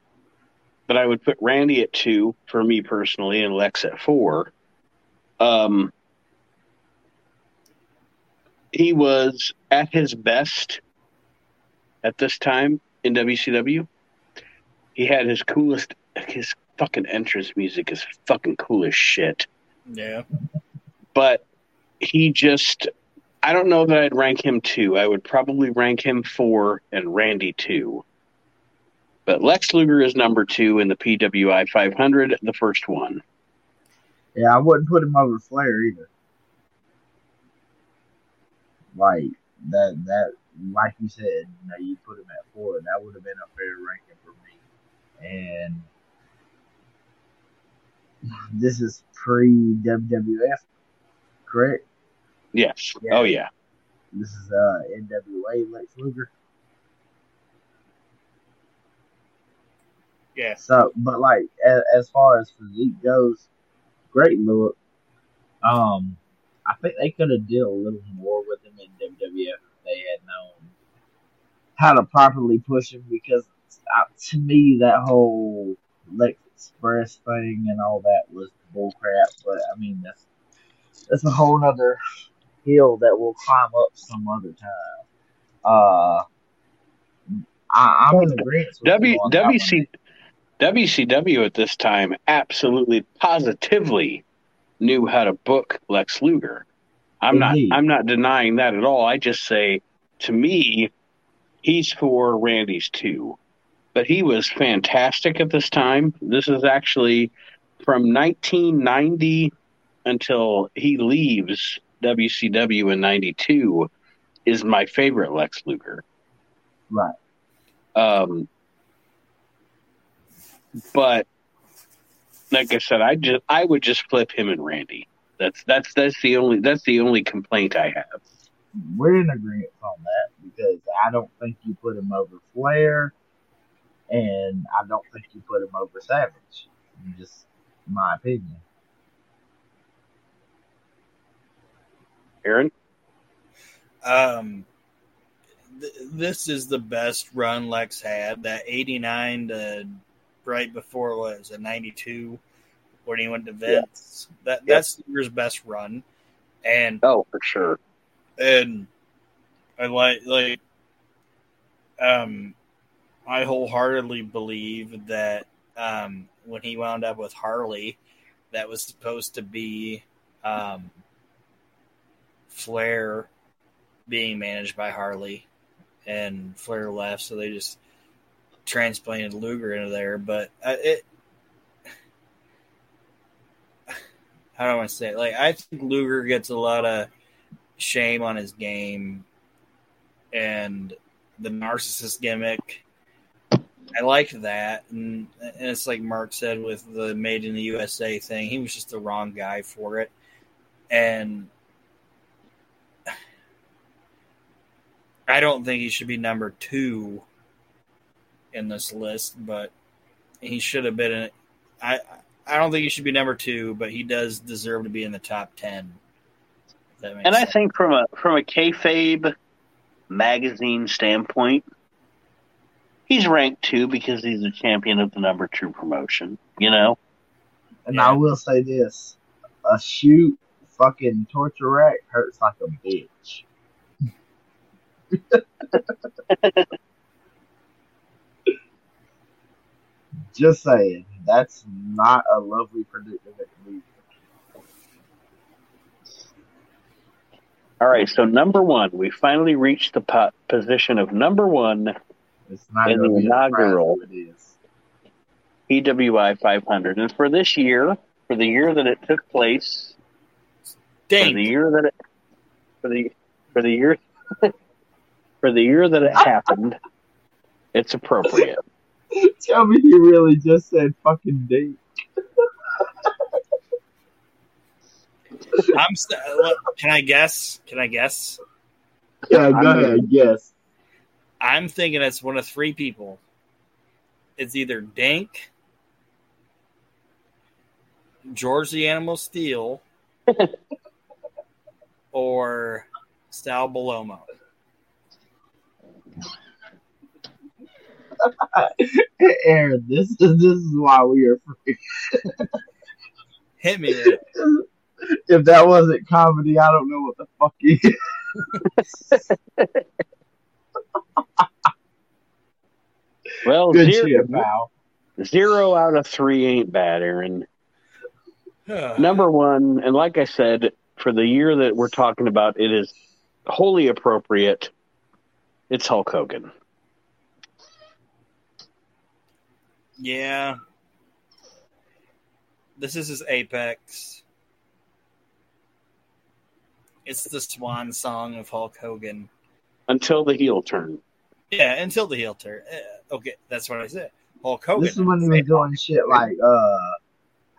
But I would put Randy at 2 for me personally, and Lex at 4. he was at his best at this time in WCW. He had his coolest, his fucking entrance music is fucking cool as shit. Yeah. But he just, I don't know that I'd rank him 2. I would probably rank him 4 and Randy 2. But Lex Luger is number 2 in the PWI 500, the first one. Yeah, I wouldn't put him over Flair either. Like that, like you said, you put him at 4. That would have been a fair ranking for me. And this is pre-WWF, correct? Yes. Yeah. Oh yeah. This is NWA Lex Luger. Yeah. So, but like, as far as physique goes, great look. I think they could have did a little more with him in WWF if they had known how to properly push him. Because to me, that whole Lex Express thing and all that was bullcrap. But I mean, that's a whole other hill that we'll climb up some other time. I'm in agreement with WCW at this time absolutely positively knew how to book Lex Luger. I'm not denying that at all. I just say, to me, he's 4, Randy's 2. But he was fantastic at this time. This is actually from 1990 until he leaves WCW in 92 is my favorite Lex Luger. Right. But like I said, I would just flip him and Randy. That's the only complaint I have. We're in agreement on that because I don't think you put him over Flair, and I don't think you put him over Savage. Just my opinion. Aaron, this is the best run Lex had. That 89 to right before was in 92 when he went to Vince. Yeah. That's Luger's best run. And for sure. And I I wholeheartedly believe that when he wound up with Harley, that was supposed to be Flair being managed by Harley, and Flair left, so they just transplanted Luger into there. But how do I want to say it? Like, I think Luger gets a lot of shame on his game and the narcissist gimmick. I like that, and it's like Mark said with the Made in the USA thing. He was just the wrong guy for it, and I don't think he should be number 2 in this list, but he should have been in it. I don't think he should be number 2, but he does deserve to be in the top 10. If that makes sense. I think from a kayfabe magazine standpoint, he's ranked 2 because he's a champion of the number 2 promotion, you know? And yeah. I will say this. A shoot fucking torture rack hurts like a bitch. Just saying, that's not a lovely predicament to me. All right, so number 1, we finally reached the position of number 1. It's not in the inaugural PWI 500, and for this year, for the year that it took place, dang. For the year that it happened, it's appropriate. Tell me you really just said fucking date. Can I guess? Yeah, go ahead, guess. I'm thinking it's one of 3 people. It's either Dink, George the Animal Steel, or Sal Bellomo. Aaron, this is why we are free. Hit me. If that wasn't comedy, I don't know what the fuck it is. Well, good zero, shit, pal. 0 out of 3 ain't bad, Aaron. Number one, and like I said, for the year that we're talking about, it is wholly appropriate. It's Hulk Hogan. Yeah. This is his apex. It's the swan song of Hulk Hogan. Until the heel turn. Yeah, until the heel turn. Okay, that's what I said. Hulk Hogan. This is when he was doing shit like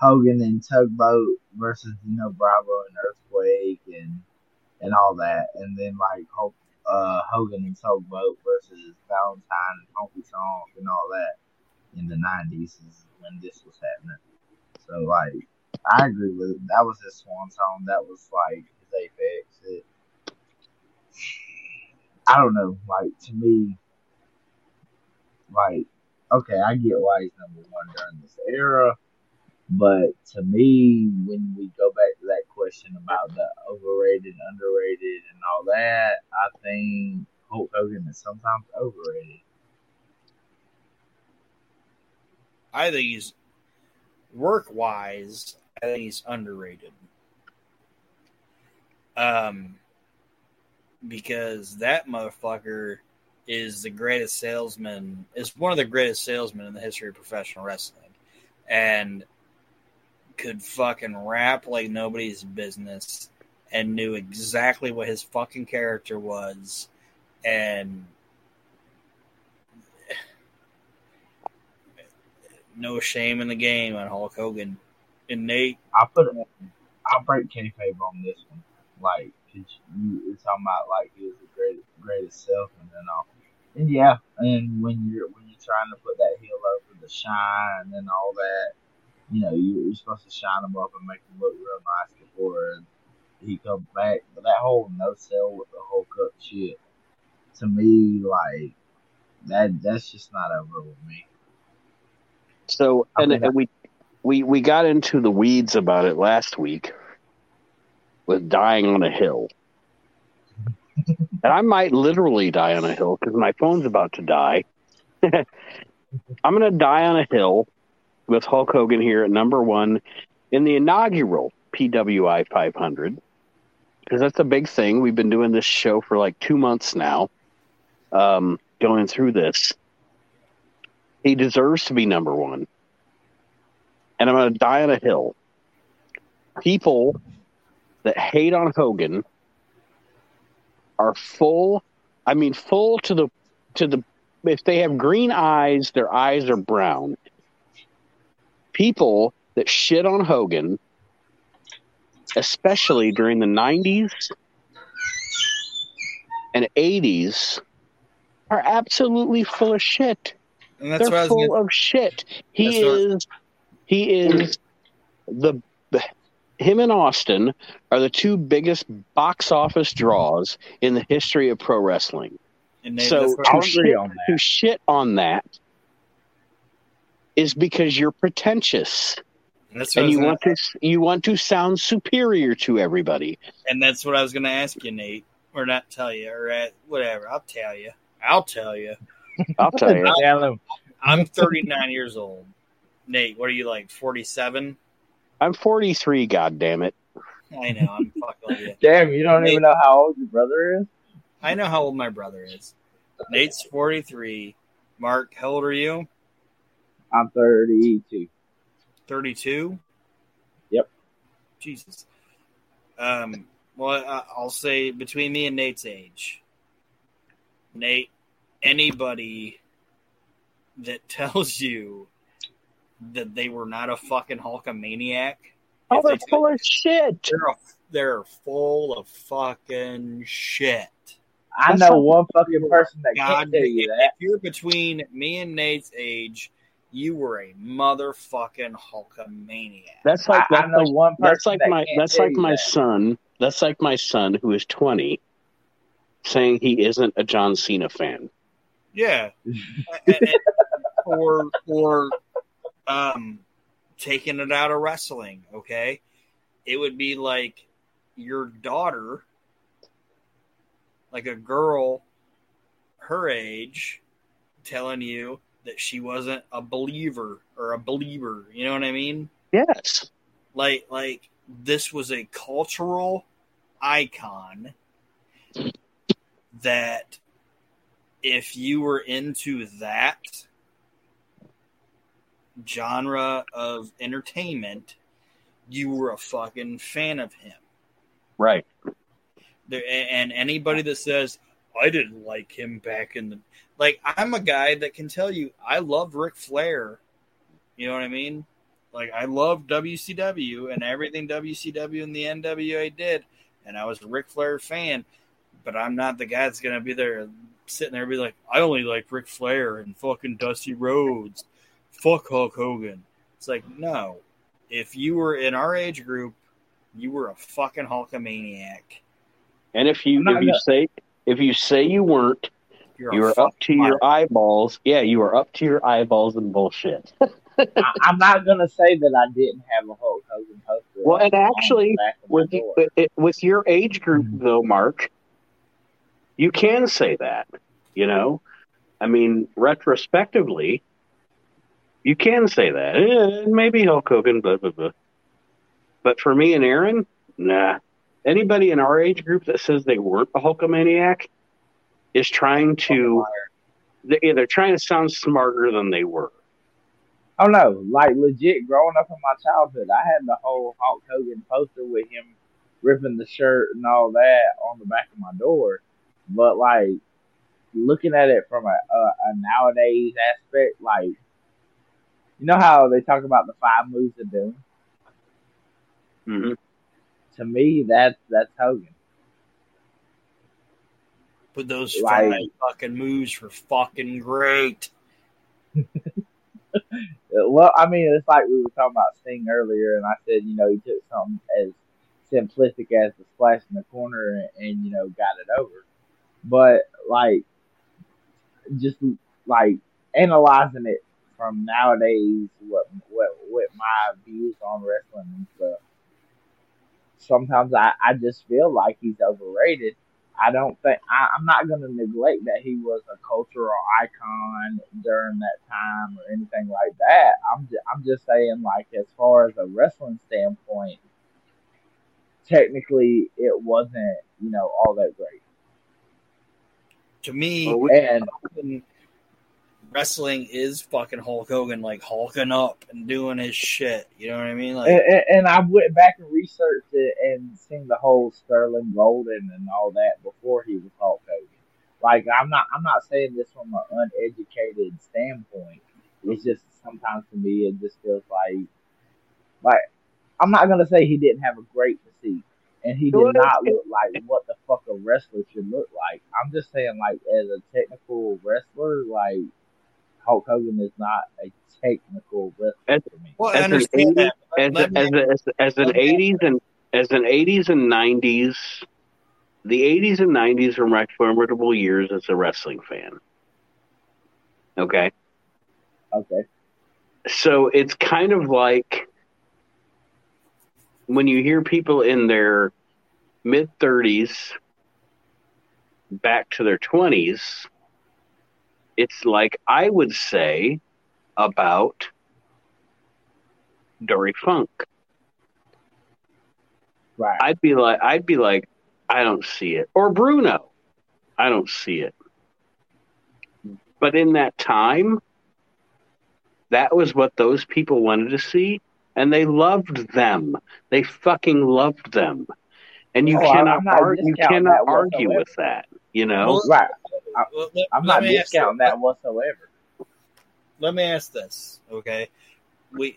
Hogan and Tugboat versus Dino Bravo and Earthquake and all that. And then like Hulk, Hogan and Tugboat versus Valentine and Honky Tonk and all that in the 90s is when this was happening. So like, I agree with it. That was his swan song. That was like his apex. I don't know. Like, to me, like, okay, I get why he's number one during this era. But to me, when we go back to that question about the overrated, underrated, and all that, I think Hulk Hogan is sometimes overrated. I think he's, work-wise, I think he's underrated. Because that motherfucker is the greatest salesman, is one of the greatest salesmen in the history of professional wrestling. And could fucking rap like nobody's business and knew exactly what his fucking character was. And no shame in the game on Hulk Hogan. And Nate, I'll break kayfabe on this one. Like, you're talking about like he was the greatest salesman and all. And yeah, and when you're trying to put that heel up with the shine and all that, you know, you're supposed to shine him up and make him look real nice before he comes back. But that whole no sell with the whole cup shit, to me, like that's just not over with me. So, we got into the weeds about it last week with dying on a hill. And I might literally die on a hill because my phone's about to die. I'm going to die on a hill with Hulk Hogan here at number one in the inaugural PWI 500. Because that's a big thing. We've been doing this show for like 2 months now, going through this. He deserves to be number one. And I'm going to die on a hill. People that hate on Hogan are full to the if they have green eyes, their eyes are brown. People that shit on Hogan, especially during the 90s and 80s, are absolutely full of shit. And that's They're full of shit. He is him and Austin are the two biggest box office draws in the history of pro wrestling. And to shit on that is because you're pretentious, and you want to sound superior to everybody. And that's what I was going to ask you, Nate, or not tell you, or whatever. I'll tell you. I'm 39 years old. Nate, what are you like? 47. I'm 43, goddammit. I know, I'm fucking old. Damn, you don't even know how old your brother is? I know how old my brother is. Nate's 43. Mark, how old are you? I'm 32. 32? Yep. Jesus. Well, I'll say between me and Nate's age. Nate, anybody that tells you that they were not a fucking Hulkamaniac. Oh, they're full of shit. They're full of fucking shit. I know one fucking person that can't tell you that. If you're between me and Nate's age, you were a motherfucking Hulkamaniac. That's like my son. That's like my son who is 20, saying he isn't a John Cena fan. Yeah, or. Taking it out of wrestling, okay? It would be like your daughter like a girl her age telling you that she wasn't a believer or a believer. You know what I mean? Yes. Like this was a cultural icon that if you were into that genre of entertainment, you were a fucking fan of him. Right. There, and anybody that says, I didn't like him back in the... Like, I'm a guy that can tell you, I love Ric Flair. You know what I mean? Like, I love WCW and everything WCW and the NWA did, and I was a Ric Flair fan, but I'm not the guy that's going to be there sitting there and be like, I only like Ric Flair and fucking Dusty Rhodes. Fuck Hulk Hogan. It's like, no. If you were in our age group, you were a fucking Hulkamaniac. And if you say you weren't, you're up to your eyeballs. Yeah, you are up to your eyeballs in bullshit. I'm not gonna say that I didn't have a Hulk Hogan poster. Well, and actually, with your age group though, Mark, you can say that. You know, I mean, retrospectively, you can say that. Maybe Hulk Hogan, blah blah blah. But for me and Aaron, nah. Anybody in our age group that says they weren't a Hulkamaniac is trying to... They're trying to sound smarter than they were. Oh, no. Like, legit, growing up in my childhood, I had the whole Hulk Hogan poster with him ripping the shirt and all that on the back of my door. But, like, looking at it from a nowadays aspect, like, you know how they talk about the 5 moves of doom? Mm-hmm. To me, that's Hogan. But those 5 fucking moves were fucking great. Well, I mean, it's like we were talking about Sting earlier, and I said, you know, he took something as simplistic as the splash in the corner and you know, got it over. But, like, just, like, analyzing it from nowadays, what my views on wrestling and stuff, sometimes I just feel like he's overrated. I don't think I'm not going to neglect that he was a cultural icon during that time or anything like that. I'm just saying, like, as far as a wrestling standpoint, technically it wasn't, you know, all that great. To me, wrestling is fucking Hulk Hogan, like hulking up and doing his shit. You know what I mean? Like, and I went back and researched it and seen the whole Sterling Golden and all that before he was Hulk Hogan. Like, I'm not saying this from an uneducated standpoint. It's just sometimes to me it just feels like I'm not gonna say he didn't have a great physique and he did not look like what the fuck a wrestler should look like. I'm just saying, like, as a technical wrestler, like, Hulk Hogan is not a technical wrestler for me. Well, I understand that. As an 80s and 90s, the 80s and 90s were my formidable years as a wrestling fan. Okay. So it's kind of like when you hear people in their mid-30s back to their 20s, it's like I would say about Dory Funk. Right. I'd be like, I don't see it. Or Bruno. I don't see it. But in that time, that was what those people wanted to see, and they loved them. They fucking loved them. And you cannot argue with that, you know? Right. I'm not discounting that whatsoever. Let me ask this, okay? I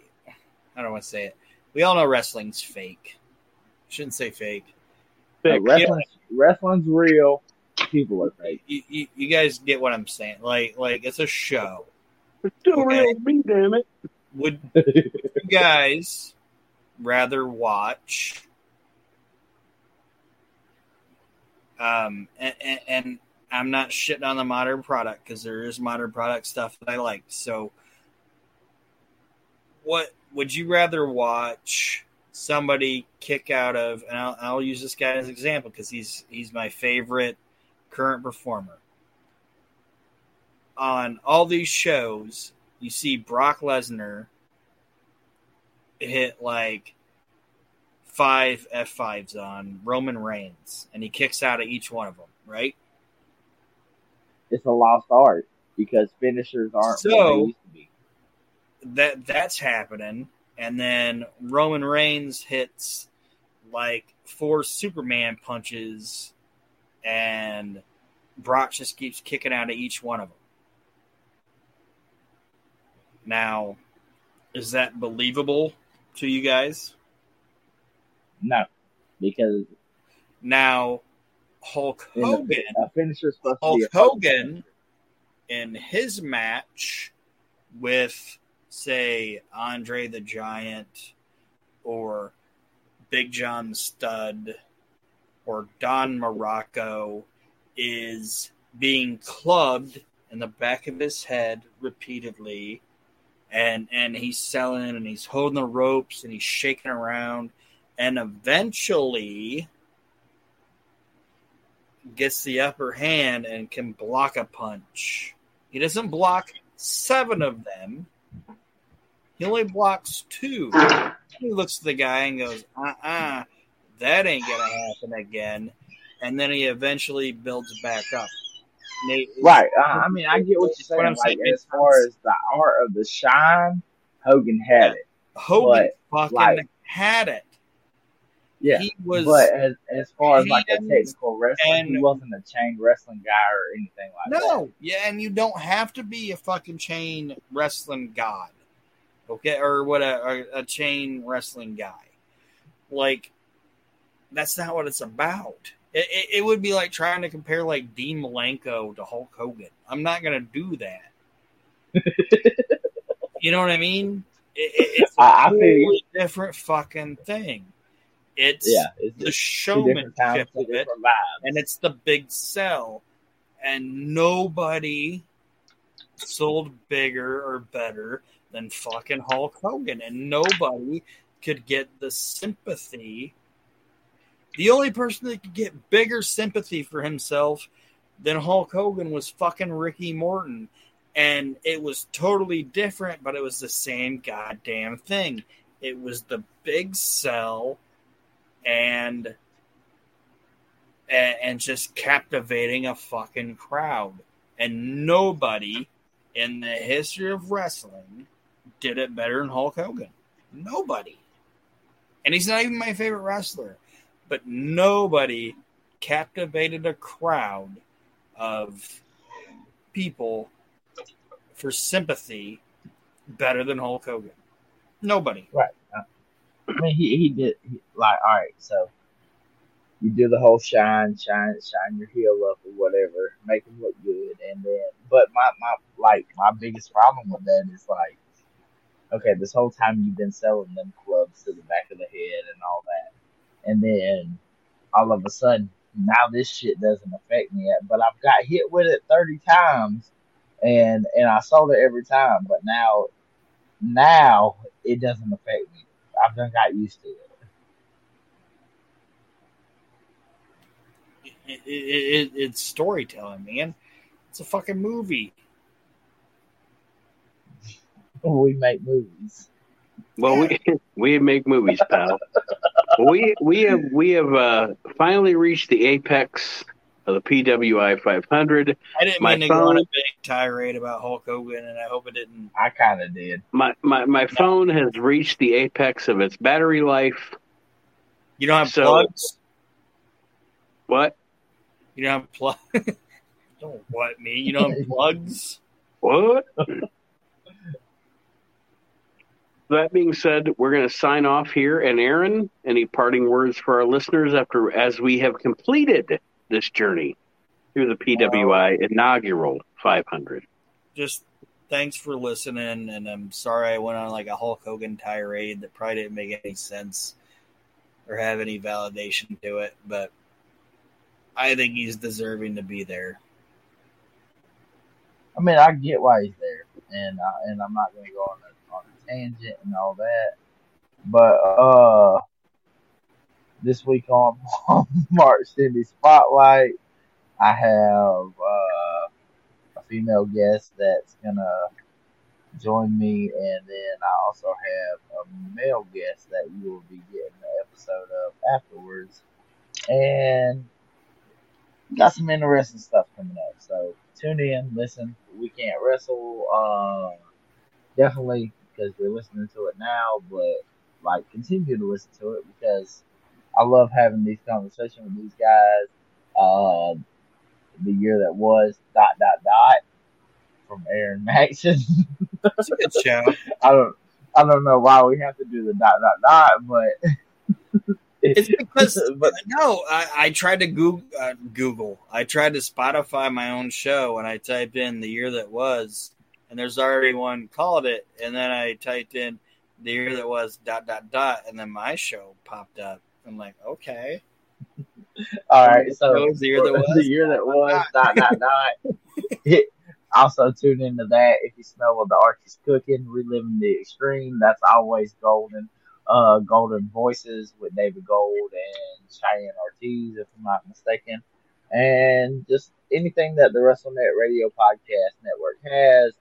don't want to say it. We all know wrestling's fake. Shouldn't say fake. Wrestling's real. People are fake. You guys get what I'm saying? Like it's a show. It's still real, me, damn it. Would you guys rather watch? And I'm not shitting on the modern product because there is modern product stuff that I like. So what would you rather watch somebody kick out of, and I'll use this guy as an example because he's my favorite current performer. On all these shows, you see Brock Lesnar hit like 5 F5s on Roman Reigns, and he kicks out of each one of them, right? It's a lost art because finishers aren't what they used to be. That's happening. And then Roman Reigns hits like 4 Superman punches, and Brock just keeps kicking out of each one of them. Now, is that believable to you guys? No, because now Hulk Hogan in his match with, say, Andre the Giant or Big John Studd or Don Morocco is being clubbed in the back of his head repeatedly, and he's selling and he's holding the ropes and he's shaking around, and eventually gets the upper hand and can block a punch. He doesn't block 7 of them. He only blocks 2. He looks at the guy and goes, that ain't going to happen again. And then he eventually builds back up. Nate, right. I mean, I get what you're saying. What I'm saying, as far as the art of the shine, Hogan had it. Hogan fucking had it. Yeah, he was, but as far as like a technical wrestler, he wasn't a chain wrestling guy or anything like that. No, yeah, and you don't have to be a fucking chain wrestling god, okay, or what a chain wrestling guy. Like, that's not what it's about. It would be like trying to compare like Dean Malenko to Hulk Hogan. I'm not gonna do that. You know what I mean? It's a totally different fucking thing. It's the showmanship of it, and it's the big sell, and nobody sold bigger or better than fucking Hulk Hogan, and nobody could get the sympathy. The only person that could get bigger sympathy for himself than Hulk Hogan was fucking Ricky Morton, and it was totally different, but it was the same goddamn thing. It was the big sell. And just captivating a fucking crowd. And nobody in the history of wrestling did it better than Hulk Hogan. Nobody. And he's not even my favorite wrestler. But nobody captivated a crowd of people for sympathy better than Hulk Hogan. Nobody. Right. I mean, he did, like, all right, so you do the whole shine your heel up or whatever, make him look good, and then, but my biggest problem with that is, like, okay, this whole time you've been selling them clubs to the back of the head and all that, and then all of a sudden, now this shit doesn't affect me yet, but I've got hit with it 30 times, and I sold it every time, but now it doesn't affect me. I've done got used to it. It's storytelling, man. It's a fucking movie. We make movies. Well, we make movies, pal. We have finally reached the apex of the PWI 500. I didn't mean to go on a big tirade about Hulk Hogan, and I hope it didn't. I kind of did. My phone has reached the apex of its battery life. You don't have plugs? What? You don't have plugs? Don't what me? You don't have plugs? What? That being said, we're going to sign off here. And Aaron, any parting words for our listeners as we have completed this journey through the PWI inaugural 500. Just thanks for listening, and I'm sorry I went on like a Hulk Hogan tirade that probably didn't make any sense or have any validation to it, but I think he's deserving to be there. I mean, I get why he's there, and I'm not going to go on a tangent and all that, but this week on Mark Cindy Spotlight, I have a female guest that's going to join me, and then I also have a male guest that you will be getting the episode of afterwards. And got some interesting stuff coming up, so tune in, listen. We can't wrestle, definitely, because you're listening to it now, but like continue to listen to it because I love having these conversations with these guys. The year that was ... from Aaron Maxson. That's a good show. I don't know why we have to do the ... but it's because I tried to Google. I tried to Spotify my own show, and I typed in the year that was, and there's already one called it. And then I typed in the year that was ... and then my show popped up. I'm like, okay. All right, so the year that was ... Also tune into that if you smell what the Archie's cooking, reliving the extreme. That's always golden. Golden Voices with David Gold and Cheyenne Ortiz, if I'm not mistaken. And just anything that the WrestleNet Radio Podcast Network has,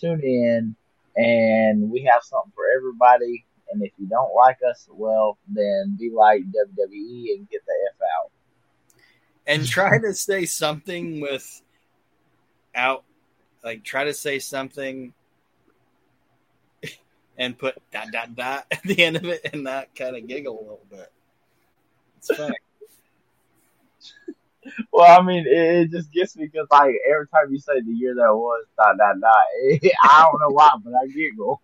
tune in, and we have something for everybody. And if you don't like us, well, then be like WWE and get the F out. And try to say something without, like, try to say something and put ... at the end of it and not kind of giggle a little bit. It's fun. Well, I mean, it just gets me because, like, every time you say the year that was ... I don't know why, but I giggle.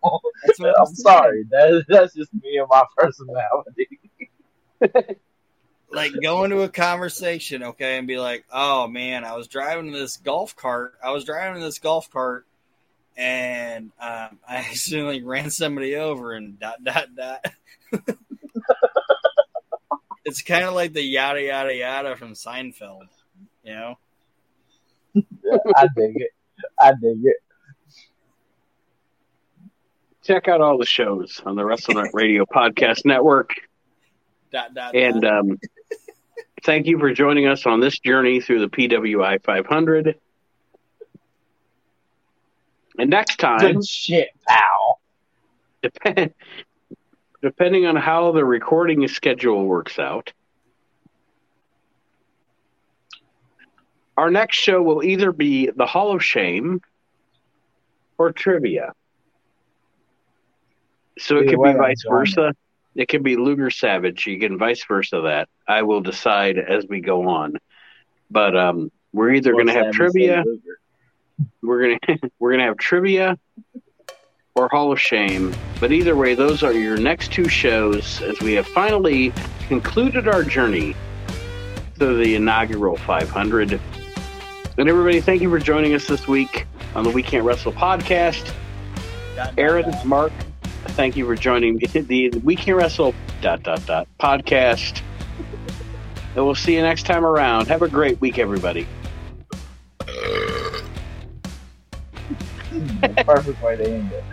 I'm sorry. That's just me and my personality. Like, go into a conversation, okay, and be like, oh, man, I was driving this golf cart, and I accidentally ran somebody over and ... It's kind of like the yada, yada, yada from Seinfeld, you know? Yeah, I dig it. Check out all the shows on the WrestleNet Radio Podcast Network. And thank you for joining us on this journey through the PWI 500. And next time... Good shit, pal. Depending on how the recording schedule works out, our next show will either be the Hall of Shame or trivia. So it could be vice versa. It can be Luger Savage. You can vice versa that. I will decide as we go on. But we're either going to have trivia. We're gonna have trivia or Hall of Shame. But either way, those are your next two shows as we have finally concluded our journey through the inaugural 500. And everybody, thank you for joining us this week on the We Can't Wrestle podcast. Aaron, Mark, thank you for joining the We Can't Wrestle ... podcast. And we'll see you next time around. Have a great week, everybody. Perfect way to end it.